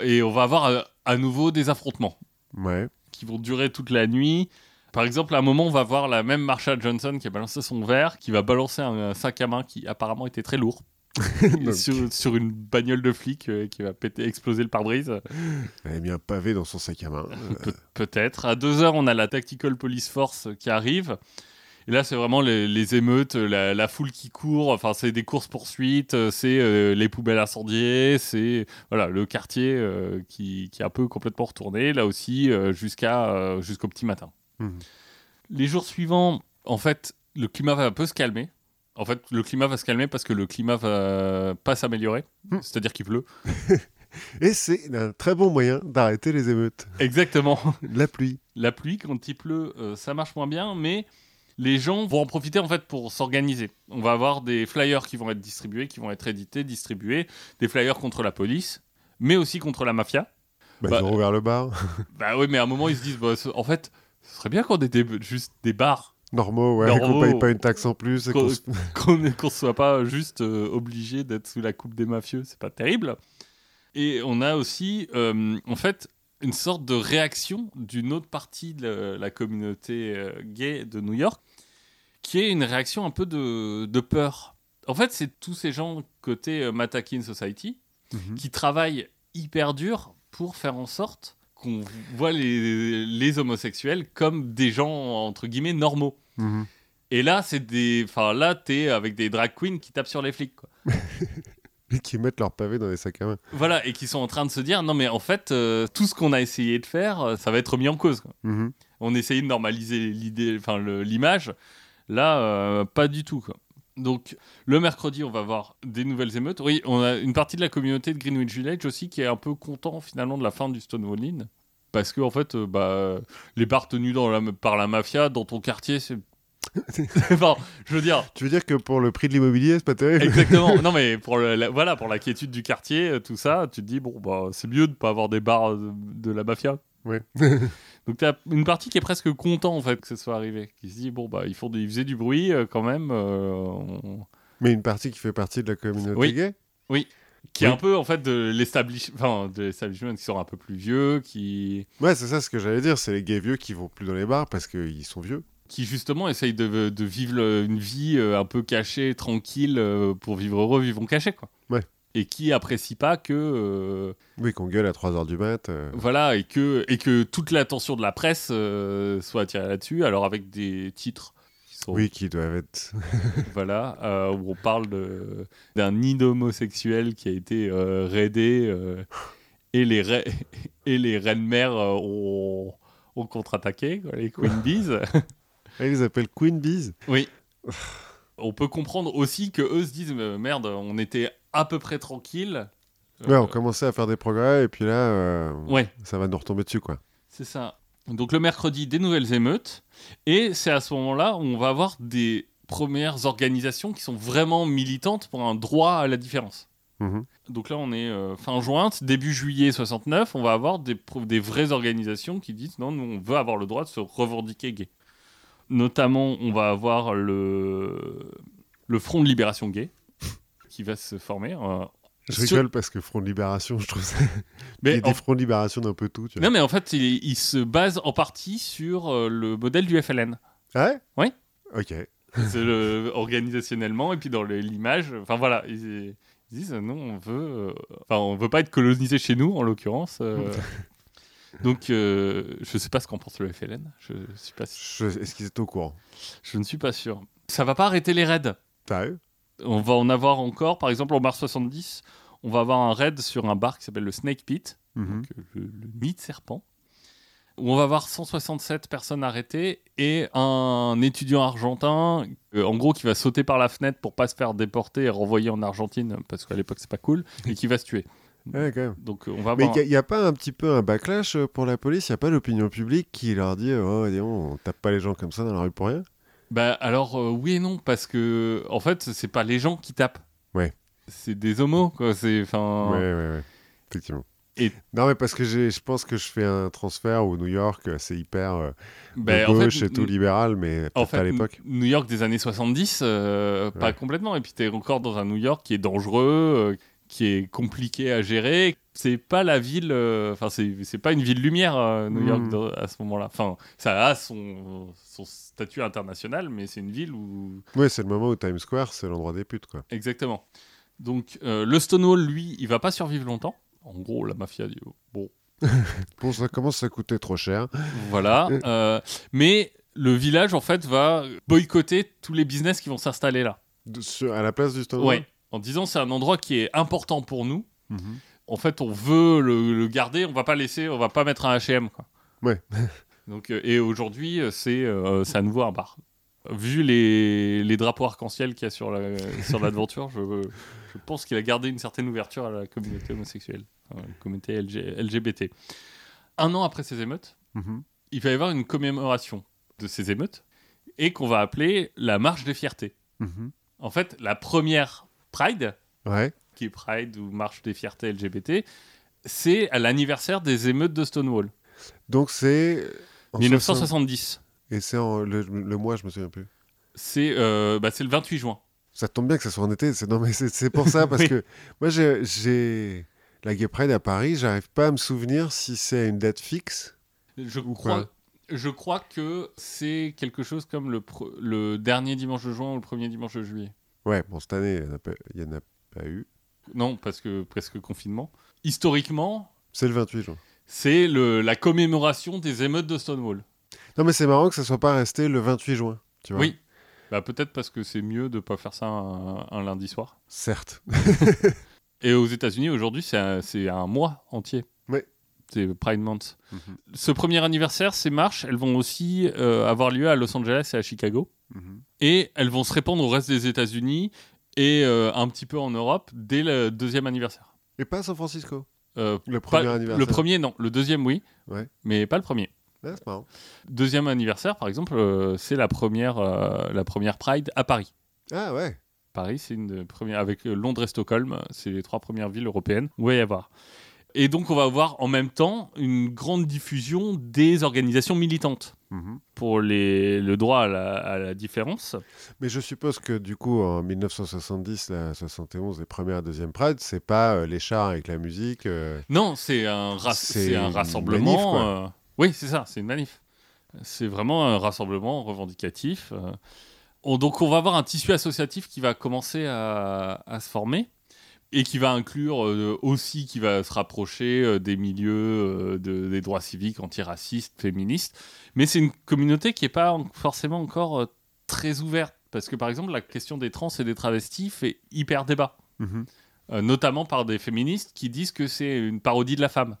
Et on va avoir à nouveau des affrontements qui vont durer toute la nuit. Par exemple, à un moment, on va voir la même Marshall Johnson qui a balancé son verre, qui va balancer un sac à main qui apparemment était très lourd. sur une bagnole de flic qui va exploser le pare-brise. Elle a mis un pavé dans son sac à main. Peut-être. À 2h, on a la Tactical Police Force qui arrive. Et là, c'est vraiment les émeutes, la foule qui court. Enfin, c'est des courses-poursuites, c'est les poubelles incendiées, c'est le quartier qui est un peu complètement retourné, là aussi, jusqu'au petit matin. Les jours suivants, en fait, le climat va un peu se calmer. En fait, le climat va se calmer parce que le climat va pas s'améliorer, c'est-à-dire qu'il pleut. Et c'est un très bon moyen d'arrêter les émeutes. Exactement. La pluie. La pluie, quand il pleut, ça marche moins bien, mais les gens vont en profiter en fait pour s'organiser. On va avoir des flyers qui vont être distribués, qui vont être édités, distribués, des flyers contre la police, mais aussi contre la mafia. Ils ont ouvert le bar. Bah oui, mais à un moment, ils se disent, en fait, ce serait bien qu'on ait juste des bars. Normaux, qu'on paye pas une taxe en plus. Et qu'on soit pas juste obligé d'être sous la coupe des mafieux, c'est pas terrible. Et on a aussi, en fait, une sorte de réaction d'une autre partie de la communauté gay de New York, qui est une réaction un peu de peur. En fait, c'est tous ces gens côté Matakin Society qui travaillent hyper dur pour faire en sorte qu'on voit les homosexuels comme des gens, entre guillemets, normaux. Et là, t'es avec des drag queens qui tapent sur les flics, quoi. Et qui mettent leur pavé dans les sacs à main. Voilà, et qui sont en train de se dire, non mais en fait, tout ce qu'on a essayé de faire, ça va être remis en cause, quoi. On essayait de normaliser l'image, là, pas du tout, quoi. Donc, le mercredi, on va voir des nouvelles émeutes. Oui, on a une partie de la communauté de Greenwich Village aussi qui est un peu content, finalement, de la fin du Stonewall Inn. Parce que, en fait, les bars tenus par la mafia dans ton quartier, c'est... enfin, je veux dire... Tu veux dire que pour le prix de l'immobilier, c'est pas terrible. Exactement. Non, mais pour la quiétude du quartier, tout ça, tu te dis, c'est mieux de pas avoir des bars de la mafia. Oui. Donc t'as une partie qui est presque content en fait que ça soit arrivé, qui se dit ils faisaient du bruit quand même. Mais une partie qui fait partie de la communauté gay. Oui. Qui est un peu en fait de l'establishment qui sont un peu plus vieux, qui. Ouais, c'est ça ce que j'allais dire, c'est les gays vieux qui vont plus dans les bars parce qu'ils sont vieux. Qui justement essayent de vivre une vie un peu cachée, tranquille, pour vivre heureux, vivons cachés quoi. Ouais. Et qui apprécie pas que... qu'on gueule à 3h du mat. Voilà, et que toute l'attention de la presse soit attirée là-dessus, alors avec des titres qui sont... Oui, qui doivent être... voilà, où on parle d'un nid homosexuel qui a été raidé, et les reines-mères ont contre-attaqué, les Queen Bees. Ils les appellent Queen Bees. Oui. On peut comprendre aussi qu'eux se disent « Merde, on était... à peu près tranquille. » Ouais, on commençait à faire des progrès, et puis là, ça va nous retomber dessus, quoi. C'est ça. Donc le mercredi, des nouvelles émeutes, et c'est à ce moment-là où on va avoir des premières organisations qui sont vraiment militantes pour un droit à la différence. Donc là, on est fin juin, début juillet 69, on va avoir des vraies organisations qui disent « Non, nous, on veut avoir le droit de se revendiquer gay. » Notamment, on va avoir le Front de Libération Gay, qui va se former. Je rigole parce que Front de Libération, je trouve ça... Mais il y a des Fronts de Libération d'un peu tout. Tu vois. Non, mais en fait, il se base en partie sur le modèle du FLN. Ah ouais ? Oui. Ok. C'est organisationnellement, et puis dans l'image... Enfin, voilà. Ils disent, non, on veut... Enfin, on veut pas être colonisé chez nous, en l'occurrence. Donc, je sais pas ce qu'en pense le FLN. Je suis pas sûr. Est-ce qu'ils étaient au courant ? Je ne suis pas sûr. Ça va pas arrêter les raids. T'as eu ? On va en avoir encore, par exemple en mars 70, on va avoir un raid sur un bar qui s'appelle le Snake Pit, donc le nid de serpent, où on va avoir 167 personnes arrêtées et un étudiant argentin, en gros, qui va sauter par la fenêtre pour pas se faire déporter et renvoyer en Argentine, parce qu'à l'époque, c'est pas cool, et qui va se tuer. Ouais, quand même. Donc, on va avoir... Mais il n'y a pas un petit peu un backlash pour la police? Il n'y a pas l'opinion publique qui leur dit oh, on tape pas les gens comme ça dans la rue pour rien? Bah, alors, oui et non, parce que, en fait, c'est pas les gens qui tapent. Ouais. C'est des homos, quoi. C'est, enfin... Ouais. Effectivement. Et... Non, mais parce que je pense que je fais un transfert où New York, c'est hyper gauche et tout libéral, mais peut-être en fait, à l'époque. New York des années 70, pas complètement. Et puis, t'es encore dans un New York qui est dangereux, qui est compliqué à gérer. C'est pas la ville... Enfin, c'est pas une ville lumière, New York, à ce moment-là. Enfin, ça a son statut international, mais c'est une ville où... Oui, c'est le moment où Times Square, c'est l'endroit des putes, quoi. Exactement. Donc, le Stonewall, lui, il va pas survivre longtemps. En gros, la mafia dit bon, ça commence à coûter trop cher. Voilà. Mais le village, en fait, va boycotter tous les business qui vont s'installer là. À la place du Stonewall. Oui. En disant, c'est un endroit qui est important pour nous. Mm-hmm. En fait, on veut le garder. On va pas laisser. On va pas mettre un H&M. Quoi. Ouais. Donc, et aujourd'hui, c'est à nouveau un bar. Vu les drapeaux arc-en-ciel qu'il y a sur l'aventure, je pense qu'il a gardé une certaine ouverture à la communauté homosexuelle, à la communauté LGBT. Un an après ces émeutes, il va y avoir une commémoration de ces émeutes et qu'on va appeler la marche des fiertés. En fait, la première Pride, qui est Pride ou marche des fiertés LGBT, c'est à l'anniversaire des émeutes de Stonewall. Donc c'est... 1970. Et c'est le mois, je me souviens plus. C'est le 28 juin. Ça tombe bien que ça soit en été. C'est pour ça, parce que moi, j'ai la Gay Pride à Paris, j'arrive pas à me souvenir si c'est une date fixe. Je crois que c'est quelque chose comme le dernier dimanche de juin ou le premier dimanche de juillet. Ouais, bon, cette année, il n'y en a pas eu. Non, parce que presque confinement. Historiquement... C'est le 28 juin. C'est la commémoration des émeutes de Stonewall. Non, mais c'est marrant que ça soit pas resté le 28 juin, tu vois. Oui. Bah, peut-être parce que c'est mieux de ne pas faire ça un lundi soir. Certes. Et aux États-Unis aujourd'hui, c'est un mois entier. Oui. C'est Pride Month. Ce premier anniversaire, ces marches, elles vont aussi avoir lieu à Los Angeles et à Chicago. Et elles vont se répandre au reste des États-Unis et un petit peu en Europe dès le deuxième anniversaire. Et pas à San Francisco le premier anniversaire. Le premier, non. Le deuxième, oui. Ouais. Mais pas le premier. Ouais, c'est marrant. Deuxième anniversaire, par exemple, c'est la première Pride à Paris. Ah ouais. Paris, c'est une première avec Londres et Stockholm, c'est les trois premières villes européennes où il va y avoir. Et donc, on va avoir en même temps une grande diffusion des organisations militantes pour le droit à la différence. Mais je suppose que du coup, en 1970, la 71, les premières, deuxième Pride, c'est pas les chars avec la musique. Non, c'est un rassemblement. Manif, quoi. Oui, c'est ça, c'est une manif. C'est vraiment un rassemblement revendicatif. Donc, on va avoir un tissu associatif qui va commencer à se former et qui va inclure aussi, qui va se rapprocher des milieux des droits civiques, antiracistes, féministes. Mais c'est une communauté qui n'est pas forcément encore très ouverte. Parce que, par exemple, la question des trans et des travestis fait hyper débat. Notamment par des féministes qui disent que c'est une parodie de la femme.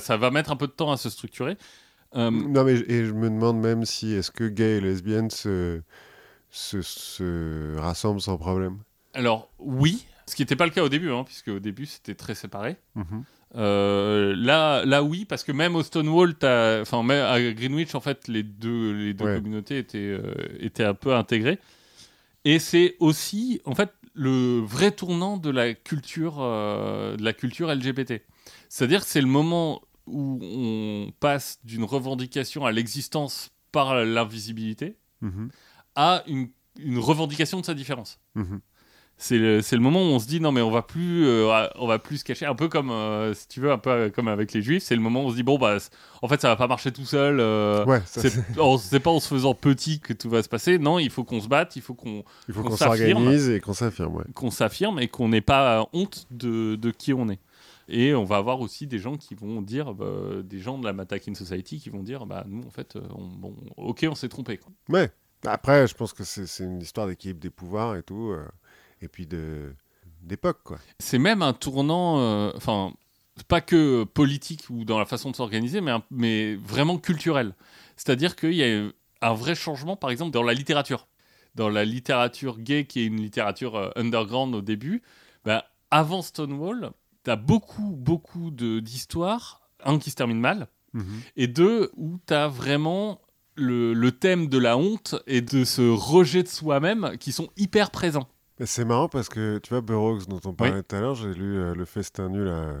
Ça va mettre un peu de temps à se structurer. Non, mais je me demande même si est-ce que gays et lesbiennes se rassemblent sans problème. Alors, oui. Ce qui n'était pas le cas au début, puisque au début, c'était très séparé. Là, oui, parce que même au Stonewall, même à Greenwich, en fait, les deux communautés étaient un peu intégrées. Et c'est aussi, en fait, le vrai tournant de la culture LGBT. C'est-à-dire que c'est le moment où on passe d'une revendication à l'existence par l'invisibilité à une revendication de sa différence. C'est le moment où on se dit non mais on va plus se cacher, un peu comme si tu veux un peu comme avec les juifs, c'est le moment où on se dit bon bah en fait ça va pas marcher tout seul, c'est pas en se faisant petit que tout va se passer, non, il faut qu'on se batte, il faut qu'on s'organise et qu'on s'affirme, qu'on s'affirme et qu'on n'ait pas honte de qui on est. Et on va avoir aussi des gens qui vont dire, des gens de la Matakin Society qui vont dire, bah nous en fait, on s'est trompé. Ouais. Après, je pense que c'est une histoire d'équilibre des pouvoirs et tout, et puis d'époque, quoi. C'est même un tournant, enfin, pas que politique ou dans la façon de s'organiser, mais vraiment culturel. C'est-à-dire qu'il y a un vrai changement, par exemple, dans la littérature. Dans la littérature gay, qui est une littérature underground au début, bah, avant Stonewall, t'as beaucoup d'histoires, un qui se termine mal, et deux, où t'as vraiment le thème de la honte et de ce rejet de soi-même qui sont hyper présents. C'est marrant parce que, tu vois, Burroughs, dont on parlait tout à l'heure, j'ai lu Le Festin nu, là,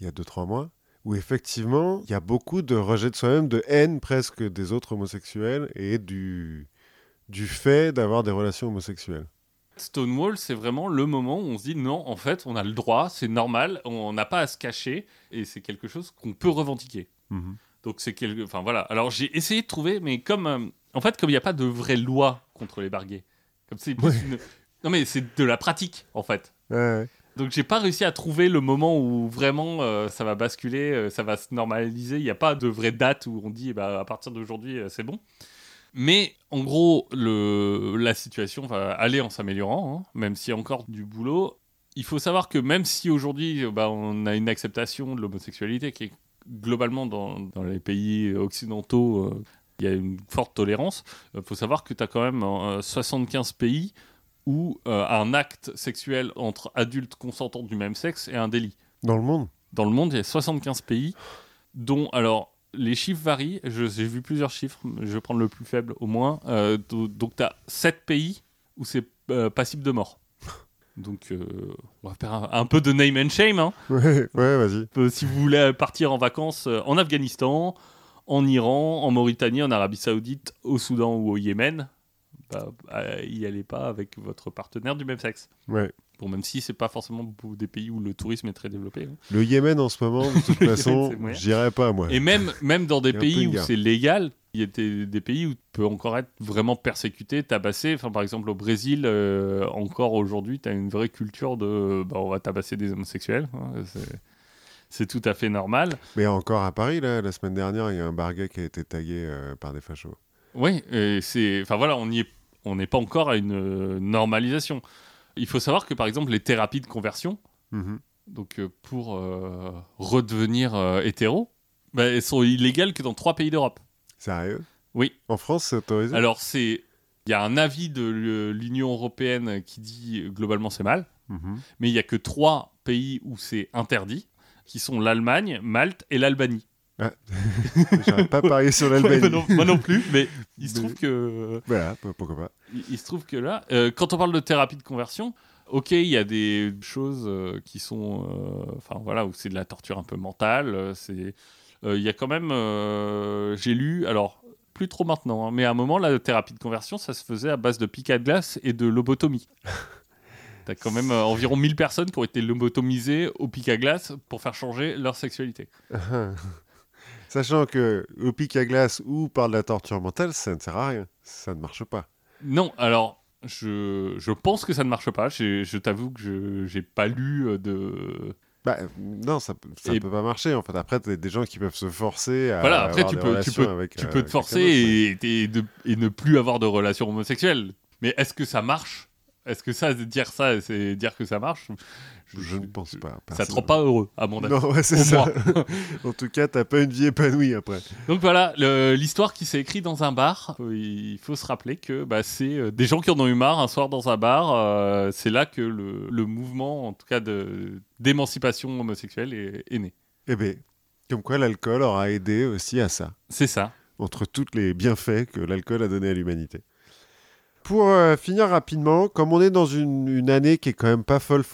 il y a 2-3 mois, où effectivement, il y a beaucoup de rejet de soi-même, de haine presque des autres homosexuels et du fait d'avoir des relations homosexuelles. Stonewall, c'est vraiment le moment où on se dit non, en fait, on a le droit, c'est normal, on n'a pas à se cacher, et c'est quelque chose qu'on peut revendiquer. Donc c'est enfin voilà. Alors j'ai essayé de trouver, mais comme il n'y a pas de vraie loi contre les barguets, comme c'est plus non mais c'est de la pratique en fait. Donc j'ai pas réussi à trouver le moment où vraiment ça va basculer, ça va se normaliser. Il n'y a pas de vraie date où on dit à partir d'aujourd'hui c'est bon. Mais en gros la situation va aller en s'améliorant, hein, même s'il y a encore du boulot. Il faut savoir que même si aujourd'hui on a une acceptation de l'homosexualité qui est globalement, dans les pays occidentaux, il y a une forte tolérance. Il faut savoir que tu as quand même 75 pays où un acte sexuel entre adultes consentants du même sexe est un délit. Dans le monde ? Dans le monde, il y a 75 pays dont, alors, les chiffres varient. J'ai vu plusieurs chiffres, je vais prendre le plus faible au moins. Donc, tu as 7 pays où c'est passible de mort. Donc, on va faire un peu de name and shame. Hein. Ouais, vas-y. Si vous voulez partir en vacances en Afghanistan, en Iran, en Mauritanie, en Arabie Saoudite, au Soudan ou au Yémen, y allez pas avec votre partenaire du même sexe. Ouais. Bon, même si c'est pas forcément des pays où le tourisme est très développé. Hein. Le Yémen, en ce moment, de toute façon, j'irais pas, moi. Et même dans des pays où c'est légal, il y a des pays où tu peux encore être vraiment persécuté, tabassé. Enfin, par exemple, au Brésil, encore aujourd'hui, tu as une vraie culture de on va tabasser des homosexuels. Hein. C'est tout à fait normal. Mais encore à Paris, là, la semaine dernière, il y a un barguet qui a été tagué par des fachos. Oui, enfin voilà, on n'est pas encore à une normalisation. Il faut savoir que, par exemple, les thérapies de conversion, donc pour redevenir hétéro, elles sont illégales que dans 3 pays d'Europe. Sérieux ? Oui. En France, c'est autorisé ? Alors, il y a un avis de l'Union européenne qui dit globalement c'est mal, mais il n'y a que 3 pays où c'est interdit, qui sont l'Allemagne, Malte et l'Albanie. Ah. J'aurais pas parié sur l'Albanie. Moi non plus, mais il se trouve que... Voilà, pourquoi pas. Il se trouve que là, quand on parle de thérapie de conversion, ok, il y a des choses qui sont... Enfin, voilà, où c'est de la torture un peu mentale, c'est... Il y a quand même, j'ai lu, alors plus trop maintenant, hein, mais à un moment, la thérapie de conversion, ça se faisait à base de pics à glace et de lobotomie. T'as quand même environ 1000 personnes qui ont été lobotomisées au pic à glace pour faire changer leur sexualité. Sachant que au pic à glace ou par de la torture mentale, ça ne sert à rien, ça ne marche pas. Non, alors... Je pense que ça ne marche pas, je t'avoue que je n'ai pas lu de... non, ça peut pas marcher en fait. Après t'as des gens qui peuvent se forcer à avoir des relations avec quelqu'un d'autre. Tu peux te forcer et ne plus avoir de relations homosexuelles. Mais est-ce que ça marche ? Est-ce que ça, c'est dire que ça marche ? Je ne pense pas. Ça te rend pas heureux, à mon avis. Non, c'est ça. En tout cas, t'as pas une vie épanouie après. Donc voilà, l'histoire qui s'est écrite dans un bar. Il faut se rappeler que c'est des gens qui en ont eu marre un soir dans un bar. C'est là que le mouvement, en tout cas, d'émancipation homosexuelle est né. Eh bien, comme quoi l'alcool aura aidé aussi à ça. C'est ça. Entre tous les bienfaits que l'alcool a donné à l'humanité. Pour finir rapidement, comme on est dans une année qui est quand même pas folle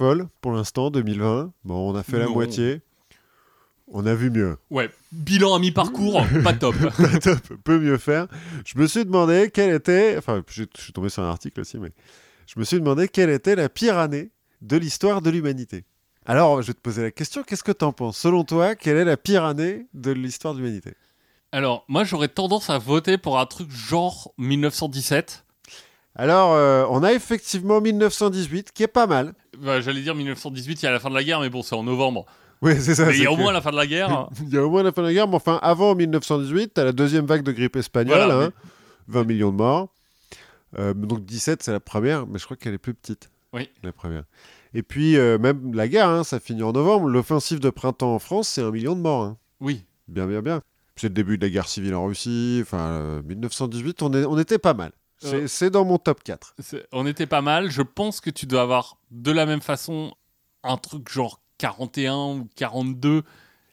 pour l'instant, 2020, on a fait la moitié, on a vu mieux. Ouais, bilan à mi-parcours, pas top. Pas top, peut mieux faire. Je me suis demandé quelle était, enfin je suis tombé sur un article aussi, mais je me suis demandé quelle était la pire année de l'histoire de l'humanité. Alors je vais te poser la question, qu'est-ce que t'en penses ? Selon toi, quelle est la pire année de l'histoire de l'humanité ? Alors moi j'aurais tendance à voter pour un truc genre 1917. Alors, on a effectivement 1918, qui est pas mal. J'allais dire 1918, il y a la fin de la guerre, mais bon, c'est en novembre. Oui, c'est ça. Mais il y a au moins la fin de la guerre. Il y a au moins la fin de la guerre, mais enfin, avant 1918, t'as la deuxième vague de grippe espagnole, voilà, hein, mais... 20 millions de morts. Donc 17, c'est la première, mais je crois qu'elle est plus petite, la première. Et puis, même la guerre, hein, ça finit en novembre. L'offensive de printemps en France, c'est 1 million de morts. Hein. Oui. Bien, bien, bien. C'est le début de la guerre civile en Russie. Enfin, 1918, on était pas mal. C'est dans mon top 4. On était pas mal. Je pense que tu dois avoir, de la même façon, un truc genre 41 ou 42.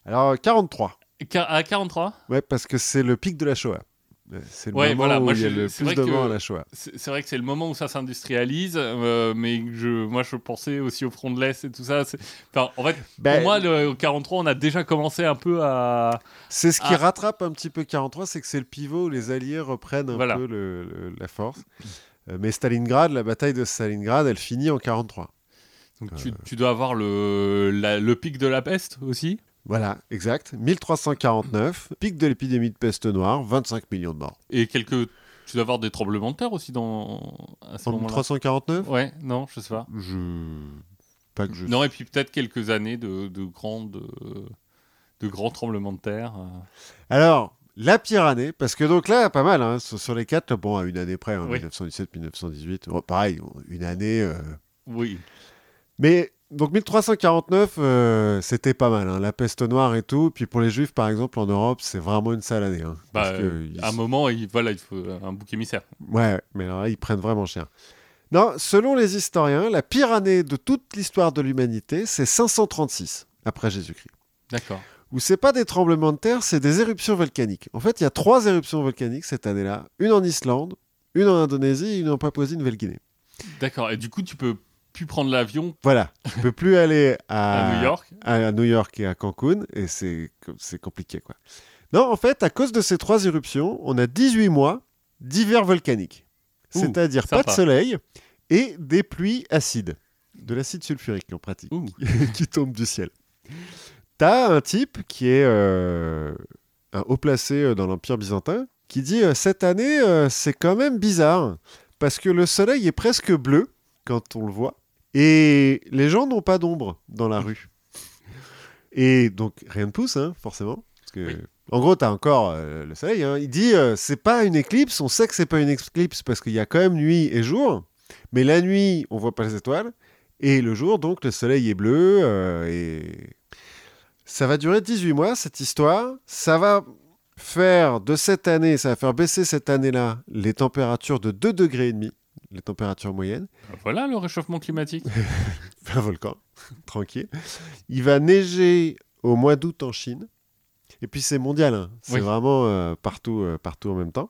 Alors, 43. À 43 ? Ouais, parce que c'est le pic de la Shoah. C'est le moment où il y a le plus de morts à la Shoah. C'est vrai que c'est le moment où ça s'industrialise, mais moi je pensais aussi au front de l'Est et tout ça. Enfin, en fait, pour moi, le 43, on a déjà commencé un peu à... C'est ce qui rattrape un petit peu 43, c'est que c'est le pivot où les Alliés reprennent un peu la force. Mais Stalingrad, la bataille de Stalingrad, elle finit en 43. Donc tu dois avoir le pic de la peste aussi. Voilà, exact. 1349, pic de l'épidémie de peste noire, 25 millions de morts. Et tu dois avoir des tremblements de terre aussi à ce moment-là. 1349 ? Ouais, non, je sais pas. Pas que je... Non, et puis peut-être quelques années de grands tremblements de terre. Alors, la pire année, parce que donc là, pas mal, hein, sur les quatre, bon, à une année près, hein, oui. 1917, 1918, pareil, une année... Oui. Mais... Donc 1349, c'était pas mal, hein, la peste noire et tout. Puis pour les Juifs, par exemple, en Europe, c'est vraiment une sale année. Hein, à un moment, il faut un bouc émissaire. Ouais, mais là, ils prennent vraiment cher. Non, selon les historiens, la pire année de toute l'histoire de l'humanité, c'est 536 après Jésus-Christ. D'accord. Où c'est pas des tremblements de terre, c'est des éruptions volcaniques. En fait, il y a 3 éruptions volcaniques cette année-là. Une en Islande, une en Indonésie, une en Papouasie-Nouvelle-Guinée. D'accord, et du coup, tu peux... plus prendre l'avion. Voilà, tu peux plus aller à New York et à Cancun, et c'est compliqué, quoi. Non, en fait, à cause de ces 3 éruptions, on a 18 mois d'hiver volcanique, c'est-à-dire pas de soleil et des pluies acides, de l'acide sulfurique en pratique, qui tombe du ciel. T'as un type qui est un haut placé dans l'Empire byzantin, qui dit « Cette année, c'est quand même bizarre, parce que le soleil est presque bleu quand on le voit. » Et les gens n'ont pas d'ombre dans la rue. Et donc, rien ne pousse, hein, forcément. Parce que, en gros, tu as encore le soleil. Hein. Il dit, c'est pas une éclipse. On sait que c'est pas une éclipse parce qu'il y a quand même nuit et jour. Mais la nuit, on voit pas les étoiles. Et le jour, donc, le soleil est bleu. Et ça va durer 18 mois, cette histoire. Ça va faire baisser cette année-là les températures de 2 degrés et demi. Les températures moyennes. Voilà le réchauffement climatique. Un volcan, tranquille. Il va neiger au mois d'août en Chine. Et puis c'est mondial, hein. C'est vraiment partout en même temps.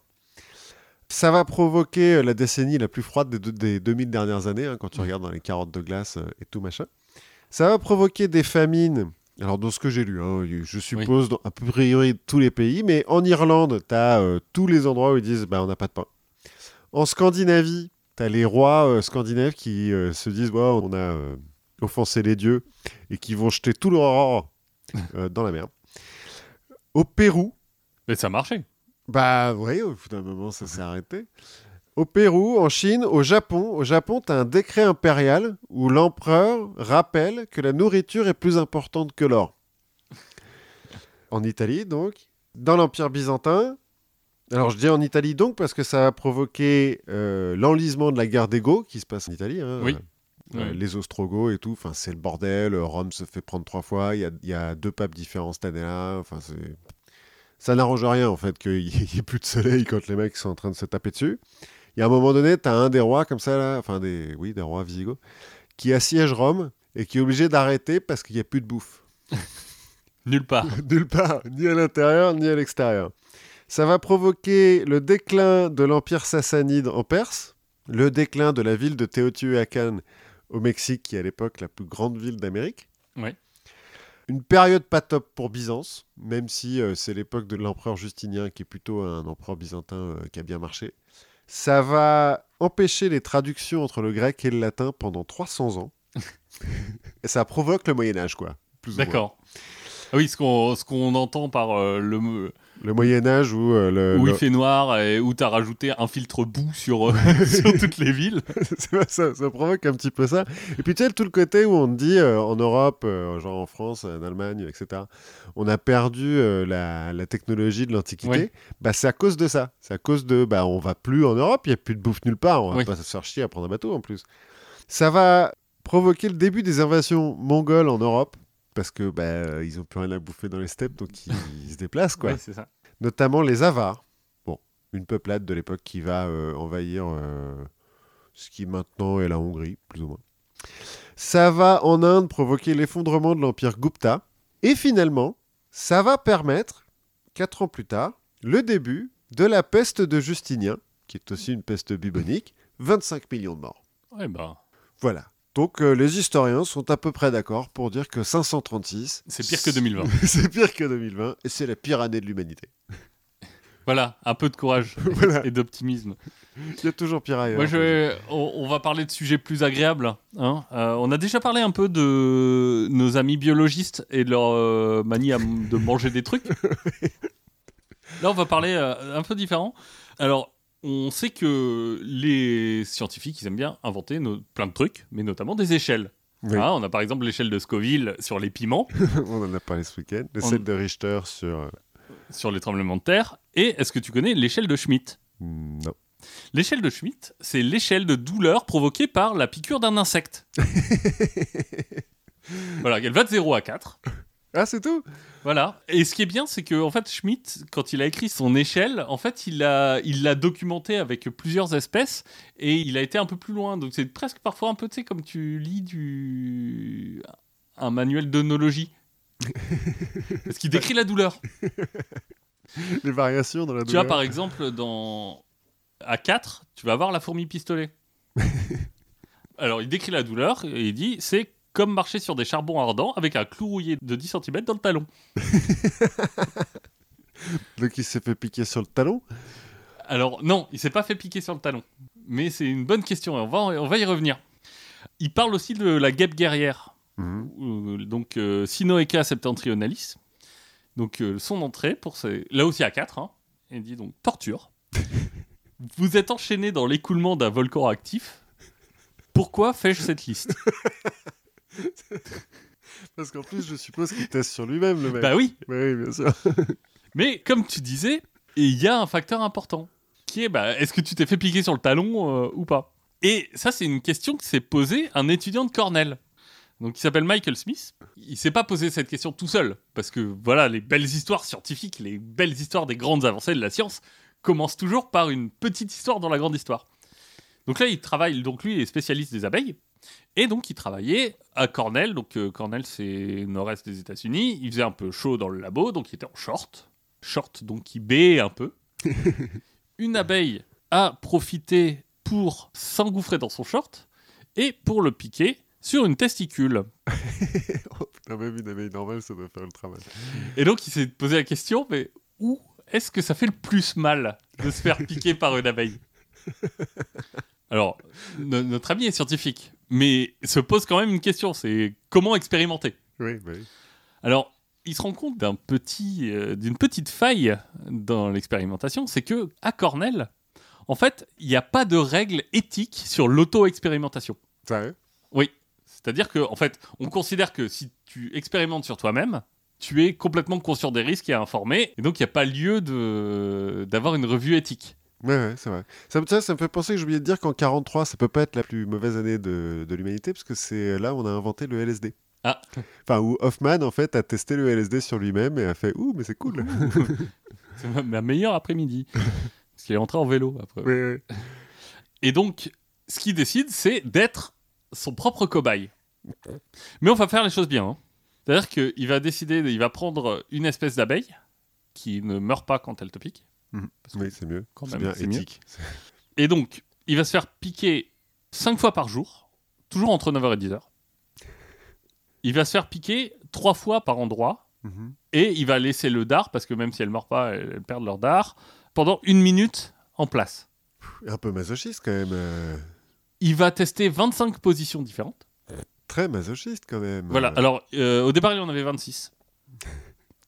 Ça va provoquer la décennie la plus froide des 2000 dernières années, hein, quand tu regardes dans les carottes de glace et tout machin. Ça va provoquer des famines. Alors, dans ce que j'ai lu, hein, je suppose, dans, à peu près tous les pays, mais en Irlande, tu as tous les endroits où ils disent on n'a pas de pain. En Scandinavie, t'as les rois scandinaves qui se disent on a offensé les dieux et qui vont jeter tout leur or dans la mer. Au Pérou. Mais ça marchait. Bah oui, au bout d'un moment ça s'est arrêté. Au Pérou, en Chine, au Japon, t'as un décret impérial où l'empereur rappelle que la nourriture est plus importante que l'or. En Italie, donc, dans l'Empire byzantin. Alors, je dis en Italie donc, parce que ça a provoqué l'enlisement de la guerre des Goths qui se passe en Italie. Hein, les Ostrogoths et tout. Enfin, c'est le bordel. Rome se fait prendre 3 fois. Il y a 2 papes différents cette année-là. Enfin, ça n'arrange rien, en fait, qu'il n'y ait plus de soleil quand les mecs sont en train de se taper dessus. Il y a un moment donné, tu as un des rois comme ça, là, enfin, des rois visigoths, qui assiège Rome et qui est obligé d'arrêter parce qu'il n'y a plus de bouffe. Nulle part. Nulle part. Ni à l'intérieur, ni à l'extérieur. Ça va provoquer le déclin de l'Empire sassanide en Perse, le déclin de la ville de Teotihuacan au Mexique, qui est à l'époque la plus grande ville d'Amérique. Ouais. Une période pas top pour Byzance, même si c'est l'époque de l'empereur Justinien, qui est plutôt un empereur byzantin qui a bien marché. Ça va empêcher les traductions entre le grec et le latin pendant 300 ans. Et ça provoque le Moyen-Âge, quoi. Plus D'accord. Ou moins. Ah oui, ce qu'on entend par le Moyen-Âge où il fait noir et où t'as rajouté un filtre boue sur toutes les villes. ça provoque un petit peu ça. Et puis tu sais, tout le côté où on dit en Europe, genre en France, en Allemagne, etc., on a perdu la technologie de l'Antiquité. Ouais. Bah, c'est à cause de ça. C'est à cause de on va plus en Europe, il n'y a plus de bouffe nulle part, on va pas se faire chier à prendre un bateau en plus. Ça va provoqué le début des invasions mongoles en Europe, parce qu'ils n'ont plus rien à bouffer dans les steppes, donc ils se déplacent, quoi. Ouais, c'est ça. Notamment les Avars, une peuplade de l'époque qui va envahir ce qui maintenant est la Hongrie, plus ou moins. Ça va, en Inde, provoquer l'effondrement de l'empire Gupta. Et finalement, ça va permettre, 4 ans plus tard, le début de la peste de Justinien, qui est aussi une peste bubonique, 25 millions de morts. Eh ben. Voilà. Donc, les historiens sont à peu près d'accord pour dire que 536... C'est pire que 2020. C'est pire que 2020, et c'est la pire année de l'humanité. Voilà, un peu de courage voilà. Et d'optimisme. Il y a toujours pire ailleurs. Moi, on va parler de sujets plus agréables. Hein. On a déjà parlé un peu de nos amis biologistes et de leur manie de manger des trucs. Là, on va parler un peu différent. Alors, on sait que les scientifiques, ils aiment bien inventer plein de trucs, mais notamment des échelles. Oui. Ah, on a par exemple l'échelle de Scoville sur les piments. On en a parlé ce week-end. L'échelle de Richter sur les tremblements de terre. Et est-ce que tu connais l'échelle de Schmidt ? Non. L'échelle de Schmidt, c'est l'échelle de douleur provoquée par la piqûre d'un insecte. Voilà, elle va de 0 à 4. Ah, c'est tout ? Voilà. Et ce qui est bien, c'est que en fait, Schmidt, quand il a écrit son échelle, en fait, il l'a documenté avec plusieurs espèces et il a été un peu plus loin. Donc, c'est presque parfois un peu, tu sais, comme tu lis un manuel d'œnologie. Parce qu'il décrit la douleur. Les variations dans la douleur. Tu vois, par exemple, à 4, tu vas avoir la fourmi pistolet. Alors, il décrit la douleur et il dit « C'est comme marcher sur des charbons ardents avec un clou rouillé de 10 cm dans le talon. » Donc, il s'est fait piquer sur le talon ? Alors, non, il s'est pas fait piquer sur le talon. Mais c'est une bonne question et on va y revenir. Il parle aussi de la guêpe guerrière. Mmh. Donc, Sinoeca septentrionalis. Donc, son entrée, là aussi à 4, hein, il dit donc « Torture. Vous êtes enchaîné dans l'écoulement d'un volcan actif. Pourquoi fais-je cette liste ?» Parce qu'en plus, je suppose qu'il teste sur lui-même, le mec. Bah oui. Bah oui, bien sûr. Mais comme tu disais, il y a un facteur important, qui est est-ce que tu t'es fait piquer sur le talon ou pas ? Et ça, c'est une question que s'est posée un étudiant de Cornell. Donc, il s'appelle Michael Smith. Il ne s'est pas posé cette question tout seul. Parce que, voilà, les belles histoires scientifiques, les belles histoires des grandes avancées de la science commencent toujours par une petite histoire dans la grande histoire. Donc là, il travaille, lui, il est spécialiste des abeilles. Et donc, il travaillait à Cornell. Donc, Cornell, c'est nord-est des États-Unis. Il faisait un peu chaud dans le labo, donc il était en short. Short, donc il béait un peu. Une abeille a profité pour s'engouffrer dans son short et pour le piquer sur une testicule. Oh putain, même une abeille normale, ça doit faire le travail. Et donc, il s'est posé la question, mais où est-ce que ça fait le plus mal de se faire piquer par une abeille ? Alors, notre ami est scientifique, mais se pose quand même une question, c'est comment expérimenter ? Oui, oui. Alors, il se rend compte d'une petite faille dans l'expérimentation, c'est que à Cornell, en fait, il n'y a pas de règle éthique sur l'auto-expérimentation. Sérieux ? Oui. C'est-à-dire que, en fait, on considère que si tu expérimentes sur toi-même, tu es complètement conscient des risques et informé, et donc il n'y a pas lieu d'avoir une revue éthique. Ouais, c'est vrai. Ça me fait penser que j'ai oublié de dire qu'en 43, ça peut pas être la plus mauvaise année de l'humanité, parce que c'est là où on a inventé le LSD. Ah. Enfin, où Hoffman, en fait, a testé le LSD sur lui-même et a fait « Ouh, mais c'est cool !» C'est ma meilleure après-midi, parce qu'il est rentré en vélo après. Oui, oui. Et donc, ce qu'il décide, c'est d'être son propre cobaye. Mais on va faire les choses bien. Hein. C'est-à-dire qu'il va décider, il va prendre une espèce d'abeille qui ne meurt pas quand elle te pique. Mmh. Oui, c'est mieux. Quand même, c'est bien éthique. Mieux. Et donc, il va se faire piquer 5 fois par jour, toujours entre 9h et 10h. Il va se faire piquer 3 fois par endroit, et il va laisser le dard, parce que même si elles ne meurent pas, elles perdent leur dard, pendant 1 minute en place. Un peu masochiste quand même. Il va tester 25 positions différentes. Très masochiste quand même. Voilà, alors au départ, il en avait 26.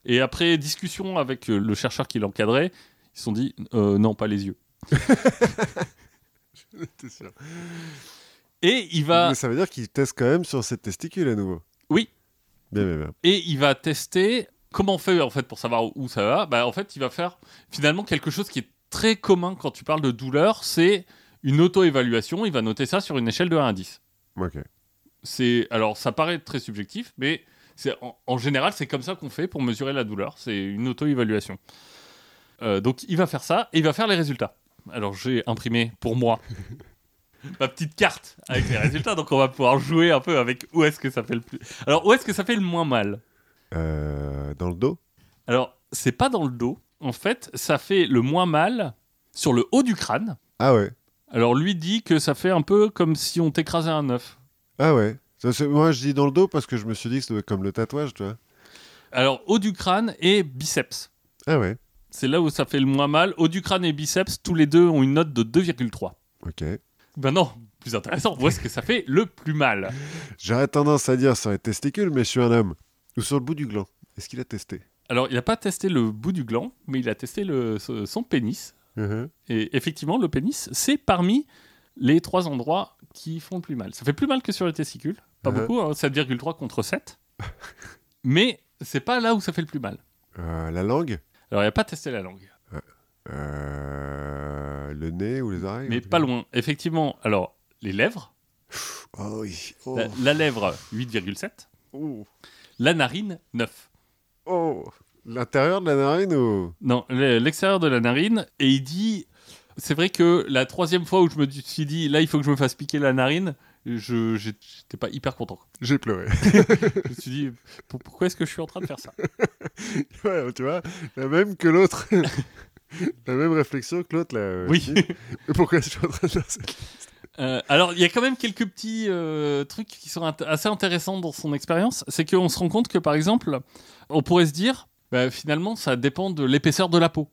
Et après discussion avec le chercheur qui l'encadrait, ils se sont dit non, pas les yeux. J'étais sûr. Et il va. Mais ça veut dire qu'il teste quand même sur ses testicules à nouveau. Oui. Bien. Et il va tester comment on fait en fait pour savoir où ça va. En fait, il va faire finalement quelque chose qui est très commun quand tu parles de douleur, c'est une auto-évaluation. Il va noter ça sur une échelle de 1 à 10. Ok. c'est, alors ça paraît très subjectif, mais c'est, en général, c'est comme ça qu'on fait pour mesurer la douleur. C'est une auto-évaluation. Donc il va faire ça et il va faire les résultats. Alors j'ai imprimé pour moi ma petite carte avec les résultats, donc on va pouvoir jouer un peu avec où est-ce que ça fait le plus. Alors où est-ce que ça fait le moins mal ? Dans le dos ? Alors c'est pas dans le dos. En fait, ça fait le moins mal sur le haut du crâne. Ah ouais. Alors lui dit que ça fait un peu comme si on t'écrasait un œuf. Ah ouais. Ça, moi je dis dans le dos parce que je me suis dit que c'était comme le tatouage, tu vois. Alors haut du crâne et biceps. Ah ouais. C'est là où ça fait le moins mal. Haut du crâne et biceps, tous les deux ont une note de 2,3. Ok. Ben non, plus intéressant, où est-ce que ça fait le plus mal ? J'aurais tendance à dire sur les testicules, mais je suis un homme. Ou sur le bout du gland. Est-ce qu'il a testé ? Alors, il n'a pas testé le bout du gland, mais il a testé son pénis. Uh-huh. Et effectivement, le pénis, c'est parmi les trois endroits qui font le plus mal. Ça fait plus mal que sur les testicules. Pas beaucoup, hein, 7,3 contre 7. Mais c'est pas là où ça fait le plus mal. La langue ? Alors, il n'a pas testé la langue. Le nez ou les oreilles ? Mais pas loin. Effectivement, alors, les lèvres. Oh oui. Oh. La lèvre, 8,7. Oh. La narine, 9. Oh. L'intérieur de la narine ou... Non, l'extérieur de la narine. Et il dit... C'est vrai que la troisième fois où je me suis dit, là, il faut que je me fasse piquer la narine, j'étais pas hyper content. J'ai pleuré. Je me suis dit, pourquoi est-ce que je suis en train de faire ça ? Ouais, tu vois, la même que l'autre. La même réflexion que l'autre, là. Oui. Pourquoi est-ce que je suis en train de faire ça ? Alors, il y a quand même quelques petits trucs qui sont assez intéressants dans son expérience. C'est qu'on se rend compte que, par exemple, on pourrait se dire, bah, finalement, ça dépend de l'épaisseur de la peau.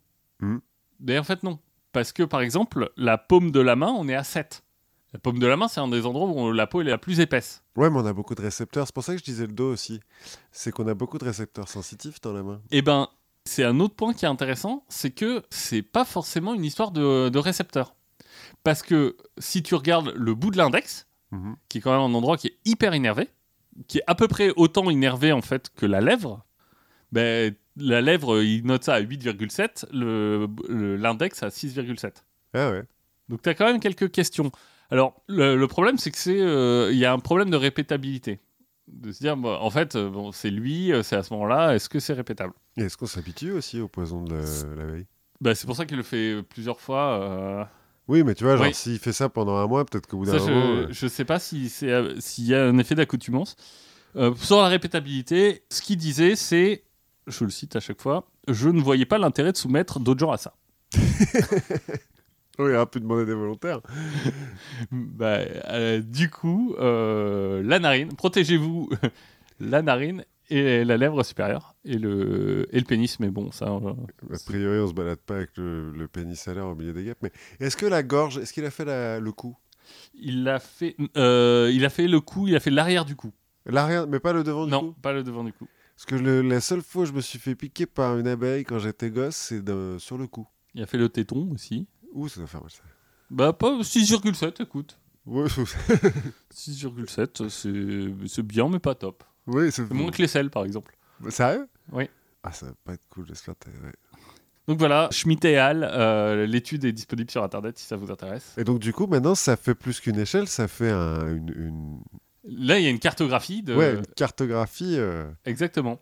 Mais en fait, non. Parce que, par exemple, la paume de la main, on est à 7. La paume de la main, c'est un des endroits où la peau est la plus épaisse. Ouais, mais on a beaucoup de récepteurs. C'est pour ça que je disais le dos aussi. C'est qu'on a beaucoup de récepteurs sensitifs dans la main. Eh ben, c'est un autre point qui est intéressant, c'est que c'est pas forcément une histoire de récepteurs. Parce que si tu regardes le bout de l'index, qui est quand même un endroit qui est hyper innervé, qui est à peu près autant innervé en fait que la lèvre, ben, la lèvre, il note ça à 8,7, l'index à 6,7. Ah ouais. Donc t'as quand même quelques questions. Alors, le problème, c'est que y a un problème de répétabilité. De se dire, bah, en fait, bon, c'est lui, c'est à ce moment-là, est-ce que c'est répétable ? Et est-ce qu'on s'habitue aussi au poison de la veille ? Bah, c'est pour ça qu'il le fait plusieurs fois. Oui, mais tu vois, genre, s'il fait ça pendant un mois, peut-être qu'au bout d'un moment... Je sais pas s'il y a un effet d'accoutumance. Sur la répétabilité, ce qu'il disait, c'est, je le cite à chaque fois, « Je ne voyais pas l'intérêt de soumettre d'autres gens à ça. » Oui, il aurait pu demander des volontaires. Bah, du coup, la narine, protégez-vous la narine et la lèvre supérieure et le pénis, mais bon, ça... A priori, on se balade pas avec le pénis à l'air au milieu des guêpes, mais est-ce que la gorge, est-ce qu'il a fait le cou ? Il a fait le cou, il a fait l'arrière du cou. L'arrière, mais pas le devant du cou ? Non, pas le devant du cou. Parce que la seule fois où je me suis fait piquer par une abeille quand j'étais gosse, c'est sur le cou. Il a fait le téton aussi. Ouh, ça doit faire mal, ça. Bah, pas 6,7, écoute. Ouais, 6,7, c'est bien, mais pas top. Oui, c'est moins que les selles, par exemple. Bah, sérieux ? Oui. Ah, ça va pas être cool, j'espère. Donc voilà, Schmitt et Hall, l'étude est disponible sur Internet, si ça vous intéresse. Et donc, du coup, maintenant, ça fait plus qu'une échelle, ça fait une... Là, il y a une cartographie de... Ouais, une cartographie... Exactement.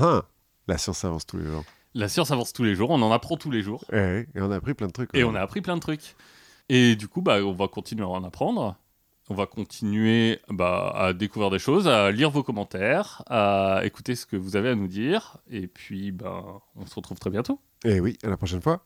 Hein, la science avance tous les jours. La science avance tous les jours, on en apprend tous les jours. Et on a appris plein de trucs. On a appris plein de trucs. Et du coup, bah, on va continuer à en apprendre. On va continuer à découvrir des choses, à lire vos commentaires, à écouter ce que vous avez à nous dire. Et puis, on se retrouve très bientôt. Et oui, à la prochaine fois.